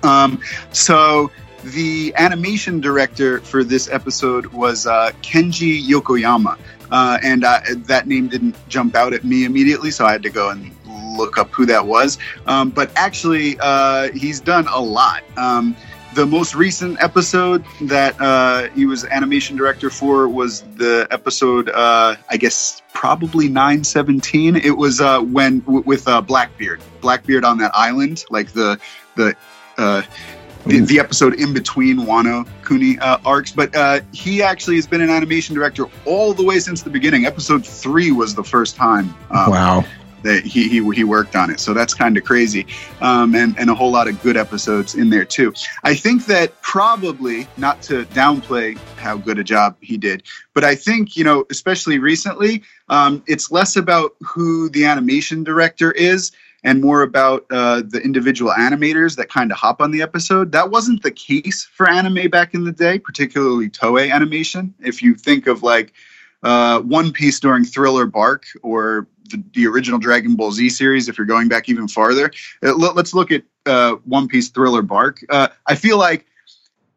Um, so the animation director for this episode was uh, Kenji Yokoyama, uh, and uh, that name didn't jump out at me immediately, so I had to go and look up who that was. Um, but actually, uh, he's done a lot. Um, the most recent episode that uh, he was animation director for was the episode, uh, I guess, probably nine seventeen. It was uh, when w- with uh, Blackbeard. Blackbeard on that island, like the the. Uh, the, the episode in between Wano Kuni uh, arcs, but uh, he actually has been an animation director all the way since the beginning. Episode three was the first time um, wow. that he, he he worked on it, so that's kind of crazy, um, and, and a whole lot of good episodes in there too. I think that probably, not to downplay how good a job he did, but I think, you know, especially recently, um, it's less about who the animation director is and more about uh, the individual animators that kind of hop on the episode. That wasn't the case for anime back in the day, particularly Toei animation. If you think of like uh, One Piece during Thriller Bark or the, the original Dragon Ball Z series, if you're going back even farther, it, let's look at uh, One Piece Thriller Bark. Uh, I feel like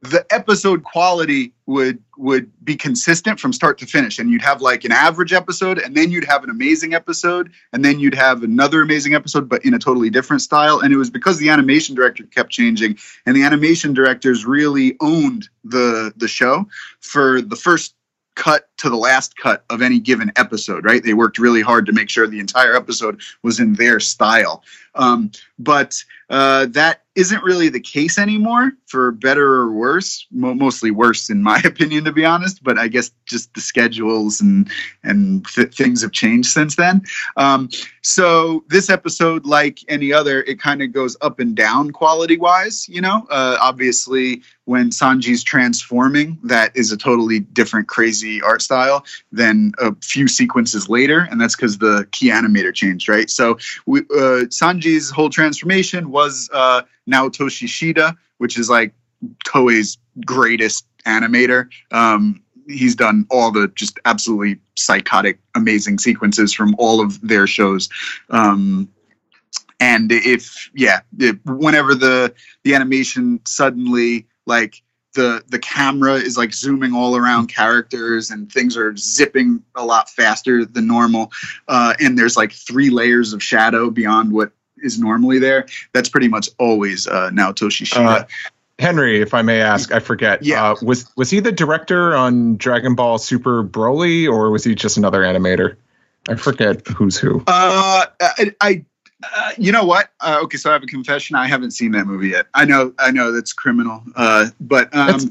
the episode quality would would be consistent from start to finish. And you'd have like an average episode, and then you'd have an amazing episode, and then you'd have another amazing episode, but in a totally different style. And it was because the animation director kept changing, and the animation directors really owned the the show for the first cut to the last cut of any given episode, right? They worked really hard to make sure the entire episode was in their style. Um, but uh, that isn't really the case anymore, for better or worse, Mo- mostly worse in my opinion, to be honest, but I guess just the schedules and and th- things have changed since then. Um, so this episode, like any other, it kind of goes up and down quality wise, you know, uh, obviously when Sanji's transforming, that is a totally different, crazy art style than a few sequences later. And that's because the key animator changed, right? So we, uh, Sanji's whole transformation was, uh, Naoto Shishida, which is like Toei's greatest animator. Um, he's done all the just absolutely psychotic, amazing sequences from all of their shows. Um, and if, yeah, if, whenever the, the animation suddenly, like, the the camera is like zooming all around characters and things are zipping a lot faster than normal. Uh, and there's like three layers of shadow beyond what is normally there. That's pretty much always uh, Naoto Shishida. Uh, Henry, if I may ask, I forget. Yeah. Uh, was was he the director on Dragon Ball Super Broly, or was he just another animator? I forget who's who. Uh, I, I uh, you know what? Uh, okay, so I have a confession. I haven't seen that movie yet. I know, I know that's criminal. Uh, but um, that's,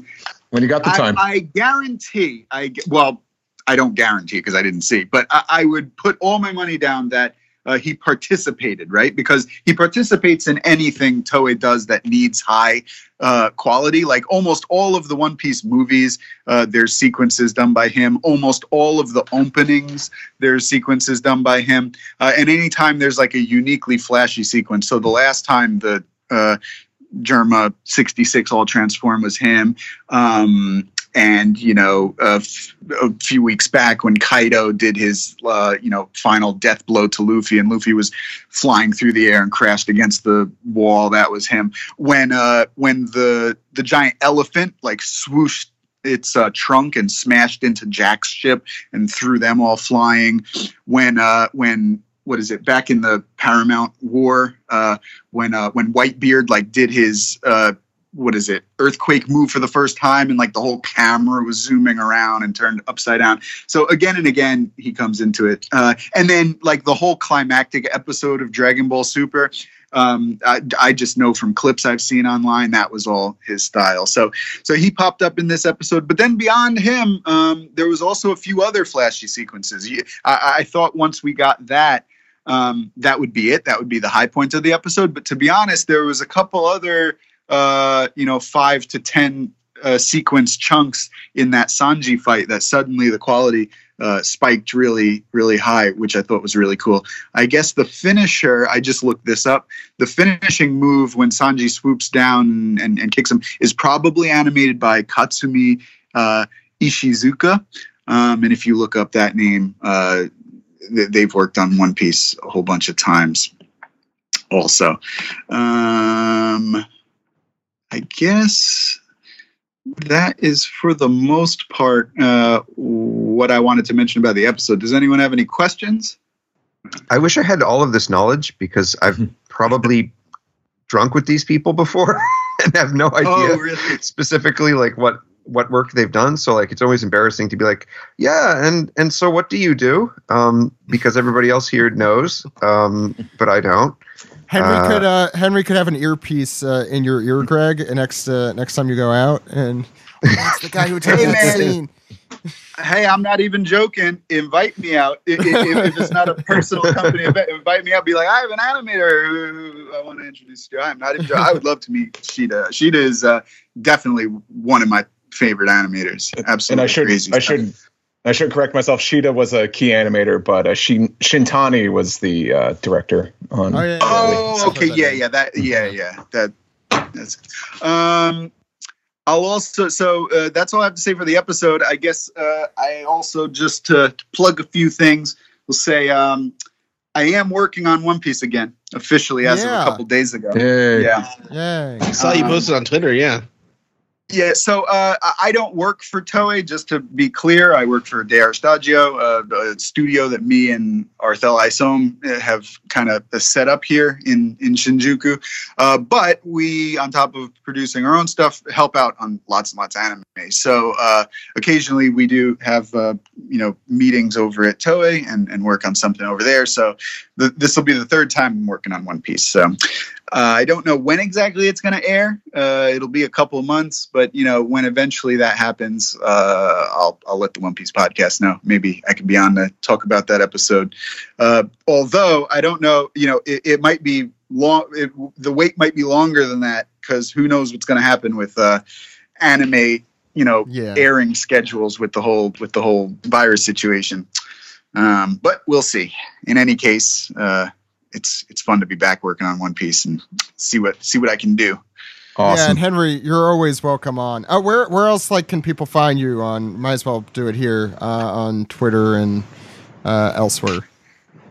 when you got the time, I, I guarantee. I well, I don't guarantee because I didn't see, but I, I would put all my money down that. Uh, he participated, right? Because he participates in anything Toei does that needs high uh, quality. Like almost all of the One Piece movies, uh, there's sequences done by him. Almost all of the openings, there's sequences done by him. Uh, and anytime there's like a uniquely flashy sequence. So the last time the uh, Germa sixty-six all transform was him. Um, And, you know, uh, f- a few weeks back when Kaido did his, uh, you know, final death blow to Luffy, and Luffy was flying through the air and crashed against the wall, that was him. When uh, when the the giant elephant, like, swooshed its uh, trunk and smashed into Jack's ship and threw them all flying. When uh, when what is it, back in the Paramount War, uh, when uh, when Whitebeard like did his uh, what is it, earthquake move for the first time, and like the whole camera was zooming around and turned upside down. So again and again he comes into it, uh, and then like the whole climactic episode of Dragon Ball Super. Um, I, I just know from clips I've seen online that was all his style. So, so he popped up in this episode. But then beyond him, um, there was also a few other flashy sequences. I, I thought once we got that, um, that would be it. That would be the high point of the episode. But to be honest, there was a couple other, uh, you know, five to ten uh, sequence chunks in that Sanji fight that suddenly the quality Uh, spiked really, really high, which I thought was really cool. I guess the finisher, I just looked this up, the finishing move when Sanji swoops down and, and kicks him is probably animated by Katsumi uh, Ishizuka. Um, and if you look up that name, uh, th- they've worked on One Piece a whole bunch of times also. Um, I guess... that is, for the most part, uh, what I wanted to mention about the episode. Does anyone have any questions? I wish I had all of this knowledge, because I've probably drunk with these people before and have no idea oh, really? specifically like what, what work they've done. So like, it's always embarrassing to be like, yeah, and, and so what do you do? Um, because everybody else here knows, um, but I don't. Henry uh, could uh, Henry could have an earpiece uh, in your ear, Greg, and next uh, next time you go out, and oh, that's the guy who took hey, that scene. Hey, I'm not even joking. Invite me out. If, if, if it's not a personal company event, invite me out. Be like, I have an animator I want to introduce you. I'm not even joking. I would love to meet Shida. Shida is uh, definitely one of my favorite animators. Absolutely, and I should crazy I stuff. should I should correct myself. Shida was a key animator, but uh, Shin- Shintani was the uh, director on. Oh, yeah, yeah. oh okay, yeah, yeah, that, yeah, yeah, that. That's. Um, I'll also so uh, that's all I have to say for the episode. I guess uh, I also just uh, to plug a few things. We'll say um, I am working on One Piece again officially as yeah. of a couple days ago. Yay. Yeah, yeah. I saw you posted um, on Twitter. Yeah. Yeah, so uh, I don't work for Toei, just to be clear. I work for De Aristagio, uh, a studio that me and Arthel Isom have kind of set up here in, in Shinjuku. Uh, but we, on top of producing our own stuff, help out on lots and lots of anime. So uh, occasionally we do have uh, you know meetings over at Toei and, and work on something over there. So th- this will be the third time I'm working on One Piece. So. Uh, I don't know when exactly it's going to air. Uh, it'll be a couple of months, but you know, when eventually that happens, uh, I'll I'll let the One Piece podcast know. Maybe I can be on to talk about that episode. Uh, although I don't know, you know, it, it might be long. It, the wait might be longer than that, because who knows what's going to happen with uh, anime, you know, yeah. airing schedules with the whole with the whole virus situation. Um, but we'll see. In any case. Uh, It's it's fun to be back working on One Piece and see what see what I can do. Awesome. Yeah, and Henry, you're always welcome on. Uh, where where else like can people find you on? Might as well do it here uh, on Twitter and uh, elsewhere.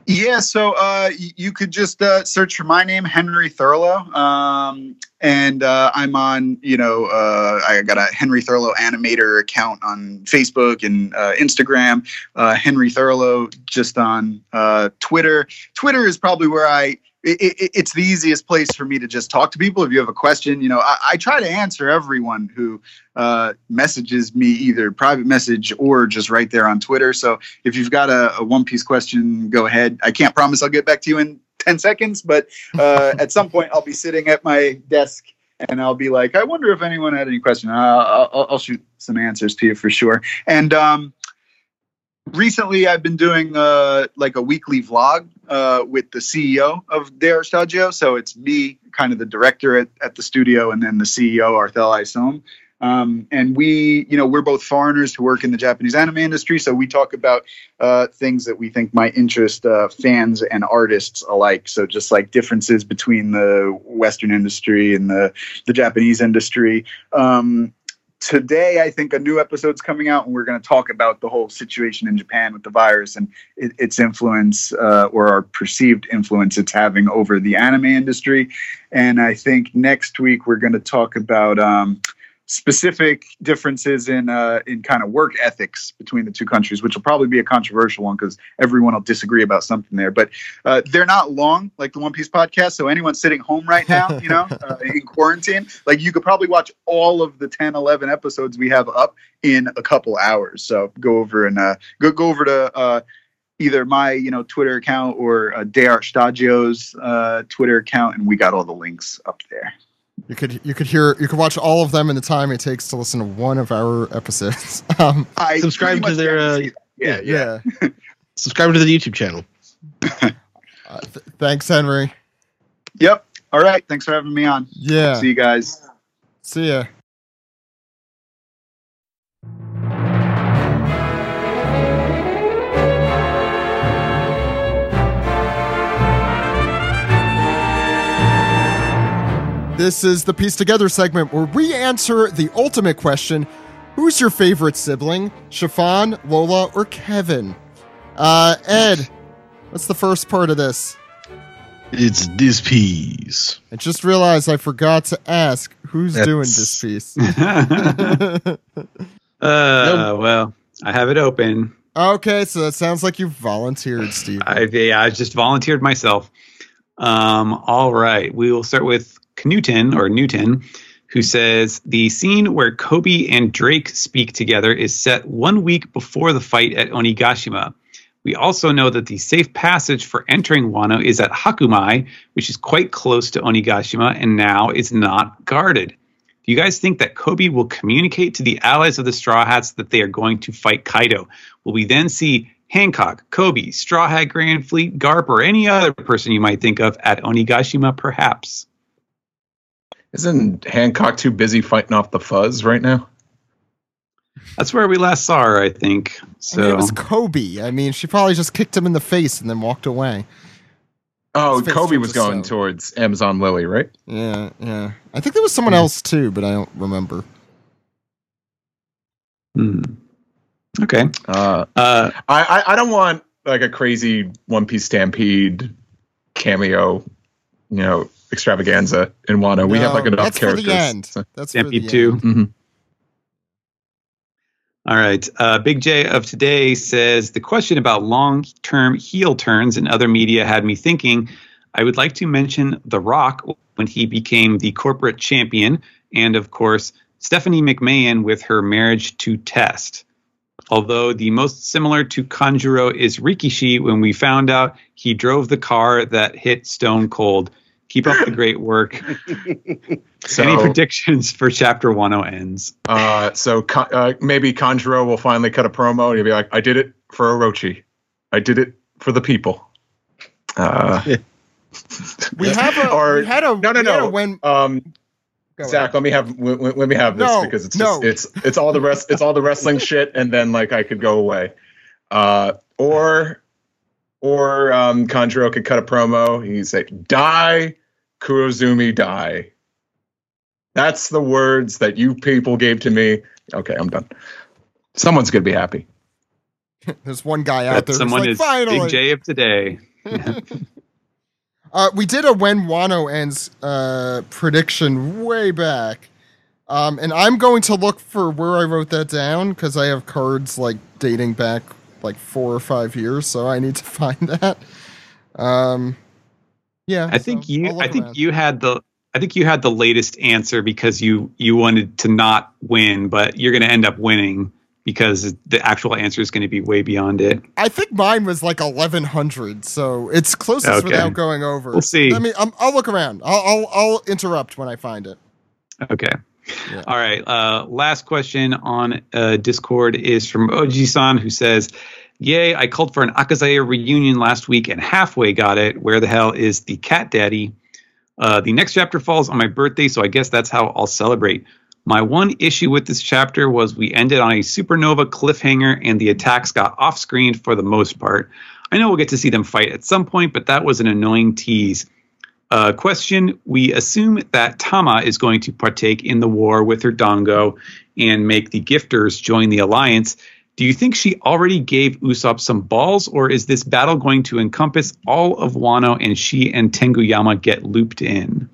Yeah, so uh, you could just uh, search for my name, Henry Thurlow, um, and uh, I'm on, you know, uh, I got a Henry Thurlow animator account on Facebook and uh, Instagram, uh, Henry Thurlow just on uh, Twitter. Twitter is probably where I, it, it, it's the easiest place for me to just talk to people. If you have a question, you know, I, I try to answer everyone who uh, messages me, either private message or just right there on Twitter. So if you've got a, a One Piece question, go ahead. I can't promise I'll get back to you in ten seconds, but uh, at some point I'll be sitting at my desk and I'll be like, I wonder if anyone had any question. I'll, I'll, I'll shoot some answers to you for sure. And um, recently I've been doing uh, like a weekly vlog uh, with the C E O of De Aristagio. So it's me, kind of the director at, at the studio, and then the C E O, Arthel Isom. Um, and we, you know, we're both foreigners who work in the Japanese anime industry. So we talk about uh, things that we think might interest uh, fans and artists alike. So just like differences between the Western industry and the, the Japanese industry. Um, today, I think a new episode's coming out, and we're going to talk about the whole situation in Japan with the virus and it, its influence uh, or our perceived influence it's having over the anime industry. And I think next week we're going to talk about... Um, specific differences in uh, in kind of work ethics between the two countries, which will probably be a controversial one because everyone will disagree about something there. But uh, they're not long, like the One Piece podcast. So anyone sitting home right now, you know, uh, in quarantine, like you could probably watch all of the ten, eleven episodes we have up in a couple hours. So go over and uh, go go over to uh, either my, you know, Twitter account or uh, De Art Stagio's uh, Twitter account, and we got all the links up there. You could you could hear you could watch all of them in the time it takes to listen to one of our episodes. Um, I subscribe to their uh, yeah yeah. yeah. Subscribe to the YouTube channel. uh, th- thanks, Henry. Yep. All right. Thanks for having me on. Yeah. See you guys. See ya. This is the Piece Together segment where we answer the ultimate question, who's your favorite sibling, Chiffon, Lola, or Kevin? Uh, Ed, what's the first part of this? It's this piece. I just realized I forgot to ask who's That's... doing this piece. uh, nope. Well, I have it open. Okay, so that sounds like you volunteered, Steve. I, yeah, I just volunteered myself. Um, all right, we will start with Newton or Newton, who says the scene where Kobe and Drake speak together is set one week before the fight at Onigashima. We also know that the safe passage for entering Wano is at Hakumai, which is quite close to Onigashima and now is not guarded. Do you guys think that Kobe will communicate to the allies of the Straw Hats that they are going to fight Kaido? Will we then see Hancock, Kobe, Straw Hat Grand Fleet, Garp, or any other person you might think of at Onigashima perhaps? Isn't Hancock too busy fighting off the fuzz right now? That's where we last saw her, I think. So I mean, it was Kobe. I mean, she probably just kicked him in the face and then walked away. Oh, Kobe was going so. towards Amazon Lily, right? Yeah, yeah. I think there was someone yeah. else too, but I don't remember. Hmm. Okay. Uh, uh, I I don't want like a crazy One Piece Stampede cameo, you know, extravaganza in Wano. No, we have like enough that's characters. For the end. So. That's for the two. End. Mm-hmm. All right. Uh, Big J of today says the question about long-term heel turns in other media had me thinking. I would like to mention The Rock when he became the corporate champion, and of course Stephanie McMahon with her marriage to Test. Although the most similar to Kanjuro is Rikishi when we found out he drove the car that hit Stone Cold. Keep up the great work. So, any predictions for Chapter one oh ends? Uh, so uh, maybe Kanjuro will finally cut a promo and he'll be like, I did it for Orochi. I did it for the people. Uh, we have a... Or, we had a no, no, no. When, um, Zach, let me have let, let me have this no, because it's just, no. it's it's all the rest it's all the wrestling shit, and then like I could go away. Uh, or or um, Kanjuro could cut a promo. He'd say, die. Kurozumi die. That's the words that you people gave to me. Okay, I'm done. Someone's gonna be happy. There's one guy out that there. Someone who's like, is finally. Big J of today. uh, we did a when Wano ends uh, prediction way back, um, and I'm going to look for where I wrote that down because I have cards like dating back like four or five years, so I need to find that. Um, Yeah, I so think you. I think around. you had the. I think you had the latest answer because you you wanted to not win, but you're going to end up winning because the actual answer is going to be way beyond it. I think mine was like eleven hundred, so it's closest okay. without going over. We'll see. I mean, I'm, I'll look around. I'll, I'll I'll interrupt when I find it. Okay. Yeah. All right. Uh, last question on uh, Discord is from Oji-san, who says, yay, I called for an Akazaya reunion last week and halfway got it. Where the hell is the cat daddy? Uh, the next chapter falls on my birthday, so I guess that's how I'll celebrate. My one issue with this chapter was we ended on a supernova cliffhanger and the attacks got off-screen for the most part. I know we'll get to see them fight at some point, but that was an annoying tease. Uh, question, we assume that Tama is going to partake in the war with her Dango and make the Gifters join the Alliance. Do you think she already gave Usopp some balls, or is this battle going to encompass all of Wano and she and Tenguyama get looped in?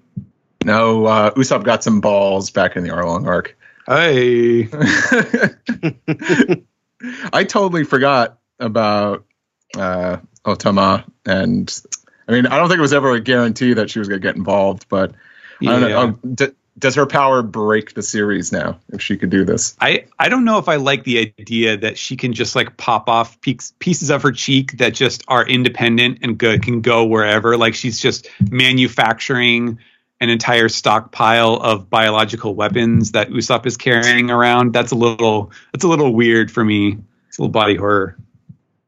No, uh, Usopp got some balls back in the Arlong arc. Hey. I totally forgot about uh, Otama. And I mean, I don't think it was ever a guarantee that she was going to get involved, but yeah. I don't know. Um, d- does her power break the series now if she could do this? I, I don't know if I like the idea that she can just like pop off peaks, pieces of her cheek that just are independent and good, can go wherever. Like she's just manufacturing an entire stockpile of biological weapons that Usopp is carrying around. That's a little, that's a little weird for me. It's a little body horror.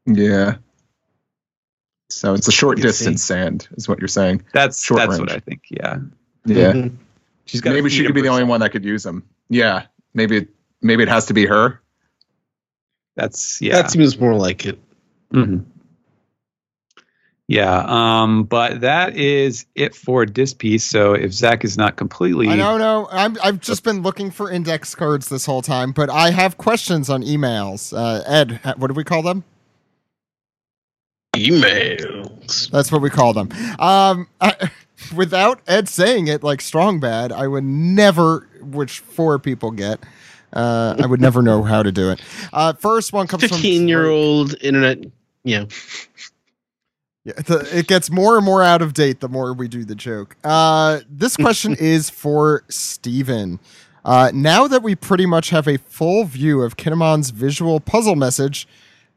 Yeah. So it's a short distance sand is what you're saying. That's short that's range. What I think. Yeah. Yeah. Mm-hmm. She's got maybe she could be the only one that could use them. Yeah. Maybe, it, maybe it has to be her. That's yeah. That seems more like it. Mm-hmm. Yeah, um, but that is it for this piece. So if Zach is not completely... I don't know. I'm, I've just been looking for index cards this whole time, but I have questions on emails. Uh, Ed, what do we call them? Emails. That's what we call them. Um, I, without Ed saying it, like Strong Bad, I would never, which four people get, uh, I would never know how to do it. Uh, first one comes fifteen from... fifteen-year-old internet, you know... Yeah, the, it gets more and more out of date the more we do the joke. Uh, this question is for Steven. Uh, now that we pretty much have a full view of Kinemon's visual puzzle message,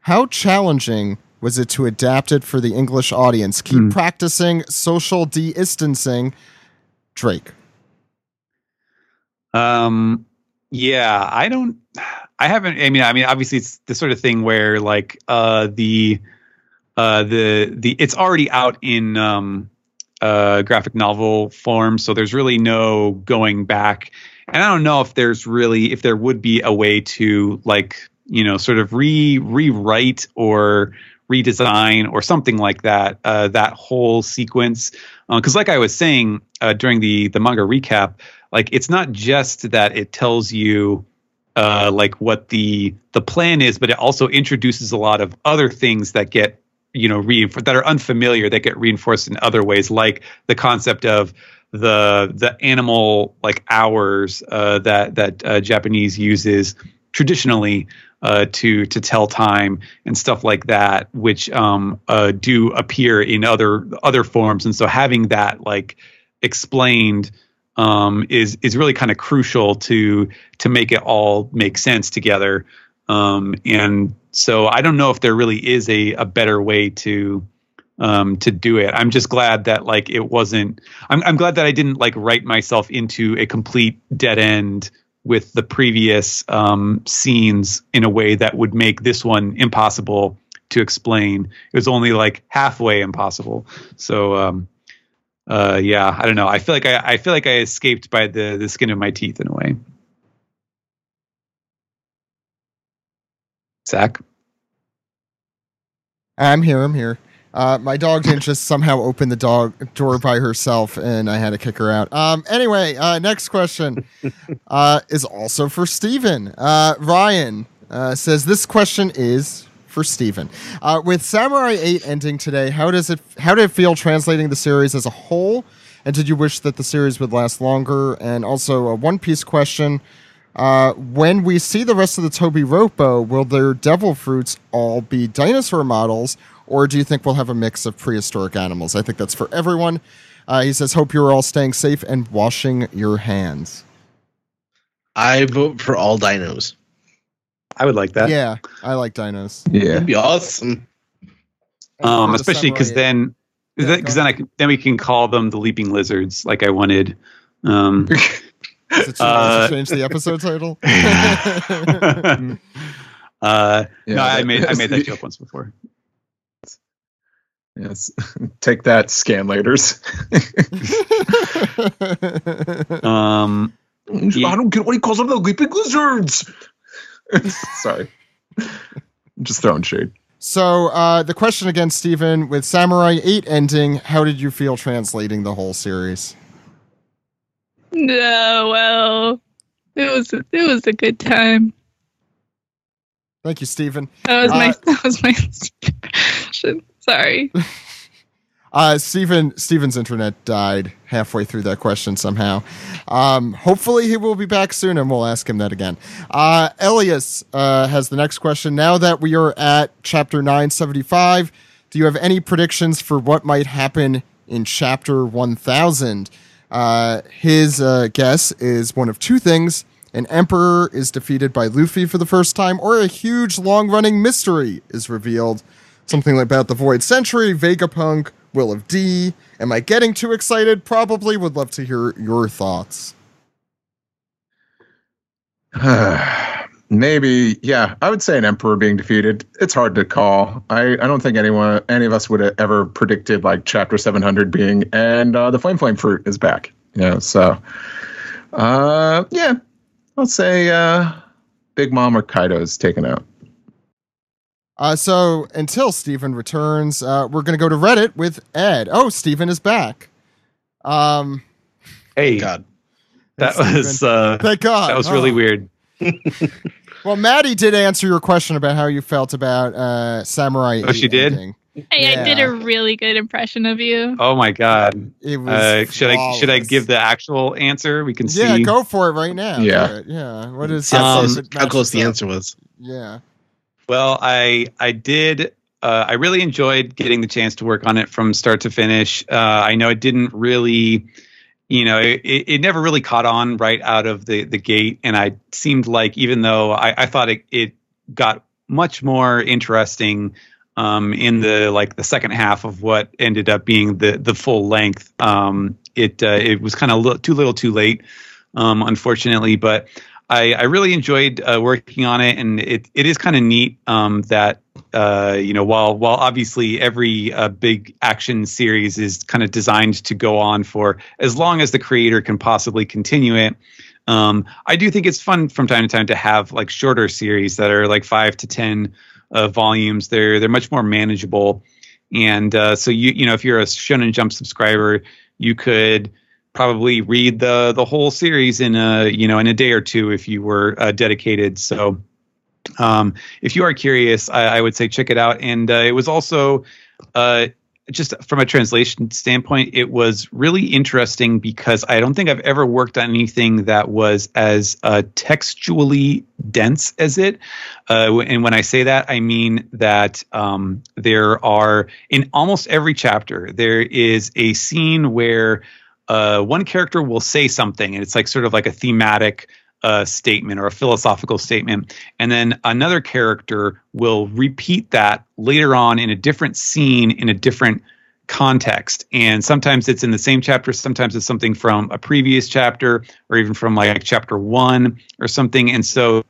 how challenging was it to adapt it for the English audience? Keep mm. practicing social distancing. Drake. Um. Yeah, I don't... I haven't... I mean, I mean, obviously, it's the sort of thing where, like, uh, the... Uh, the the it's already out in um, uh, graphic novel form, so there's really no going back. And I don't know if there's really if there would be a way to like you know sort of re rewrite or redesign or something like that uh, that whole sequence. Because uh, like I was saying uh, during the the manga recap, like it's not just that it tells you. Uh, like what the the plan is, but it also introduces a lot of other things that get you know reinfor- that are unfamiliar that get reinforced in other ways, like the concept of the the animal like hours uh, that that uh, Japanese uses traditionally uh, to to tell time and stuff like that, which um, uh, do appear in other other forms, and so having that like explained. Um, is is really kind of crucial to to make it all make sense together, um, and so I don't know if there really is a, a better way to um, to do it. I'm just glad that like it wasn't. I'm I'm glad that I didn't like write myself into a complete dead end with the previous um, scenes in a way that would make this one impossible to explain. It was only like halfway impossible. So. Um, Uh, yeah, I don't know. I feel like I, I feel like I escaped by the, the skin of my teeth in a way. Zach? I'm here. I'm here. Uh, my dog didn't just somehow open the dog door by herself and I had to kick her out. Um, anyway, uh, next question, uh, is also for Steven. Uh, Ryan, uh, says this question is for Steven. Uh, with Samurai eight ending today, how does it how did it feel translating the series as a whole? And did you wish that the series would last longer? And also a One Piece question. Uh, when we see the rest of the Tobiropo, will their devil fruits all be dinosaur models? Or do you think we'll have a mix of prehistoric animals? I think that's for everyone. Uh, he says, hope you're all staying safe and washing your hands. I vote for all dinos. I would like that. Yeah, I like dinos. Yeah, that'd be awesome. Um, especially because then, because yeah, then I can, then we can call them the leaping lizards, like I wanted. Um, Does it uh, change the episode title? uh, yeah, no, I made I made that joke once before. Yes, take that, scanlators. um, yeah. I don't get what he calls them the leaping lizards. Sorry. Just throwing shade. So uh, the question again, Steven, with Samurai eight ending, how did you feel translating the whole series? No, well, it was it was a good time. Thank you, Steven. That was uh, my that was my sorry. Uh, Steven, Steven's internet died halfway through that question somehow. Um, hopefully he will be back soon and we'll ask him that again. Uh, Elias uh, has the next question. Now that we are at chapter nine seventy-five, do you have any predictions for what might happen in chapter one thousand? Uh, his uh, guess is one of two things. An emperor is defeated by Luffy for the first time, or a huge long-running mystery is revealed. Something about the Void Century, Vegapunk, Will of D. Am I getting too excited? Probably. Would love to hear your thoughts. Maybe, yeah. I would say an emperor being defeated. It's hard to call. I, I don't think anyone, any of us would have ever predicted like chapter seven hundred being, and uh, the Flame Flame Fruit is back. You know, so, uh, yeah. I'll say uh, Big Mom or Kaido is taken out. Uh, so until Steven returns, uh, we're going to go to Reddit with Ed. Oh, Steven is back. Um, hey, God. That was, uh, Thank God. That was oh. really weird. Well, Maddie did answer your question about how you felt about uh, Samurai. Oh, she ending. did? Hey, yeah. I did a really good impression of you. Oh, my God. It was uh, should I should I give the actual answer? We can see. Yeah, go for it right now. Yeah. yeah. What is um, how close the answer was. Yeah. Well, I I did. Uh, I really enjoyed getting the chance to work on it from start to finish. Uh, I know it didn't really, you know, it, it never really caught on right out of the, the gate. And I seemed like, even though I, I thought it, it got much more interesting um, in the like the second half of what ended up being the the full length. Um, it uh, it was kind of li- too little, too late, um, unfortunately, but. I, I really enjoyed uh, working on it, and it, it is kind of neat um, that, uh, you know, while while obviously every uh, big action series is kind of designed to go on for as long as the creator can possibly continue it, um, I do think it's fun from time to time to have, like, shorter series that are, like, five to ten uh, volumes. They're, they're much more manageable, and uh, so, you you know, if you're a Shonen Jump subscriber, you could probably read the the whole series in a you know in a day or two if you were uh, dedicated. So um, if you are curious, I, I would say check it out. And uh, it was also uh, just from a translation standpoint, it was really interesting because I don't think I've ever worked on anything that was as uh, textually dense as it. Uh, and when I say that, I mean that um, there are in almost every chapter there is a scene where Uh, one character will say something, and it's like sort of like a thematic uh, statement or a philosophical statement. And then another character will repeat that later on in a different scene, in a different context. And sometimes it's in the same chapter. Sometimes it's something from a previous chapter or even from like chapter one or something. And so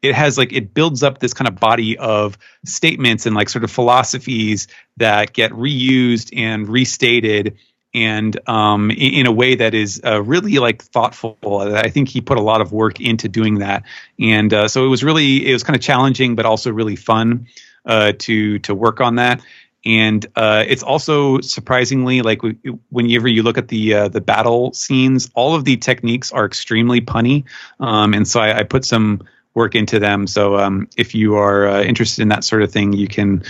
it has like it builds up this kind of body of statements and like sort of philosophies that get reused and restated. And um, in a way that is uh, really like thoughtful. I think he put a lot of work into doing that, and uh, so it was really it was kind of challenging, but also really fun uh, to to work on that. And uh, it's also surprisingly like we, whenever you look at the uh, the battle scenes, all of the techniques are extremely punny, um, and so I, I put some work into them. So um, if you are uh, interested in that sort of thing, you can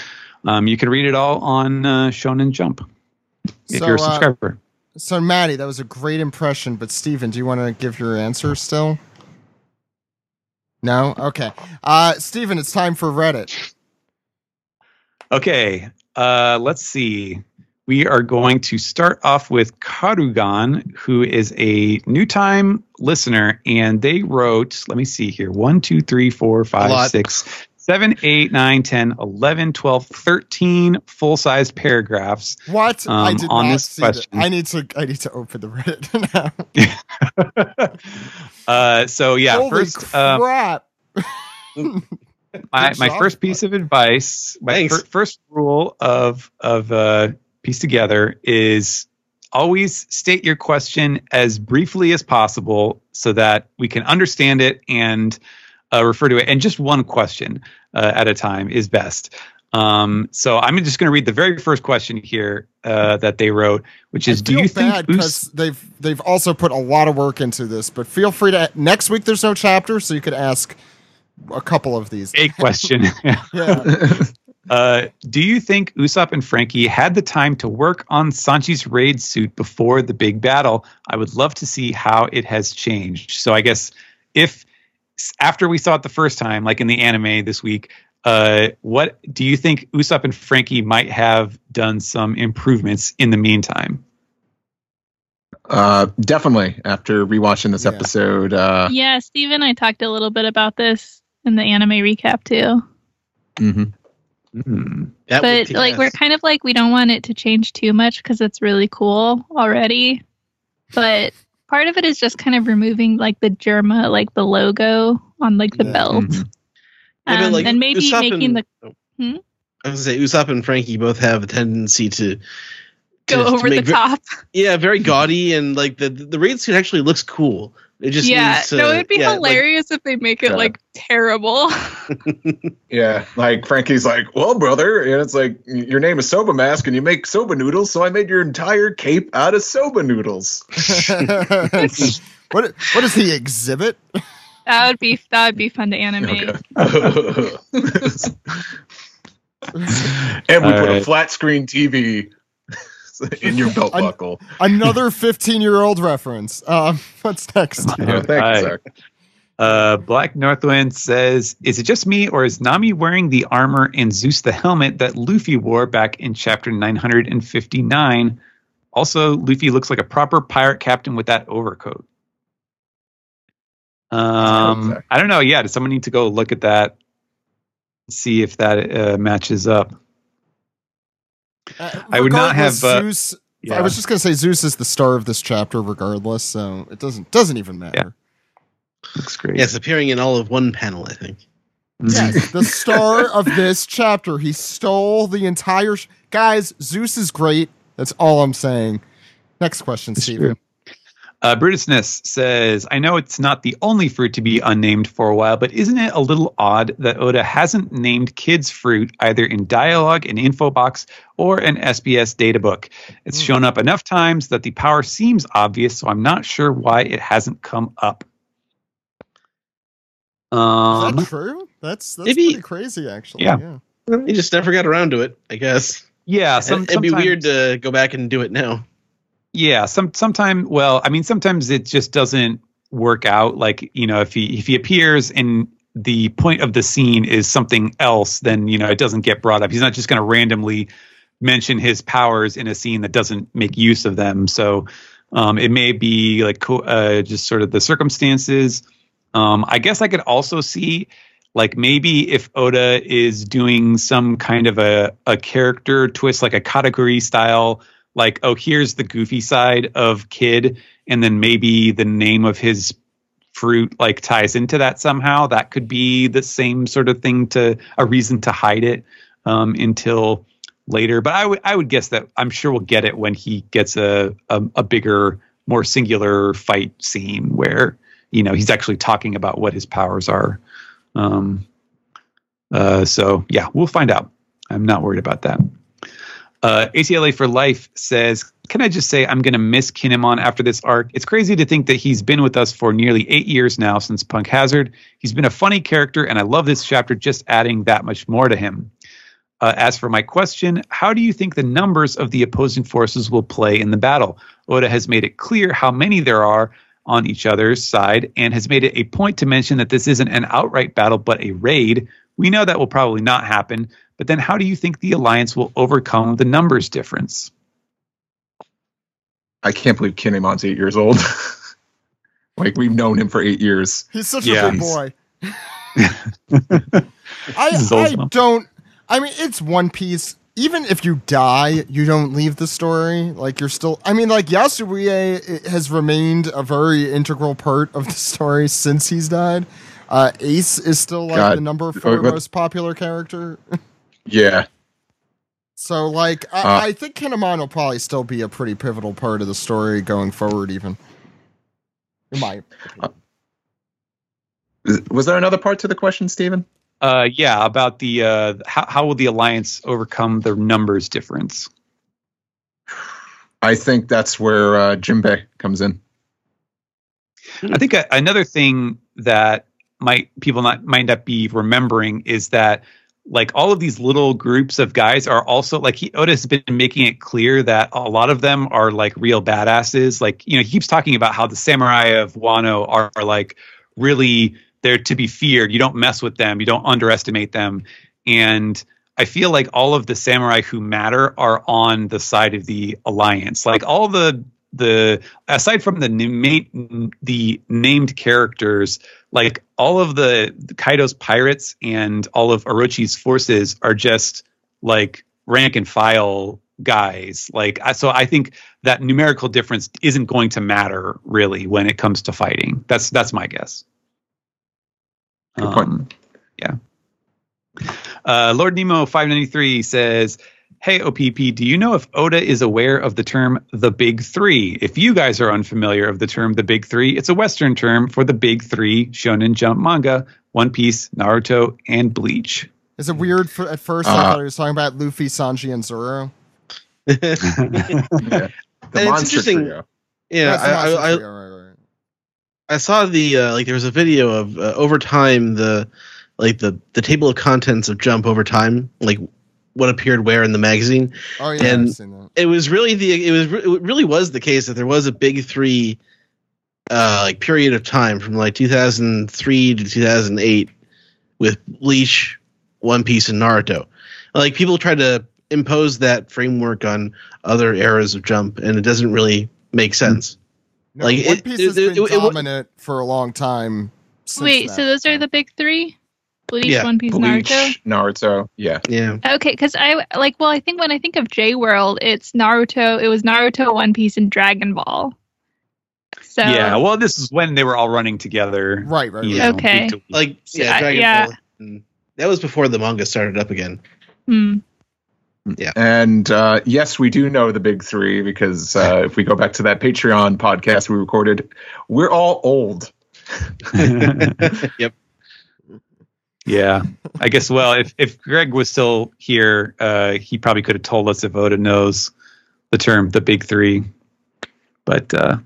um, you can read it all on uh, Shonen Jump. If so, you're a subscriber. Uh, so, Maddie, that was a great impression, but Steven, do you want to give your answer still? No? Okay. Uh, Steven, it's time for Reddit. Okay. Uh, let's see. We are going to start off with Karugan, who is a new time listener, and they wrote, let me see here, one, two, three, four, five, six, seven, eight, nine, ten, eleven, twelve, thirteen full-sized paragraphs. What? Um, I did on not this see question. That. I need to I need to open the Reddit now. uh, so yeah, Holy first crap. Uh, my my first piece of advice, my fir- first rule of of uh, piece together is always state your question as briefly as possible so that we can understand it and Uh, refer to it, and just one question uh, at a time is best. Um, so I'm just going to read the very first question here uh, that they wrote, which is, I feel do you bad think Us- they've they've also put a lot of work into this? But feel free to next week. There's no chapter, so you could ask a couple of these. A question. yeah. Uh, do you think Usopp and Frankie had the time to work on Sanji's raid suit before the big battle? I would love to see how it has changed. So I guess if after we saw it the first time, like in the anime this week, uh, what do you think Usopp and Frankie might have done some improvements in the meantime? Uh, definitely. After rewatching this yeah. episode, uh, yeah, Steve and I talked a little bit about this in the anime recap too. Mm-hmm. Mm-hmm. That but like nice. We're kind of like we don't want it to change too much because it's really cool already, but part of it is just kind of removing like the Germa, like the logo on like the yeah. belt mm-hmm. um, yeah, like, and maybe Usopp making and, the hmm? I was gonna say Usopp and Frankie both have a tendency to, to go over to the top very, yeah very gaudy, and like the the raid suit actually looks cool. It just yeah, needs to, no, it would be yeah, hilarious like, if they make it, yeah. like, terrible. Yeah, like, Frankie's like, well, brother, and it's like, your name is Soba Mask, and you make soba noodles, so I made your entire cape out of soba noodles. What? What is the exhibit? That would be, that would be fun to animate. Okay. And we All put right. a flat-screen T V in your belt An- buckle. Another fifteen-year-old reference. Uh, what's next? Yeah, thanks, Zach. Uh, Black Northwind says, is it just me, or is Nami wearing the armor and Zeus the helmet that Luffy wore back in chapter nine fifty-nine? Also, Luffy looks like a proper pirate captain with that overcoat. Um, I don't know. Yeah, does someone need to go look at that? See if that uh, matches up. Uh, I would not have Zeus, uh, yeah. I was just going to say Zeus is the star of this chapter regardless, so it doesn't doesn't even matter. Yeah. Looks great. Yes, yeah, appearing in all of one panel, I think. Yes, the star of this chapter. He stole the entire sh- Guys, Zeus is great. That's all I'm saying. Next question, Steven. Uh, Brutusness says, I know it's not the only fruit to be unnamed for a while, but isn't it a little odd that Oda hasn't named Kid's fruit either in dialogue, an info box, or an S B S data book? It's shown up enough times that the power seems obvious, so I'm not sure why it hasn't come up. Um, Is that true? That's, that's maybe, pretty crazy, actually. Yeah. yeah. He just never got around to it, I guess. Yeah. Some, it'd be weird to go back and do it now. Yeah, some sometimes. Well, I mean, sometimes it just doesn't work out. Like, you know, if he if he appears and the point of the scene is something else, then, you know, it doesn't get brought up. He's not just going to randomly mention his powers in a scene that doesn't make use of them. So um, it may be like co- uh, just sort of the circumstances. Um, I guess I could also see, like, maybe if Oda is doing some kind of a a character twist, like a katakuri style. Like, oh, here's the goofy side of Kid, and then maybe the name of his fruit, like, ties into that somehow. That could be the same sort of thing, to a reason to hide it um, until later. But I would I would guess that I'm sure we'll get it when he gets a, a a bigger, more singular fight scene where, you know, he's actually talking about what his powers are. Um, uh, so, yeah, we'll find out. I'm not worried about that. Uh, A C L A for Life says, can I just say I'm going to miss Kinemon after this arc? It's crazy to think that he's been with us for nearly eight years now since Punk Hazard. He's been a funny character, and I love this chapter just adding that much more to him. Uh, as for my question, how do you think the numbers of the opposing forces will play in the battle? Oda has made it clear how many there are on each other's side and has made it a point to mention that this isn't an outright battle but a raid. We know that will probably not happen. But then how do you think the Alliance will overcome the numbers difference? I can't believe Kinemon's eight years old. Like, we've known him for eight years. He's such yeah. a big boy. I, I don't... I mean, it's One Piece. Even if you die, you don't leave the story. Like, you're still... I mean, like, Yasubuye has remained a very integral part of the story since he's died. Uh, Ace is still, like, God. the number four oh, most popular character. Yeah. So, like, I, uh, I think Kinemon will probably still be a pretty pivotal part of the story going forward, even. In my opinion. Uh, was there another part to the question, Stephen? Uh, yeah, about the uh, how, how will the Alliance overcome the numbers difference? I think that's where uh, Jinbei comes in. I think a, another thing that might people not might not be remembering is that like all of these little groups of guys are also like he Oda's been making it clear that a lot of them are like real badasses. Like, you know, he keeps talking about how the samurai of Wano are, are like really they're to be feared. You don't mess with them. You don't underestimate them. And I feel like all of the samurai who matter are on the side of the alliance. Like all the the aside from the name, the named characters, like all of the Kaido's pirates and all of Orochi's forces are just like rank and file guys. Like so, I think that numerical difference isn't going to matter really when it comes to fighting. That's that's my guess. Good point. Um, yeah. Uh, Lord Nemo five ninety-three says, "Hey O P P, do you know if Oda is aware of the term the Big Three? If you guys are unfamiliar of the term the Big Three, it's a Western term for the Big Three Shonen Jump manga: One Piece, Naruto, and Bleach." Is it weird? For, at first, uh, I thought he was talking about Luffy, Sanji, and Zoro. Yeah. The and it's interesting. Trio. Yeah, I, I, I, right, right. I saw the uh, like. There was a video of uh, over time the. Like the, the table of contents of Jump over time, like what appeared where in the magazine. Oh yeah, and I've seen that. It was really the it was it really was the case that there was a big three, uh, like period of time from like two thousand three to two thousand eight with Bleach, One Piece, and Naruto. Like people try to impose that framework on other eras of Jump, and it doesn't really make sense. No, like One Piece it, has it, been it, dominant it, it, for a long time. Since wait, that. So those are the big three? Bleach, yeah, One Piece, Bleach, Naruto. Naruto, yeah, yeah. Okay, because I like. Well, I think when I think of J World, it's Naruto. It was Naruto, One Piece, and Dragon Ball. So yeah, well, this is when they were all running together, right? Right. Yeah. Know, okay. Like yeah, Dragon yeah. Ball. That was before the manga started up again. Hmm. Yeah. And uh, yes, we do know the big three because uh, if we go back to that Patreon podcast we recorded, we're all old. Yep. Yeah, I guess. Well, if, if Greg was still here, uh, he probably could have told us if Oda knows the term the Big Three, but uh,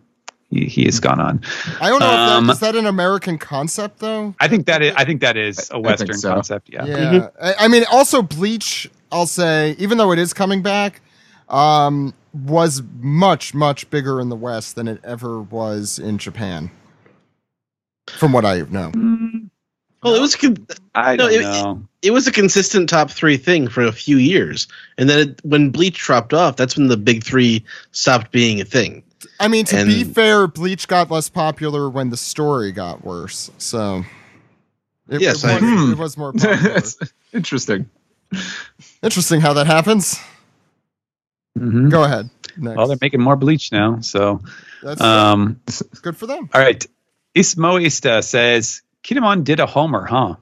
he he has gone on. I don't know. Um, if that, is that an American concept though? I think that is. I think that is a Western so. concept. Yeah. Yeah. Mm-hmm. I, I mean, also Bleach. I'll say, even though it is coming back, um, was much much bigger in the West than it ever was in Japan, from what I know. Mm-hmm. Well, it was con- I no, don't it, know. It, it was a consistent top three thing for a few years, and then it, when Bleach dropped off, that's when the big three stopped being a thing. I mean, to and, be fair, Bleach got less popular when the story got worse, so it, yes, it, was, hmm. it was more popular. Interesting. Interesting how that happens. Mm-hmm. Go ahead. Next. Well, they're making more Bleach now, so that's um, good. good for them. All right, Ismoista says, Kinemon did a homer, huh?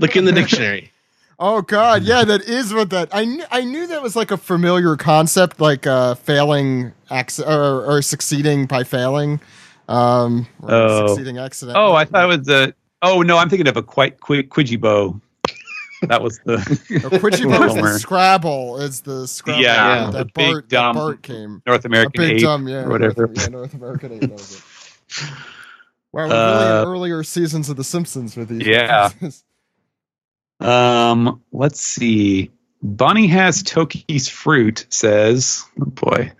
Look in the dictionary. Oh, God. Yeah, that is what that... I, kn- I knew that was like a familiar concept, like uh, failing ac- or, or succeeding by failing. Um, or oh. Succeeding accidentally. Oh, I thought it was the... Oh, no, I'm thinking of a quite qui- Quijibo. That was the... Oh, Quijibo is the Scrabble. Is the Scrabble. Yeah, yeah. That the Bart, big dumb that Bart came. North American a big ape, dumb, yeah, or whatever. North, yeah, North American ape. That was it. Wow, we're uh, really in earlier seasons of The Simpsons with these. Yeah. um, let's see. Bonnie has Toki's fruit says, oh boy,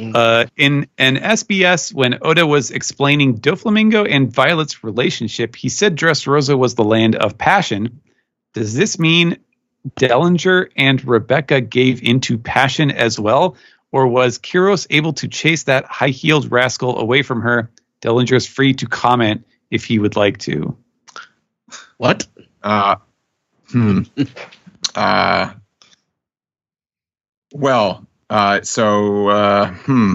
uh, in an S B S when Oda was explaining Doflamingo and Violet's relationship, he said Dressrosa was the land of passion. Does this mean Dellinger and Rebecca gave into passion as well, or was Kyros able to chase that high-heeled rascal away from her? Dellinger is free to comment if he would like to. What? Uh, hmm. uh, well, uh, so, uh, hmm.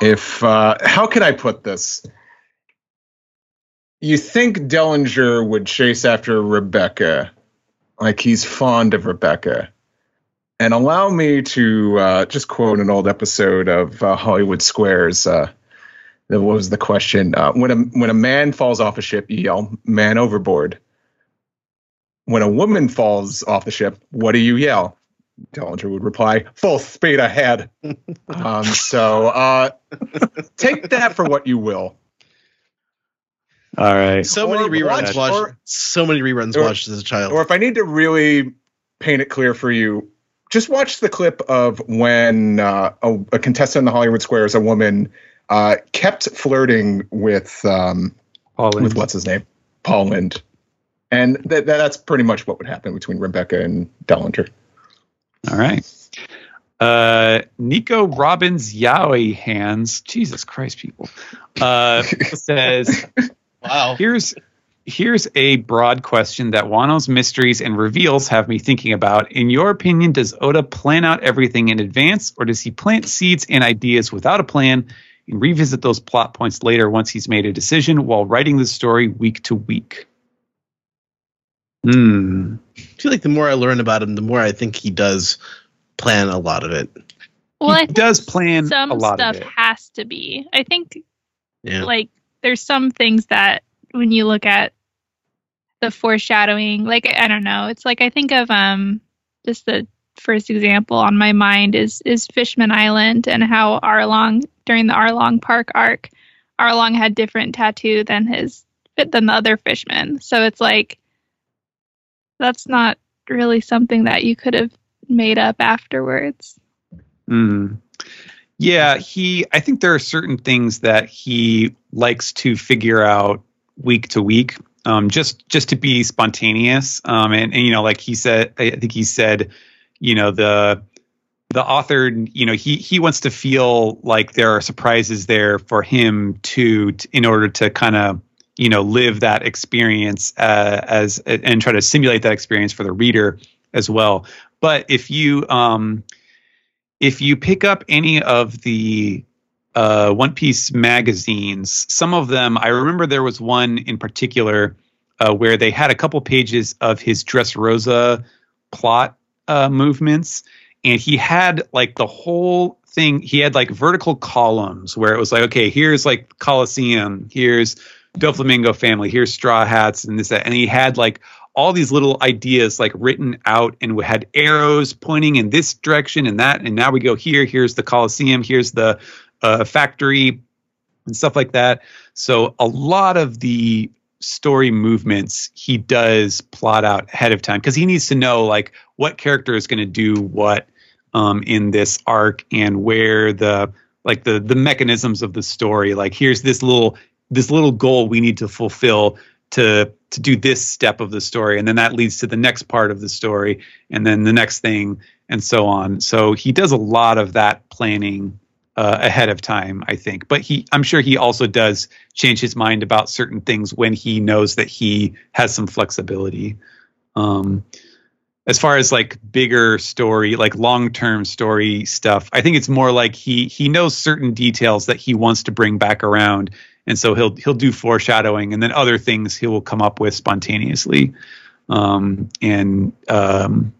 If, uh, how can I put this? You think Dellinger would chase after Rebecca, like he's fond of Rebecca. And allow me to uh, just quote an old episode of uh, Hollywood Squares, uh, what was the question? Uh, when a when a man falls off a ship, you yell, "Man overboard." When a woman falls off the ship, what do you yell? Dellinger would reply, "Full speed ahead." um, so uh, take that for what you will. All right. So or many reruns watched. Or, so many reruns or, watched as a child. Or if I need to really paint it clear for you, just watch the clip of when uh, a, a contestant in the Hollywood Squares, a woman, uh, kept flirting with um, Paul Lind. With what's his name, Paul Lind, and th- that's pretty much what would happen between Rebecca and Dellinger. All right. Uh, Nico Robbins Yowie hands. Jesus Christ, people. Uh, says, "Wow, here's." Here's a broad question that Wano's mysteries and reveals have me thinking about. In your opinion, does Oda plan out everything in advance, or does he plant seeds and ideas without a plan and revisit those plot points later once he's made a decision while writing the story week to week? Hmm. I feel like the more I learn about him, the more I think he does plan a lot of it. Well, he I does plan some a lot stuff of it. Has to be. I think, yeah. like, there's some things that when you look at the foreshadowing, like, I don't know, it's like, I think of, um, just the first example on my mind is, is Fishman Island and how Arlong during the Arlong Park arc, Arlong had different tattoo than his, than the other fishmen. So it's like, that's not really something that you could have made up afterwards. Mm. Yeah. He, I think there are certain things that he likes to figure out week to week, um, just just to be spontaneous, um, and, and you know, like he said, I think he said, you know, the the author, you know, he he wants to feel like there are surprises there for him to, to in order to kind of, you know, live that experience uh, as and try to simulate that experience for the reader as well. But if you um, if you pick up any of the Uh, One Piece magazines, some of them, I remember there was one in particular uh, where they had a couple pages of his Dressrosa plot uh, movements, and he had like the whole thing, he had like vertical columns where it was like, okay, here's like Colosseum, here's Doflamingo family, here's Straw Hats, and this, that, and he had like all these little ideas like written out and had arrows pointing in this direction and that, and now we go here, here's the Colosseum, here's the Uh, factory and stuff like that. So a lot of the story movements he does plot out ahead of time because he needs to know like what character is going to do what um, in this arc and where the like the the mechanisms of the story. Like here's this little this little goal we need to fulfill to to do this step of the story, and then that leads to the next part of the story, and then the next thing, and so on. So he does a lot of that planning Uh, ahead of time, I think. But he, I'm sure he also does change his mind about certain things when he knows that he has some flexibility. Um, as far as like bigger story, like long-term story stuff, I think it's more like he he knows certain details that he wants to bring back around, and so he'll he'll do foreshadowing, and then other things he will come up with spontaneously. Um, and um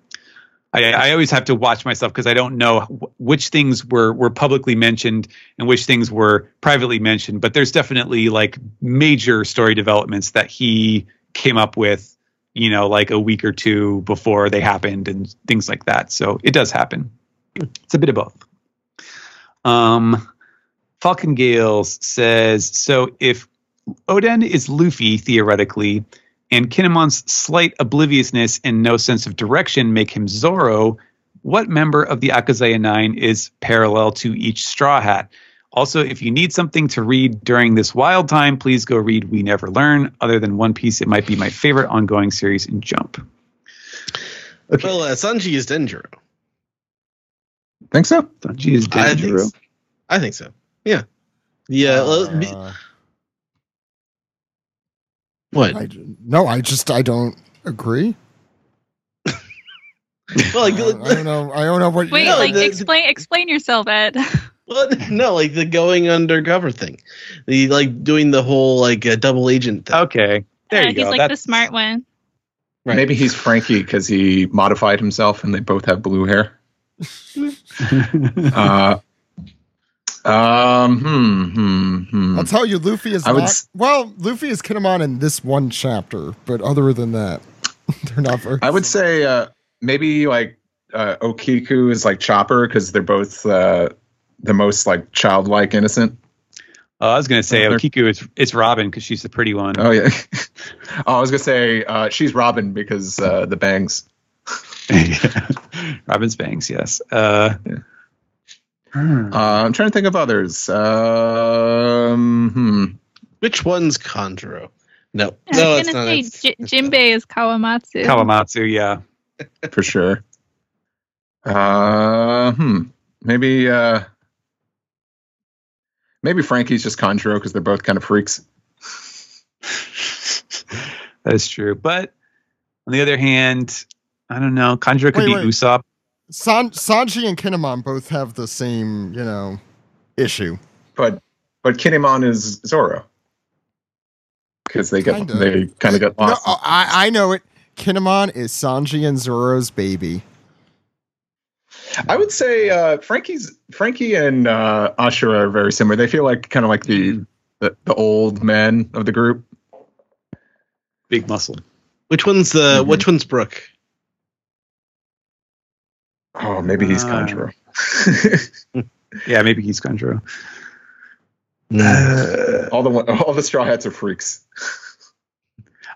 I, I always have to watch myself because I don't know wh- which things were, were publicly mentioned and which things were privately mentioned. But there's definitely like major story developments that he came up with, you know, like a week or two before they happened and things like that. So it does happen. It's a bit of both. Um, Falcon Gales says, so if Oden is Luffy, theoretically, and Kinemon's slight obliviousness and no sense of direction make him Zoro, what member of the Akazawa Nine is parallel to each Straw Hat? Also, if you need something to read during this wild time, please go read We Never Learn. Other than One Piece, it might be my favorite ongoing series in Jump. Okay. Well, uh, Sanji is Denjiro. Think so? Sanji is Denjiro. I think so. I think so. Yeah. Yeah. Uh, uh, What? I, no, I just I don't agree. well, like, uh, I don't know. I don't know what. Wait, you know, like the, explain the, explain yourself, Ed. Well, no, like the going undercover thing, the like doing the whole like uh, double agent thing. Okay, there yeah, you he's go. He's like That's, the smart one. Right. Maybe he's Frankie because he modified himself, and they both have blue hair. uh, Um, hmm, hmm, hmm. I'll tell you, Luffy is I not. S- well, Luffy is Kinemon in this one chapter, but other than that, they're not very. I would say uh, maybe like uh, Okiku is like Chopper because they're both uh, the most like childlike, innocent. Oh, I was going to say uh, Okiku, it's, it's Robin because she's the pretty one. Oh, yeah. oh, I was going to say uh, she's Robin because uh, the bangs. yeah. Robin's bangs, yes. Uh, yeah. hmm. uh, I'm trying to think of others. Um, hmm. Which one's Kanjuro? No. I was no, going to say it's, J- Jinbei is Kawamatsu. Kawamatsu, yeah. For sure. Uh, hmm. Maybe... Uh, Maybe Frankie's just Kanjuro because they're both kind of freaks. That's true. But on the other hand, I don't know. Kanjuro could wait, be wait. Usopp. San- Sanji and Kinemon both have the same, you know, issue. But but Kinemon is Zoro because they got they kind of got lost. No, I I know it. Kinemon is Sanji and Zoro's baby. I would say uh, Frankie's Frankie and uh, Ashura are very similar. They feel like kind of like the, the the old men of the group. Big muscle. Which one's the mm-hmm. Which one's Brooke? Oh, maybe he's uh, Kanjuro. yeah, maybe he's Kanjuro. Uh, all the all the Straw Hats are freaks.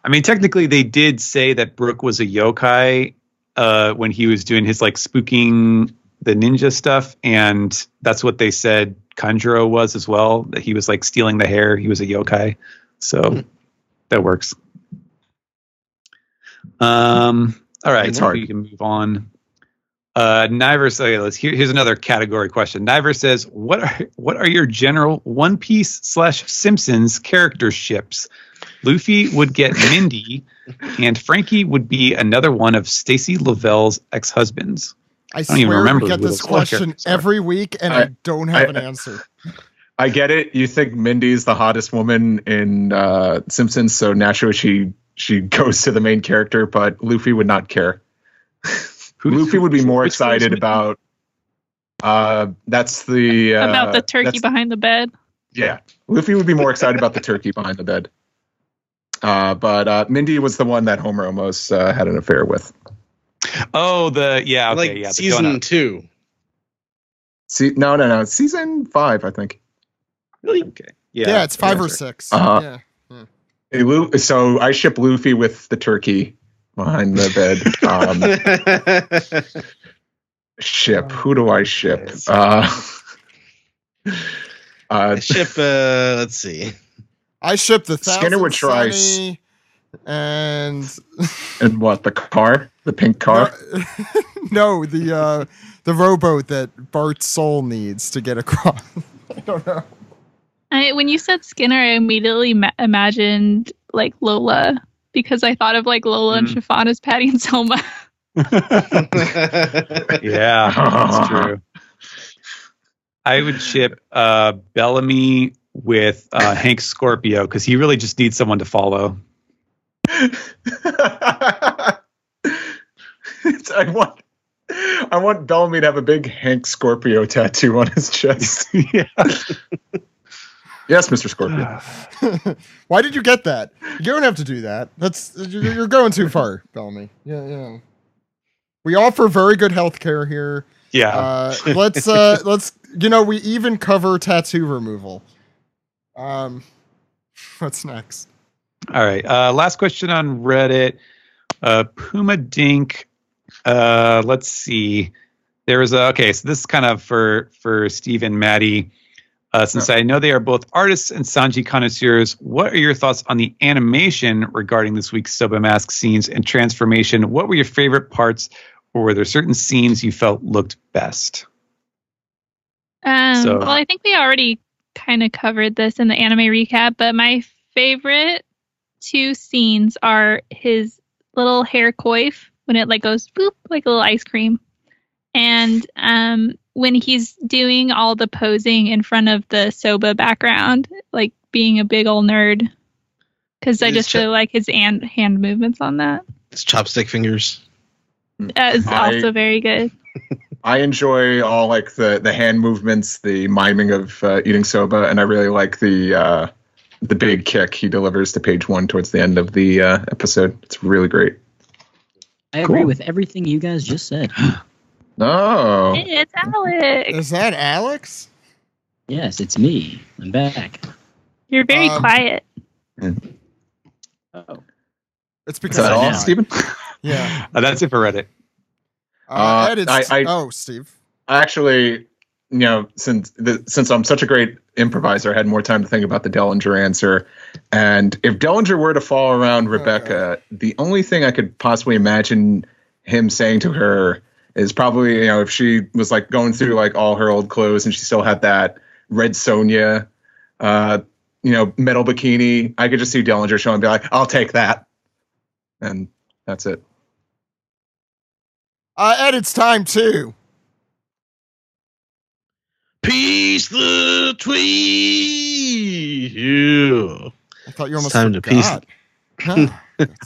I mean, technically, they did say that Brooke was a yokai. Uh, when he was doing his like spooking the ninja stuff, and that's what they said Kanjuro was as well, that he was like stealing the hair. He was a yokai, so mm. that works. Um, all right, it's hard. You can move on. Uh, Niver says, let's here, here's another category question. Niver says, "What are what are your general One Piece slash Simpsons character ships? Luffy would get Mindy, and Frankie would be another one of Stacy Lavelle's ex-husbands." I, I don't swear even remember. I get this question every week, and I, I don't have I, an answer. I get it. You think Mindy's the hottest woman in uh, Simpsons, so naturally she she goes to the main character, but Luffy would not care. Luffy would be more excited about uh, that's the uh, about the turkey behind the bed. Yeah, Luffy would be more excited about the turkey behind the bed. Uh, but uh, Mindy was the one that Homer almost uh, had an affair with. Oh, the yeah, okay, like yeah, season two. See, no, no, no, season five, I think. Really? Okay. Yeah, yeah it's five or six. Uh-huh. Yeah. Hmm. So I ship Luffy with the turkey behind the bed. Um, ship? Who do I ship? Uh, uh, I ship. Uh, let's see. I ship the thousand Skinner would try Sunny and and what the car, the pink car. No, no the uh, the rowboat that Bart's soul needs to get across. I don't know. I, when you said Skinner, I immediately ma- imagined like Lola because I thought of like Lola mm. and Chiffon as Patty and Selma. yeah, that's true. I would ship uh, Bellamy with uh, Hank Scorpio because he really just needs someone to follow. it's, I want, I want Bellamy to have a big Hank Scorpio tattoo on his chest. yeah. yes, Mister Scorpio. Why did you get that? You don't have to do that. That's you're, you're going too far, Bellamy. Yeah, yeah. We offer very good health care here. Yeah. Uh, let's uh, let's you know we even cover tattoo removal. Um, what's next? All right. Uh, last question on Reddit. Uh, Puma Dink. Uh, let's see. There was a, okay. So this is kind of for, for Steve and Maddie, uh, since oh. I know they are both artists and Sanji connoisseurs, what are your thoughts on the animation regarding this week's Soba Mask scenes and transformation? What were your favorite parts, or were there certain scenes you felt looked best? Um, so, well, I think we already kind of covered this in the anime recap, but my favorite two scenes are his little hair coif when it like goes boop like a little ice cream, and um when he's doing all the posing in front of the Soba background, like being a big old nerd, because I just ch- really like his hand hand movements on that. It's chopstick fingers. Uh, it's I- also very good. I enjoy all like the, the hand movements, the miming of uh, eating soba, and I really like the uh, the big kick he delivers to page one towards the end of the uh, episode. It's really great. I cool. agree with everything you guys just said. Oh, hey, it's Alex. Is that Alex? Yes, it's me. I'm back. You're very um, quiet. Oh. It's because Is that all, Stephen? Yeah. Uh, that's it for Reddit. Uh, uh, I, I, oh, Steve. I actually, you know, since the, since I'm such a great improviser, I had more time to think about the Dellinger answer. And if Dellinger were to fall around Rebecca, okay. the only thing I could possibly imagine him saying to her is probably, you know, if she was like going through like all her old clothes and she still had that Red Sonia, uh, you know, metal bikini, I could just see Dellinger show and be like, I'll take that. And that's it. Uh, and it's time to Piece the Tweet. Yeah. I thought you almost it's time to piece. Huh.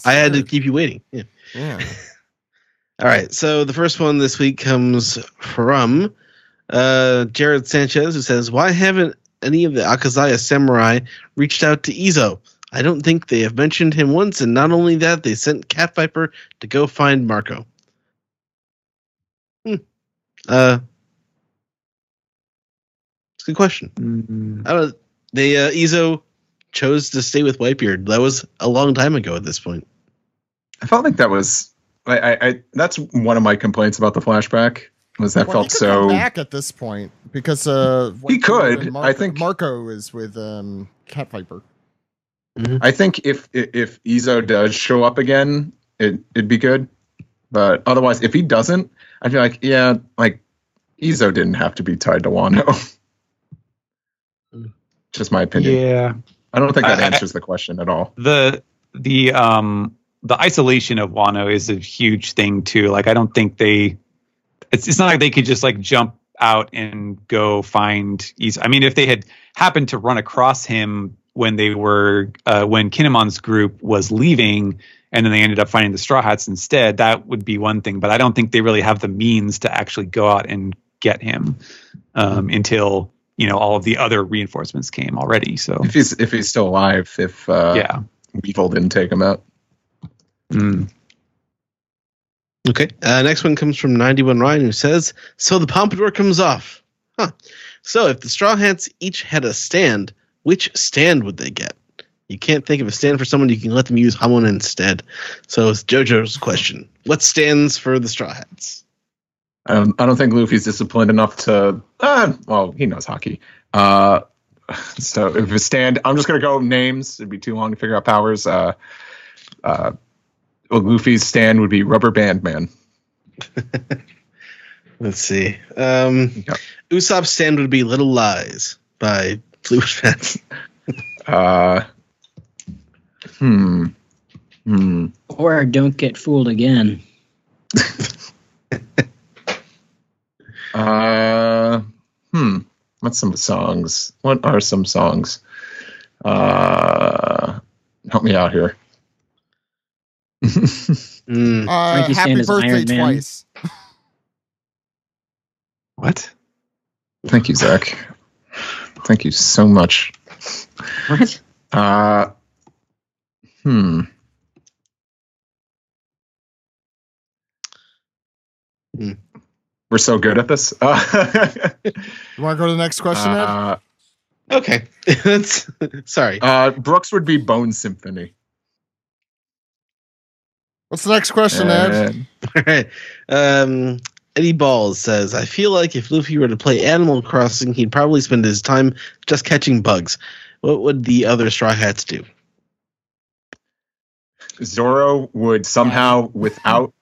I had to keep you waiting. Yeah. yeah. All right. So the first one this week comes from uh, Jared Sanchez, who says, "Why haven't any of the Akazaya samurai reached out to Izo? I don't think they have mentioned him once, and not only that, they sent Cat Viper to go find Marco." Hmm. Uh, it's a good question. Mm-hmm. I don't. They uh, Izo chose to stay with Whitebeard. That was a long time ago at this point. I felt like that was. I. I, I that's one of my complaints about the flashback. Was that well, felt he could so come back at this point because uh, he could. Marco, I think Marco is with um, Cat Viper. Mm-hmm. I think if if Izo does show up again, it it'd be good. But otherwise, if he doesn't, I feel like, yeah, like, Izo didn't have to be tied to Wano. Just my opinion. Yeah. I don't think that I, answers I, the question at all. The the um the isolation of Wano is a huge thing, too. Like, I don't think they... It's, it's not like they could just, like, jump out and go find Izo. I mean, if they had happened to run across him when they were... Uh, when Kinemon's group was leaving... and then they ended up finding the Straw Hats instead, that would be one thing. But I don't think they really have the means to actually go out and get him um, until, you know, all of the other reinforcements came already. So if he's if he's still alive, if uh, yeah, Weevil didn't take him out. Mm. Okay. Uh, next one comes from ninety-one Ryan, who says, "So the pompadour comes off. Huh. So if the Straw Hats each had a stand, which stand would they get? You can't think of a stand for someone. You can let them use Hamon instead." So it's JoJo's question. What stands for the Straw Hats? Um, I don't think Luffy's disciplined enough to... Uh, well, he knows hockey. Uh, so if a stand... I'm just going to go names. It'd be too long to figure out powers. Uh, uh, well, Luffy's stand would be Rubber Band Man. Let's see. Um, yeah. Usopp's stand would be Little Lies by Fluid Fans. uh... Hmm. Hmm. Or don't get fooled again. uh. Hmm. What's some songs? What are some songs? Uh. Help me out here. mm. uh, happy birthday twice. What? Thank you, Zach. Thank you so much. What? Uh. Hmm. We're so good at this. Uh, you want to go to the next question, Ed? Uh, okay. That's, sorry. Uh, Brooks would be Bone Symphony. What's the next question, uh, Ed? um, Eddie Balls says, "I feel like if Luffy were to play Animal Crossing, he'd probably spend his time just catching bugs. What would the other Straw Hats do?" Zoro would somehow without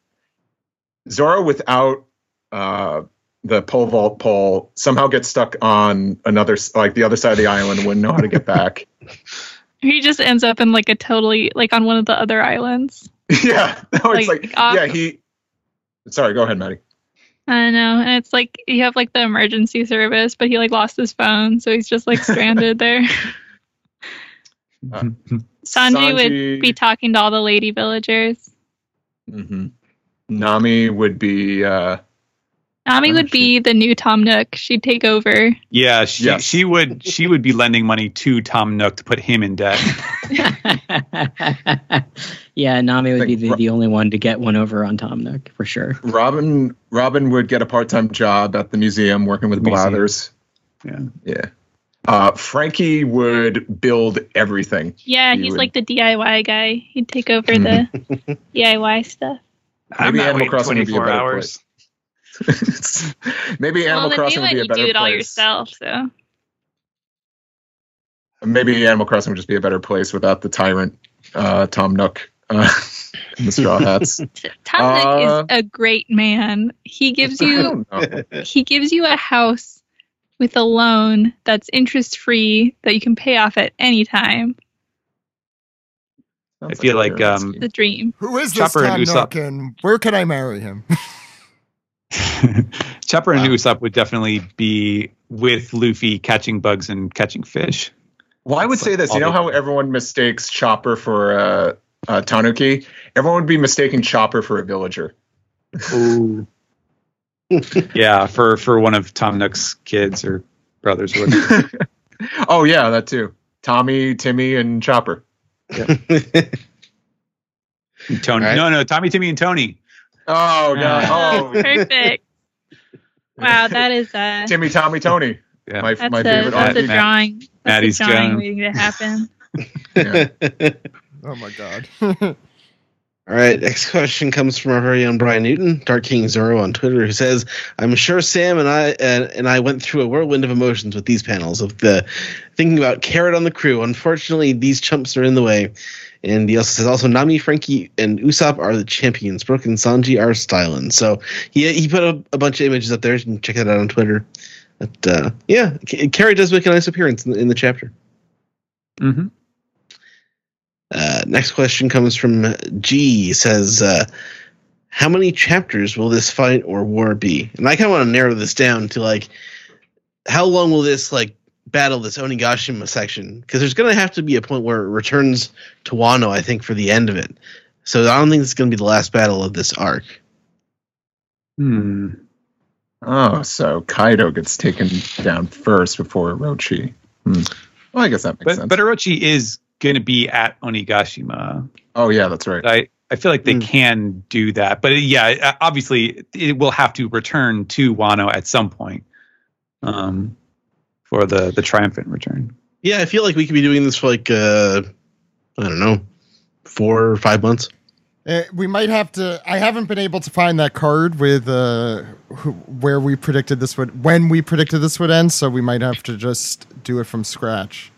Zoro without uh, the pole vault pole somehow get stuck on another like the other side of the island and wouldn't know how to get back. He just ends up in like a totally like on one of the other islands. Yeah, no, it's like, like yeah he. Sorry, go ahead, Maddie. I know, and it's like you have like the emergency service, but he like lost his phone, so he's just like stranded there. Uh, Sanji, Sanji would be talking to all the lady villagers. Mm-hmm. Nami would be. Uh, Nami would she? be the new Tom Nook. She'd take over. Yeah, she yes. she would she would be lending money to Tom Nook to put him in debt. Yeah, Nami would be the, Ro- the only one to get one over on Tom Nook for sure. Robin Robin would get a part time job at the museum working with the blathers. Yeah, yeah. Uh, Frankie would build everything. Yeah, he he's would... like the D I Y guy. He'd take over the D I Y stuff. Maybe Animal Crossing would be a better hours. place. Maybe well, Animal Crossing would be a better place. You do it all yourself, so. Maybe Animal Crossing would just be a better place without the tyrant, uh, Tom Nook, uh, and the Straw Hats. Tom uh, Nook is a great man. He gives you he gives you a house with a loan that's interest free that you can pay off at any time. I feel like, like um, the dream. Who is this Chopper Tom and Nook, and where can I marry him? Chopper wow. and Usopp would definitely be with Luffy catching bugs and catching fish. Well, I would say this. You know how everyone mistakes Chopper for uh, uh, Tanuki? Everyone would be mistaking Chopper for a villager. Ooh. yeah, for, for one of Tom Nook's kids or brothers. Or whatever. oh, yeah, that too. Tommy, Timmy, and Chopper. Yeah. and Tony. Right. No, no, Tommy, Timmy, and Tony. Oh, God. Oh. Perfect. Wow, that is... Uh, Timmy, Tommy, Tony. Yeah. My, that's my a, favorite that's a drawing. Maddie's drawing waiting to happen. yeah. Oh my god. All right, next question comes from our very own Brian Newton, Dark King Zoro on Twitter, who says, I'm sure Sam and I and, and I went through a whirlwind of emotions with these panels of the thinking about Carrot on the crew. Unfortunately, these chumps are in the way. And he also says, also, Nami, Frankie, and Usopp are the champions. Brooke and Sanji are styling. So he, he put a, a bunch of images up there. You can check that out on Twitter. But, uh, yeah, Carrie does make a nice appearance in the, in the chapter. Mm-hmm. Uh, next question comes from G. Says, uh, how many chapters will this fight or war be? And I kind of want to narrow this down to, like, how long will this, like, battle, this Onigashima section? Because there's going to have to be a point where it returns to Wano, I think, for the end of it. So I don't think it's going to be the last battle of this arc. Hmm. Oh, so Kaido gets taken down first before Orochi. Hmm. Well, I guess that makes but, sense. But Orochi is going to be at Onigashima. Oh, yeah, that's right. I, I feel like they mm. can do that. But, yeah, obviously, it will have to return to Wano at some point um, for the, the triumphant return. Yeah, I feel like we could be doing this for, like, uh, I don't know, four or five months. Uh, we might have to. I haven't been able to find that card with uh, who, where we predicted this would, when we predicted this would end. So we might have to just do it from scratch.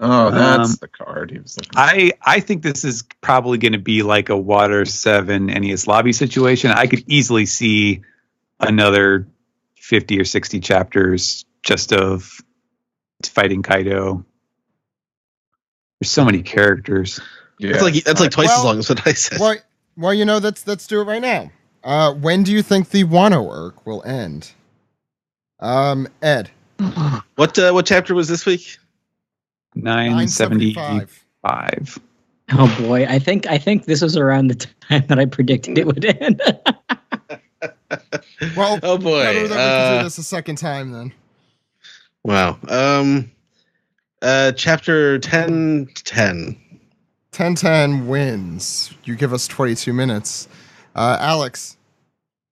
Oh, that's um, the card he was looking for. I I think this is probably going to be like a Water Seven N E S Lobby situation. I could easily see another fifty or sixty chapters just of fighting Kaido. There's so many characters. Yeah. That's like that's like twice well, as long as what I said. Well, well, you know, let's let's do it right now. Uh, when do you think the Wano arc will end? Um, Ed, what uh, what chapter was this week? Nine seventy five. Oh boy, I think I think this was around the time that I predicted it would end. well, oh boy, better that we can do this a second time then. Wow. Um, uh, chapter ten ten. ten ten wins. You give us twenty-two minutes. Uh, Alex.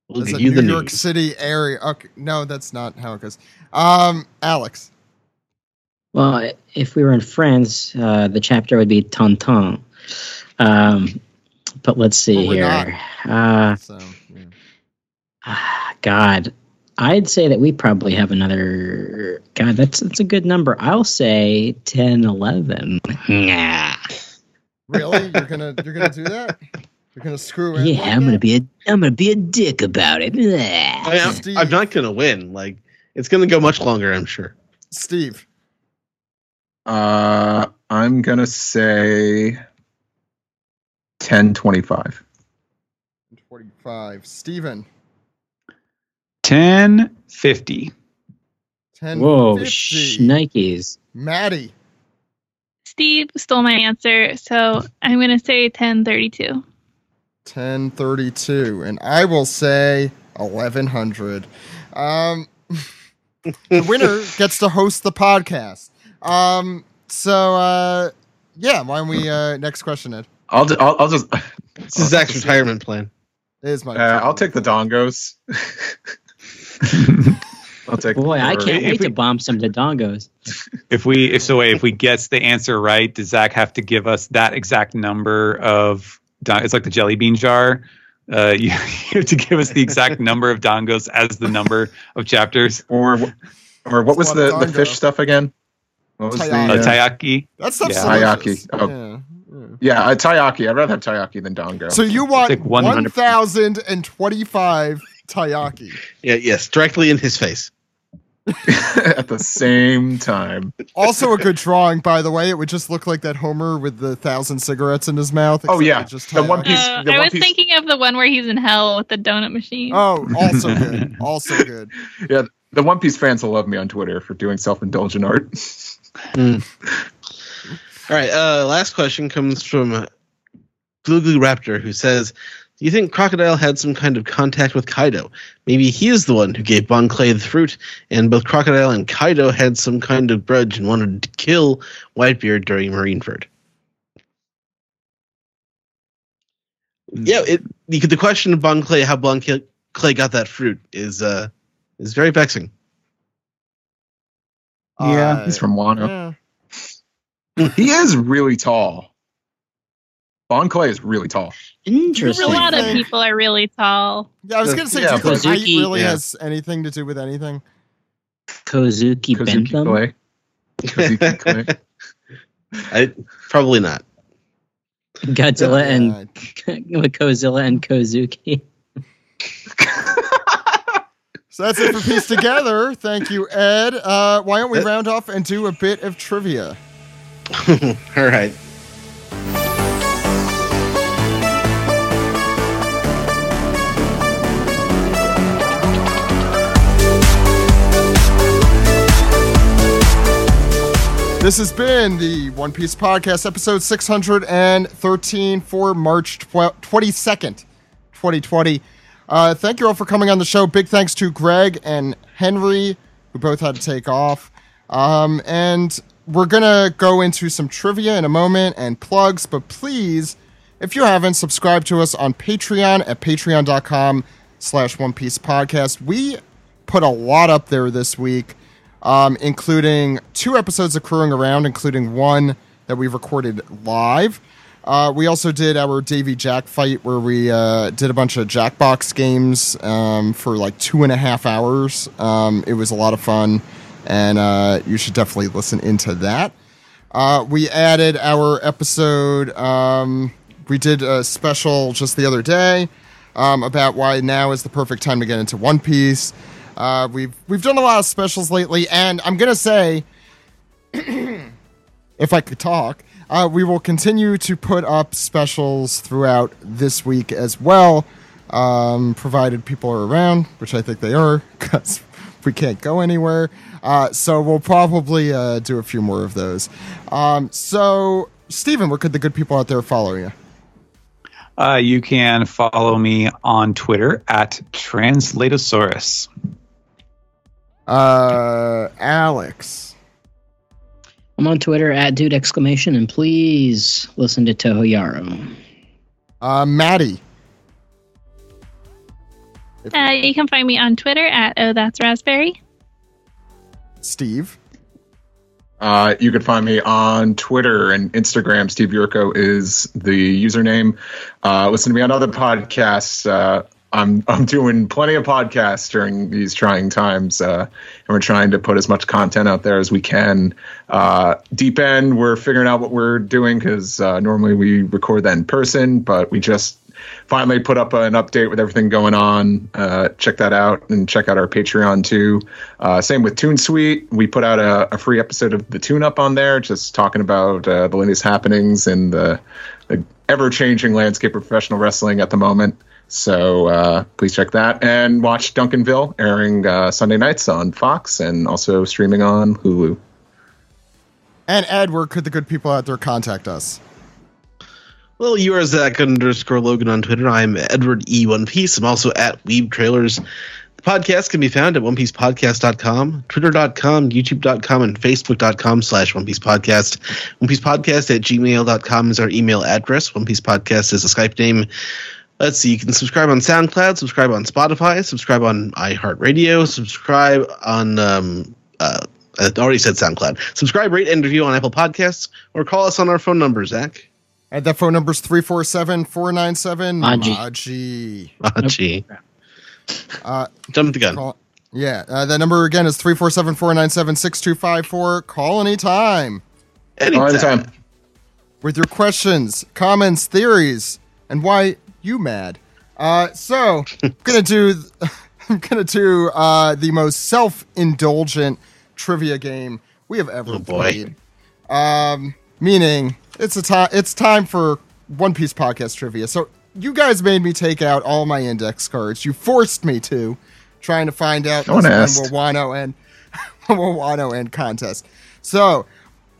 We'll is it New York news. City area? Okay, no, that's not how it goes. Um, Alex. Well, if we were in France, uh, the chapter would be Tonton. Um, but let's see well, here. Not, uh, so, yeah. uh, God, I'd say that we probably have another... God, that's, that's a good number. I'll say ten eleven. Yeah. Really? You're gonna you're gonna do that? You're gonna screw it? Yeah, I'm gonna be a I'm gonna be a dick about it. I am, I'm not gonna win. Like it's gonna go much longer, I'm sure. Steve. Uh, I'm gonna say ten twenty five. Forty five. Steven. Ten fifty. Ten. Whoa, shnikes. Maddie. Steve stole my answer, so I'm going to say ten thirty-two. ten thirty-two, and I will say eleven hundred. Um, the winner gets to host the podcast. Um, so, uh, yeah, why don't we, uh, next question, Ed? I'll, do, I'll, I'll just... This is Zach's retirement plan. It is my uh, I'll take the dongos. I'll take Boy, I can't wait we, to bomb some Dodongos. If we, if so, if we guess the answer right, does Zach have to give us that exact number of? It's like the jelly bean jar. Uh, you, you have to give us the exact number of dongos as the number of chapters. Or, or what was the, the fish stuff again? What was Taiyaki. the uh, Taiyaki? That stuff's yeah. Taiyaki. Oh. Yeah. Yeah, a taiyaki. I'd rather have taiyaki than dongo. So you want like one thousand twenty-five taiyaki. Yeah, yes, directly in his face. At the same time. Also a good drawing, by the way. It would just look like that Homer with the thousand cigarettes in his mouth. Oh, yeah. Just the one piece, uh, the I one was piece. thinking of the one where he's in hell with the donut machine. Oh, also good. Also good. Yeah, the One Piece fans will love me on Twitter for doing self-indulgent art. Mm. All right, uh, last question comes from Glue Glue Raptor, who says, do you think Crocodile had some kind of contact with Kaido? Maybe he is the one who gave Bon Clay the fruit, and both Crocodile and Kaido had some kind of grudge and wanted to kill Whitebeard during Marineford. Yeah, it, the question of Bon Clay, how Bon Clay got that fruit, is uh, is very vexing. Yeah, uh, he's from Wano. Yeah. He is really tall. Bon Clay is really tall. Interesting. A lot of people are really tall. Yeah, I was going to say, yeah, do you think he really yeah. has anything to do with anything? Kozuki, Kozuki Bentham? Clay. Kozuki Clay. I, probably not. Godzilla yeah. and with Kozilla and Kozuki. So that's it for Piece Together. Thank you, Ed. Uh, why don't we round off and do a bit of trivia? All right. This has been the One Piece Podcast, episode six hundred thirteen for March twenty-second, twenty twenty. Uh, thank you all for coming on the show. Big thanks to Greg and Henry, who both had to take off. Um, and... We're going to go into some trivia in a moment and plugs, but please, if you haven't, subscribe to us on Patreon at patreon.com slash One Piece Podcast. We put a lot up there this week, um, including two episodes of Crewing Around, including one that we recorded live. Uh, we also did our Davy Jack fight where we uh, did a bunch of Jackbox games um, for like two and a half hours. Um, it was a lot of fun. And uh, you should definitely listen into that. Uh, we added our episode. Um, we did a special just the other day um, about why now is the perfect time to get into One Piece. Uh, we've we've done a lot of specials lately, and I'm gonna say, if I could talk, uh, we will continue to put up specials throughout this week as well, um, provided people are around, which I think they are, because we can't go anywhere. Uh, so we'll probably uh, do a few more of those. Um, so, Stephen, where could the good people out there follow you? Uh, you can follow me on Twitter at Translatosaurus. Uh, Alex. I'm on Twitter at Dude Exclamation, and please listen to Toho Yaro. Uh, Maddie. Uh, you can find me on Twitter at Oh That's Raspberry. Steve. Uh, you can find me on Twitter and Instagram. Steve Yurko is the username. Uh, listen to me on other podcasts. Uh, I'm I'm doing plenty of podcasts during these trying times, uh, and we're trying to put as much content out there as we can. Uh, Deep End, we're figuring out what we're doing because uh, normally we record that in person, but we just finally put up an update with everything going on. Uh, check that out and check out our Patreon too. Uh, same with Toon Suite. We put out a, a free episode of the Toon Up on there, just talking about uh, the latest happenings and the, the ever-changing landscape of professional wrestling at the moment. So uh, please check that and watch Duncanville airing uh, Sunday nights on Fox and also streaming on Hulu. And Ed, where could the good people out there contact us? Well, you are Zach underscore Logan on Twitter. I'm Edward E. One Piece. I'm also at Weeb Trailers. The podcast can be found at one piece podcast dot com, twitter dot com, youtube dot com, and facebook dot com slash One Piece Podcast. One Piece Podcast at gmail dot com is our email address. One Piece Podcast is a Skype name. Let's see. You can subscribe on SoundCloud, subscribe on Spotify, subscribe on iHeartRadio, subscribe on um, uh, I already said SoundCloud. Subscribe, rate, and review on Apple Podcasts, or call us on our phone number, Zach. And that phone number's three four seven, four nine seven Maji. Maji. Uh, Jump the gun. Call, yeah. Uh, that number again is three four seven, four nine seven, six two five four Call anytime. Anytime. Anytime. With your questions, comments, theories, and why you mad. Uh, so I'm gonna do I'm gonna do uh, the most self-indulgent trivia game we have ever oh played. Um, meaning it's a time it's time for One Piece podcast trivia. So you guys made me take out all my index cards. You forced me to, trying to find out when Wano and Wano and contest. So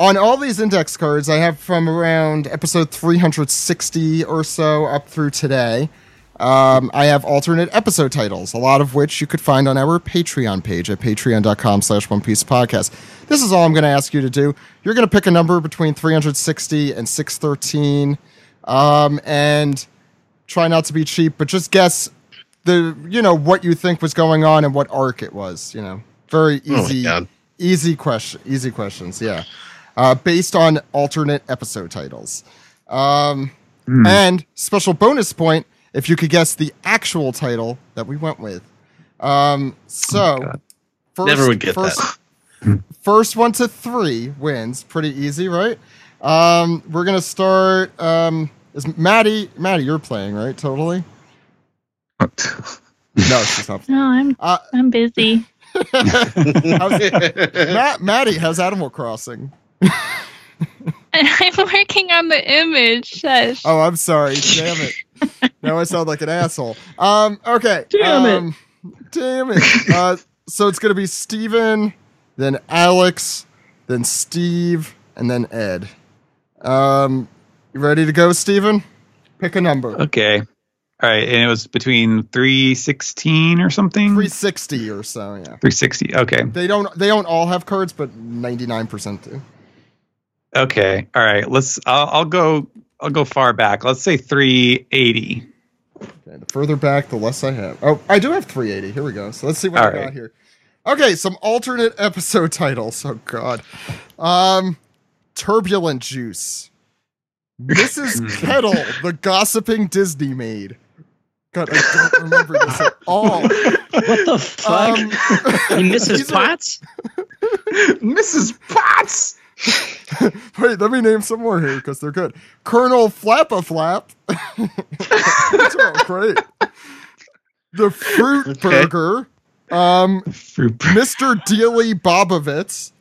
on all these index cards, I have from around episode three sixty or so up through today, um, I have alternate episode titles, a lot of which you could find on our Patreon page at patreon.com slash One Piece Podcast. This is all I'm going to ask you to do. You're going to pick a number between three sixty and six thirteen um, and try not to be cheap, but just guess the you know what you think was going on and what arc it was. You know, very easy, oh easy question, easy questions, yeah. Uh, based on alternate episode titles. Um, mm. And special bonus point if you could guess the actual title that we went with. Um, so, oh first, Never would get first, that. First one to three wins. Pretty easy, right? Um, we're going to start. Um, is Maddie, Maddie, you're playing, right? Totally? No, she's not playing. No, I'm, uh, I'm busy. Matt, Maddie has Animal Crossing. And I'm working on the image. Shush. Oh, I'm sorry. Damn it. Now I sound like an asshole. Um, okay. Damn um, it. Damn it. Uh, so it's going to be Steven, then Alex, then Steve, and then Ed. Um, you ready to go, Steven? Pick a number. Okay. All right. And it was between three sixteen or something? three sixty or so, yeah. three sixty Okay. They don't, they don't all have cards, but ninety-nine percent do. Okay. All right. Let's. I'll, I'll go. I'll go far back. Let's say three eighty Okay. The further back, the less I have. Oh, I do have three eighty Here we go. So let's see what All I right. got here. Okay. Some alternate episode titles. Oh God. Um, Turbulent Juice. Missus Kettle, the gossiping Disney maid. God, I don't remember this at all. What the fuck? Um, Missus Potts. Are... Missus Potts. Wait, let me name some more here because they're good. Colonel Flappa Flap. That's all great. The Fruit okay. Burger. Um, Fruit Burger. Mister Dealey Bobovitz.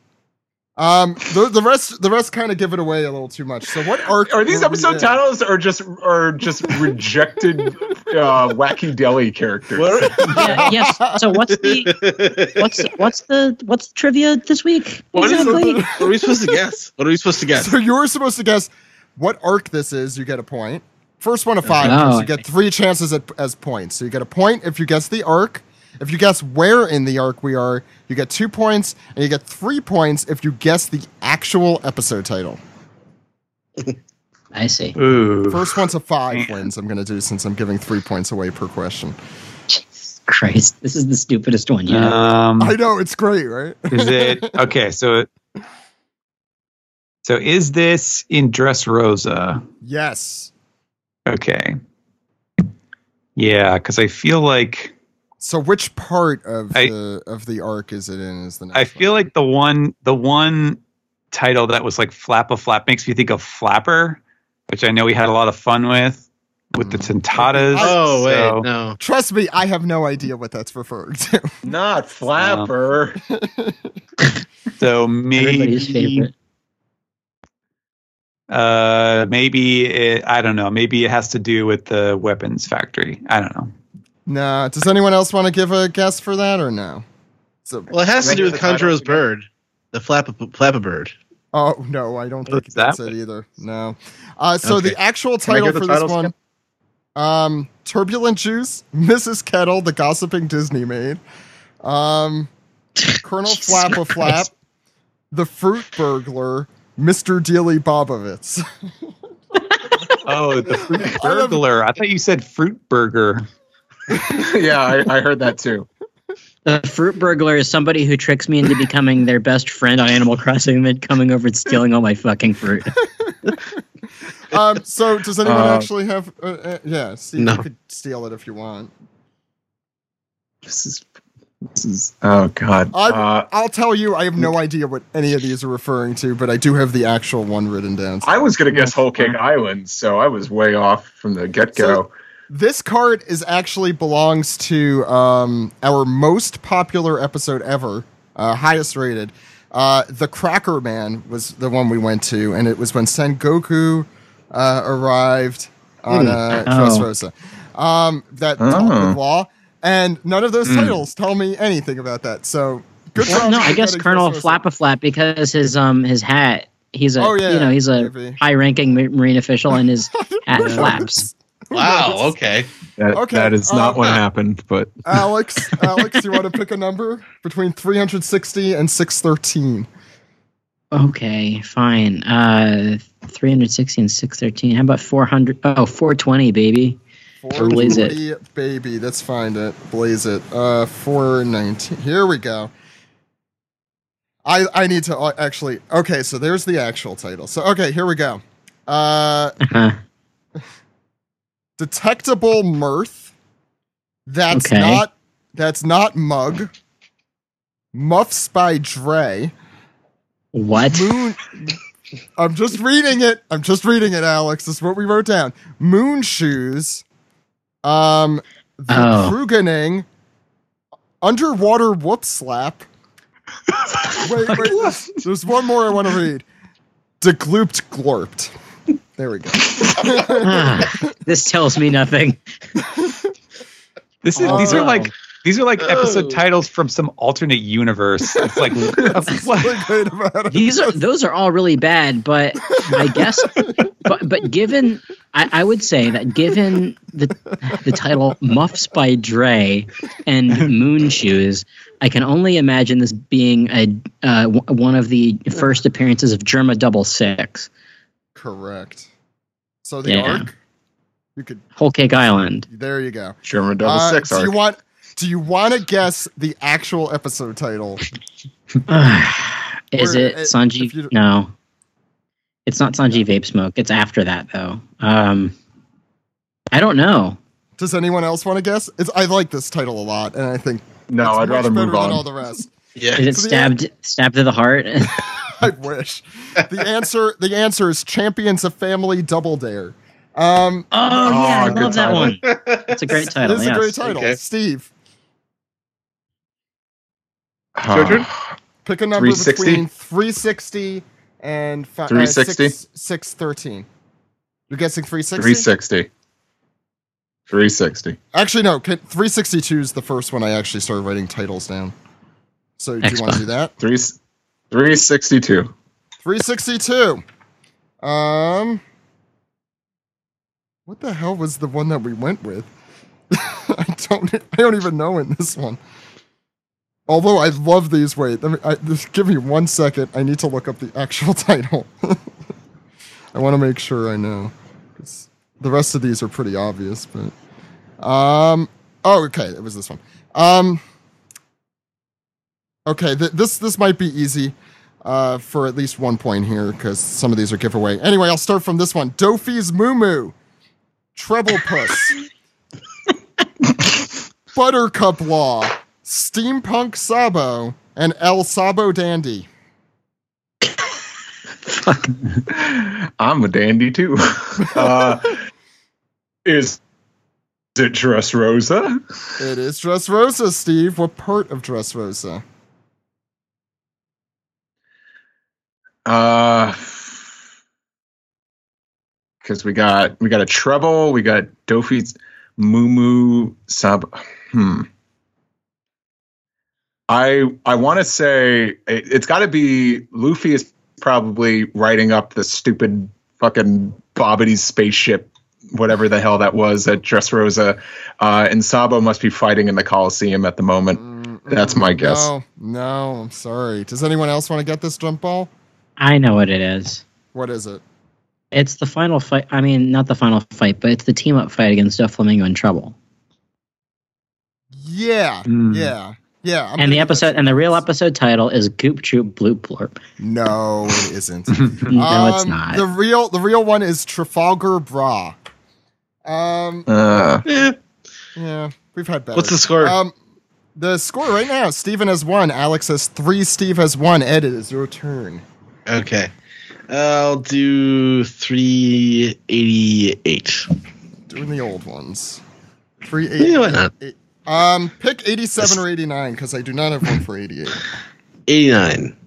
Um, the, the rest, the rest kind of give it away a little too much. So what arc are these episode titles? Or just are just rejected uh, wacky deli characters? Yeah, yes. So what's the what's what's the what's the trivia this week? What, exactly? the, what are we supposed to guess? What are we supposed to guess? So you're supposed to guess what arc this is. You get a point. First one of five. Oh, no. You get three chances at, as points. So you get a point if you guess the arc. If you guess where in the arc we are, you get two points, and you get three points if you guess the actual episode title. I see. Ooh. First one to five wins I'm going to do since I'm giving three points away per question. Jesus Christ. This is the stupidest one yet. Um, I know. It's great, right? Is it? Okay. So, so is this in Dressrosa? Yes. Okay. Yeah, because I feel like... So which part of I, the of the arc is it in? Is the next I feel one? like the one the one title that was like Flappa Flap makes me think of Flapper, which I know we had a lot of fun with with mm. the Tentadas. Oh so. wait, no. Trust me, I have no idea what that's referring to. Not Flapper. Um, so maybe uh maybe it, I don't know. Maybe it has to do with the weapons factory. I don't know. No. Does anyone else want to give a guess for that or no? So, well, it has to do with Kanjuro's bird, the Flappa, Flappa bird. Oh, no, I don't think that's it either. No. Uh, so okay. the actual title for this one, um, Turbulent Juice, Missus Kettle, the gossiping Disney maid, um, Colonel Flappa Flap, the fruit burglar, Mister Dealey Bobovitz. Oh, the fruit burglar. I thought you said fruit burger. Yeah, I, I heard that too. The fruit burglar is somebody who tricks me into becoming their best friend on Animal Crossing and then coming over and stealing all my fucking fruit. um, so does anyone uh, actually have... Uh, uh, yeah, see, no. You could steal it if you want. This is... This is oh, God. Uh, I'll tell you, I have no idea what any of these are referring to, but I do have the actual one written down. So I was going to guess Whole Cake Island, so I was way off from the get-go. So this card is actually belongs to um, our most popular episode ever, uh, highest rated. Uh, the Cracker Man was the one we went to, and it was when Sengoku uh, arrived on uh, oh. Dressrosa. Um, that oh. Law. And none of those mm. titles tell me anything about that. So good. Well, no, I guess Colonel Flapaflap, because his um his hat, he's a oh, yeah, you know he's a maybe. high-ranking marine official, and his hat flaps. Wow. Okay. That, okay. That is not uh, what happened. But Alex, Alex, you want to pick a number between three hundred sixty and six thirteen? Okay, fine. Uh, three hundred sixty and six thirteen. How about four hundred? Oh, four twenty, baby. Blaze it, baby. Let's find it. Blaze it. Uh, four nineteen. Here we go. I I need to actually. Okay, so there's the actual title. So okay, here we go. Uh, uh-huh. Detectable Mirth. That's okay. not. That's not Mug. Muffs by Dre. What? Moon. I'm just reading it. I'm just reading it, Alex. That's what we wrote down. Moon Shoes. Um, the oh. Krugening, Underwater Whoop Slap. wait, wait, there's, there's one more I want to read. Deglooped Glorped. There we go. ah, this tells me nothing. This is oh. These are like these are like oh. episode titles from some alternate universe. It's like what? These are those are all really bad, but I guess. But, but given, I, I would say that given the the title Muffs by Dre and Moon Shoes, I can only imagine this being a uh, w- one of the first appearances of Germa Double Six. Correct. So the yeah. arc, you could Whole Cake Island. There you go. Germa Double uh, Six. So arc. you want? Do you want to guess the actual episode title? Is or, it Sanji? You, no. It's not Sanji Vape Smoke. It's after that, though. Um, I don't know. Does anyone else want to guess? It's, I like this title a lot, and I think no, I'd rather move on. All the rest. Yeah. Is it so stabbed? Stabbed to the heart. I wish. The answer. The answer is Champions of Family Double Dare. Um, oh, oh yeah, I love that one. It's a great title. It's yes. a great title. Okay. Steve. Children, pick a number between three sixty. And fi- three sixty? Uh, six, six thirteen. You're guessing three sixty? three sixty. three sixty. Actually, no. three sixty-two is the first one I actually started writing titles down. So Xbox. Do you want to do that? Three, three sixty-two. three sixty-two. Um, what the hell was the one that we went with? I don't I don't even know in this one. Although I love these, wait, let me, I, just give me one second. I need to look up the actual title. I want to make sure I know. The rest of these are pretty obvious, but um, oh, okay, it was this one. Um, okay, th- this this might be easy uh, for at least one point here because some of these are giveaway. Anyway, I'll start from this one. Dofi's Moo Moo, Treble Puss, Buttercup Law. Steampunk Sabo and El Sabo Dandy. Fuck. I'm a dandy too. uh, is, is it Dressrosa? It is Dressrosa, Steve. What part of Dressrosa? Uh, because we got we got a treble, we got Dofi's Moo Moo Sabo. Hmm. I I want to say it, it's got to be Luffy is probably writing up the stupid fucking Bobbity spaceship, whatever the hell that was at Dressrosa, uh, and Sabo must be fighting in the Coliseum at the moment. Mm, That's my guess. No, no, I'm sorry. Does anyone else want to get this jump ball? I know what it is. What is it? It's the final fight. I mean, not the final fight, but it's the team up fight against Doflamingo and Trouble. Yeah, mm. yeah, yeah. I'm and the episode and the real episode title is Goop Troop Bloop Blorp. No, it isn't. no, um, it's not. The real the real one is Trafalgar Bra. Um. Uh. Yeah. yeah, we've had better. What's the score? Um, the score right now: Steven has one, Alex has three, Steve has one. Ed, it is your turn. Okay. I'll do three eighty-eight. Doing the old ones. three eighty-eight. Yeah, why not? Um, pick eighty-seven or eighty-nine, because I do not have one for eighty-eight. eighty-nine.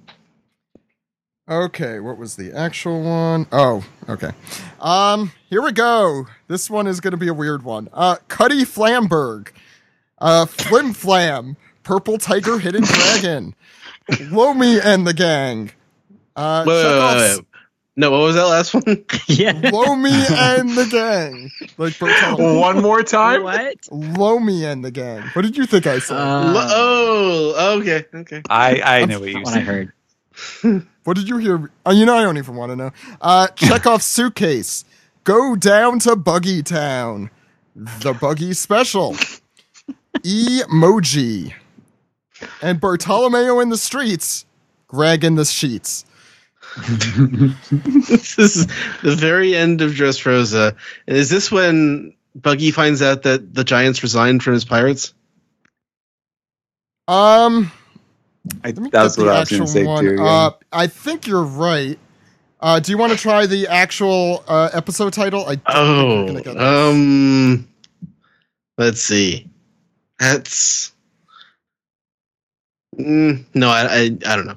Okay, what was the actual one? Oh, okay. Um, here we go. This one is going to be a weird one. Uh, Cuddy Flamberg. Uh, Flim Flam. Purple Tiger Hidden Dragon. Lomi and the Gang. Uh, wait, wait, wait, wait. No, what was that last one? yeah. Lomi and the Gang. Like one more time? What? Lomi and the Gang. What did you think I said? Uh, Lo- oh, okay, okay. I, I know what you said. I heard. What did you hear? Oh, you know, I don't even want to know. Uh, Chekhov's Suitcase. Go Down to Buggy Town. The Buggy Special. Emoji. And Bartolomeo in the Streets. Greg in the Sheets. This is the very end of Dressrosa. And is this when Buggy finds out that the Giants resigned from his Pirates? Um, I, that's what I was going to say too. Yeah. Uh, I think you're right. Uh, do you want to try the actual uh, episode title? I don't oh, think we're gonna get um, let's see. That's mm, no, I, I I don't know.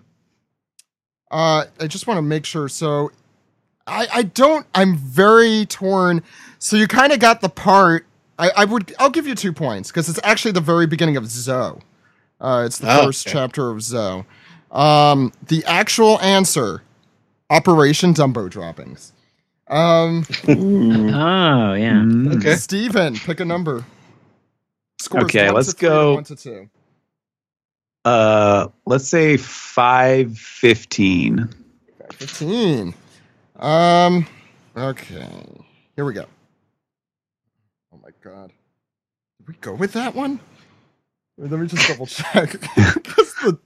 Uh, I just want to make sure. So I, I don't, I'm very torn. So you kind of got the part. I, I would, I'll give you two points because it's actually the very beginning of Zoe. Uh, it's the oh, first okay. chapter of Zoe. Um, the actual answer, Operation Dumbo Droppings. Um, oh yeah. Okay. Steven, pick a number. Scores okay. One let's to go. Three, one to two. Uh, let's say five fifteen. Fifteen. Um. Okay. Here we go. Oh my god. Did we go with that one? Let me just double check. the,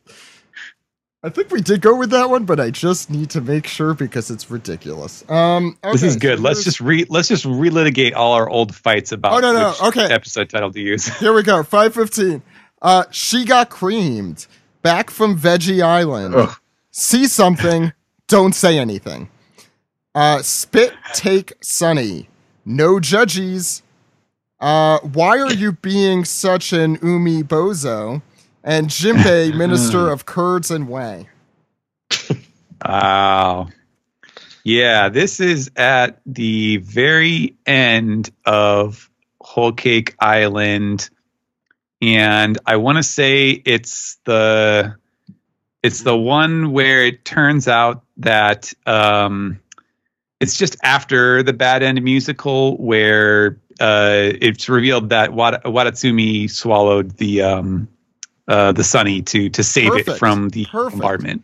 I think we did go with that one, but I just need to make sure because it's ridiculous. Um. Okay, this is good. So let's just re. Let's just relitigate all our old fights about. Oh no no. Which okay. Episode title to use. Here we go. Five fifteen. Uh, she got creamed. Back from Veggie Island. Ugh. See something, don't say anything. Uh, spit, take, Sunny. No judgies. Uh, why are you being such an umi bozo? And Jinbei, minister of curds and whey. Wow. Yeah, this is at the very end of Whole Cake Island. And I want to say it's the it's the one where it turns out that um, it's just after the Bad End musical where uh, it's revealed that Wada, Wadatsumi swallowed the um, uh, the Sunny to to save Perfect. it from the Perfect. bombardment.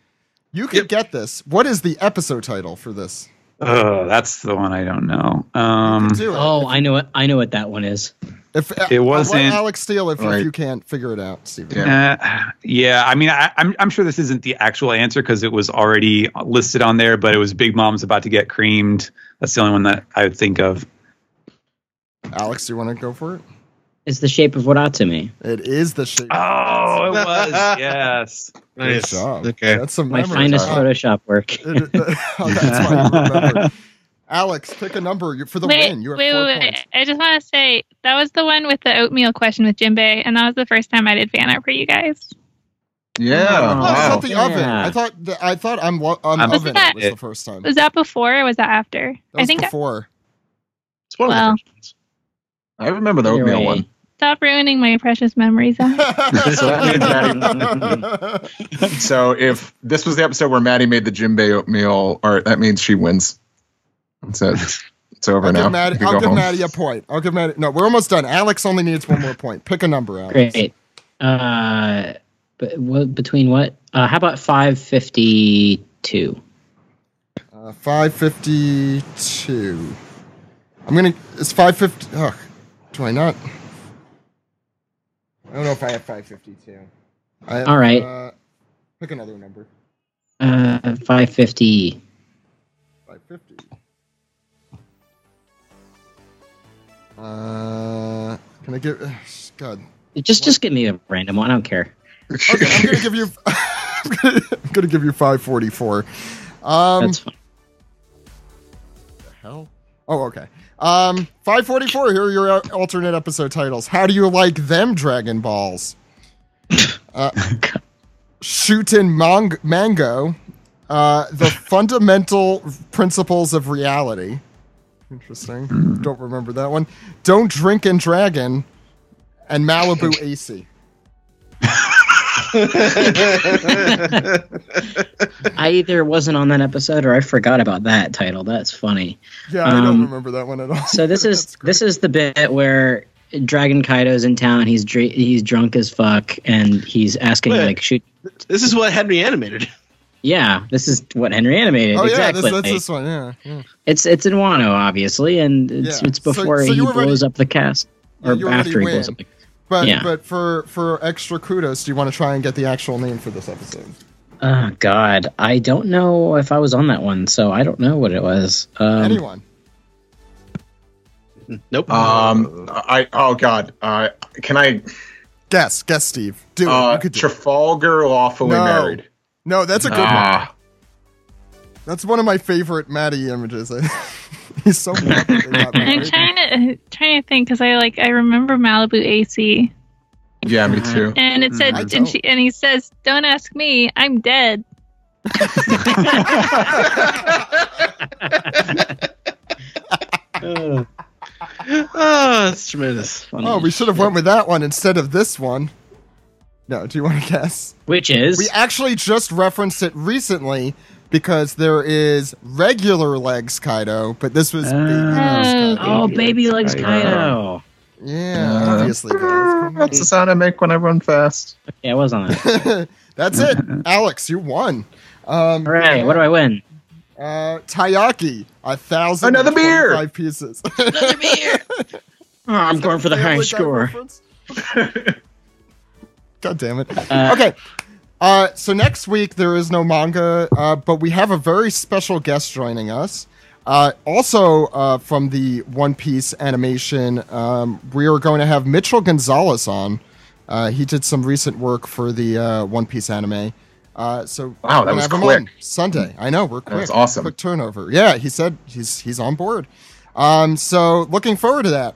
You could yep. get this. What is the episode title for this? Oh, that's the one I don't know. Um, do oh, I know it. I know what that one is. If it wasn't Alex Steele, if, right. if you can't figure it out, Steven. Yeah, uh, yeah. I mean, I, I'm I'm sure this isn't the actual answer because it was already listed on there, but it was Big Mom's about to get creamed. That's the only one that I would think of. Alex, do you want to go for it? It's The Shape of Wadatsumi. It is The Shape. Oh, it was. Yes. Nice job. Okay, that's some my finest time. Photoshop work. it, uh, oh, that's why you remember. Alex, pick a number for the wait, win. You have wait, four wait, points. Wait. I just want to say that was the one with the oatmeal question with Jinbei, and that was the first time I did fan art for you guys. Yeah, oh, wow. I thought the yeah. oven. I thought the, I thought I'm um, um, oven that, was the first time. Was that before or was that after? That was I think before. It's one well, of the questions. I remember the oatmeal right. one. Stop ruining my precious memories. So if this was the episode where Maddie made the Jinbei oatmeal, or that means she wins. That's it. It's over I'll now. Give Maddie, I'll give home. Maddie a point. I'll give Maddie. No, we're almost done. Alex only needs one more point. Pick a number, Alex. Great. Uh, but what, between what? Uh, how about five fifty-two? Uh, Uh, five fifty-two. I'm gonna. It's five fifty. Ugh. Do I not? I don't know if I have five fifty-two. I have, all right. Uh, pick another number. Uh, five fifty. five fifty. Uh, can I get? God. Just, what? Just get me a random one. I don't care. Okay, I'm gonna give you. I'm gonna, I'm gonna give you five forty-four. Um, That's fine. What the hell? Oh, okay. Um, five forty-four. Here are your alternate episode titles. How do you like them, Dragon Balls? Uh, Shuten Mang- Mango. Uh, the fundamental principles of reality. Interesting. Don't remember that one. Don't drink and dragon. And Malibu A C. I either wasn't on that episode or I forgot about that title. That's funny. Yeah, um, I don't remember that one at all. So this is this is the bit where Dragon Kaido's in town. He's dr- he's drunk as fuck, and he's asking Wait, like, "Shoot!" This is what Henry animated. Yeah, this is what Henry animated. Oh, exactly. Yeah, this, that's this one. Yeah, yeah. It's it's in Wano, obviously, and it's yeah. it's before so, so he blows ready, up the cast, or yeah, after he win. blows up the cast. But yeah. but for, for extra kudos, do you want to try and get the actual name for this episode? Oh, God. I don't know if I was on that one, so I don't know what it was. Um, Anyone? Nope. Um. I. Oh, God. Uh, can I... Guess. Guess, Steve. Do uh, it. Do Trafalgar it. Lawfully no. Married. No, that's a good ah. one. That's one of my favorite Maddie images. He's so mad that they got married. I'm trying to, trying to think because I like I remember Malibu A C. Yeah, me too. And it said, mm, and, she, and he says, "Don't ask me, I'm dead." oh. oh, that's tremendous. Funny. Oh, we should have went with that one instead of this one. No, do you want to guess? Which is? We actually just referenced it recently. Because there is regular legs Kaido, but this was uh, baby legs Kaido. Oh, baby legs Kaido. Yeah, uh, obviously. Guys. That's the sound I make when I run fast. Okay, I was on that. That's it. Alex, you won. Um, All right, yeah. What do I win? Uh, Taiyaki, a thousand. Another beer. Five pieces. Another beer. Oh, I'm going for the high score. God damn it. Uh, okay. Uh, so next week there is no manga, uh, but we have a very special guest joining us. Uh, also uh, from the One Piece animation, um, we are going to have Mitchell Gonzalez on. Uh, he did some recent work for the uh, One Piece anime. Uh, so wow, that was quick. Sunday, I know we're quick. That's awesome. Quick turnover. Yeah, he said he's he's on board. Um, so looking forward to that.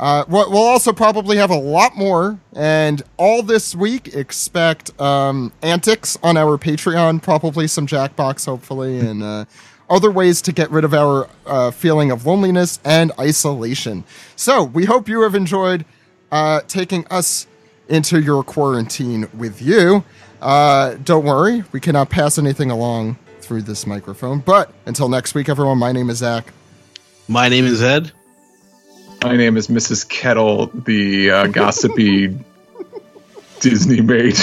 Uh, we'll also probably have a lot more, and all this week expect um, antics on our Patreon, probably some Jackbox, hopefully, and uh, other ways to get rid of our uh, feeling of loneliness and isolation. So we hope you have enjoyed uh, taking us into your quarantine with you. Uh, don't worry, we cannot pass anything along through this microphone. But until next week, everyone, my name is Zach. My name is Ed. My name is Missus Kettle, the uh, gossipy Disney maid.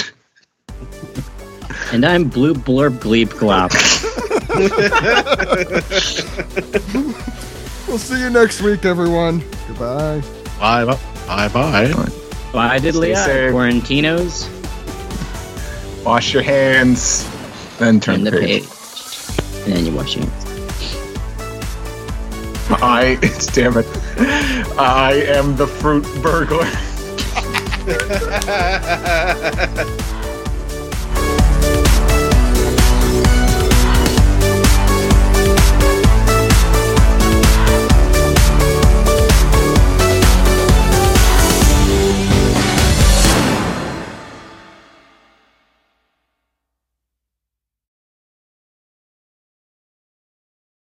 And I'm Blue Blurb Gleep Glop. We'll see you next week, everyone. Goodbye. Bye bye. Bye bye. Bye diddly eye, Quarantinos. Wash your hands, then turn the page. page. And then you wash your hands. I, it's damn it. I am the fruit burglar.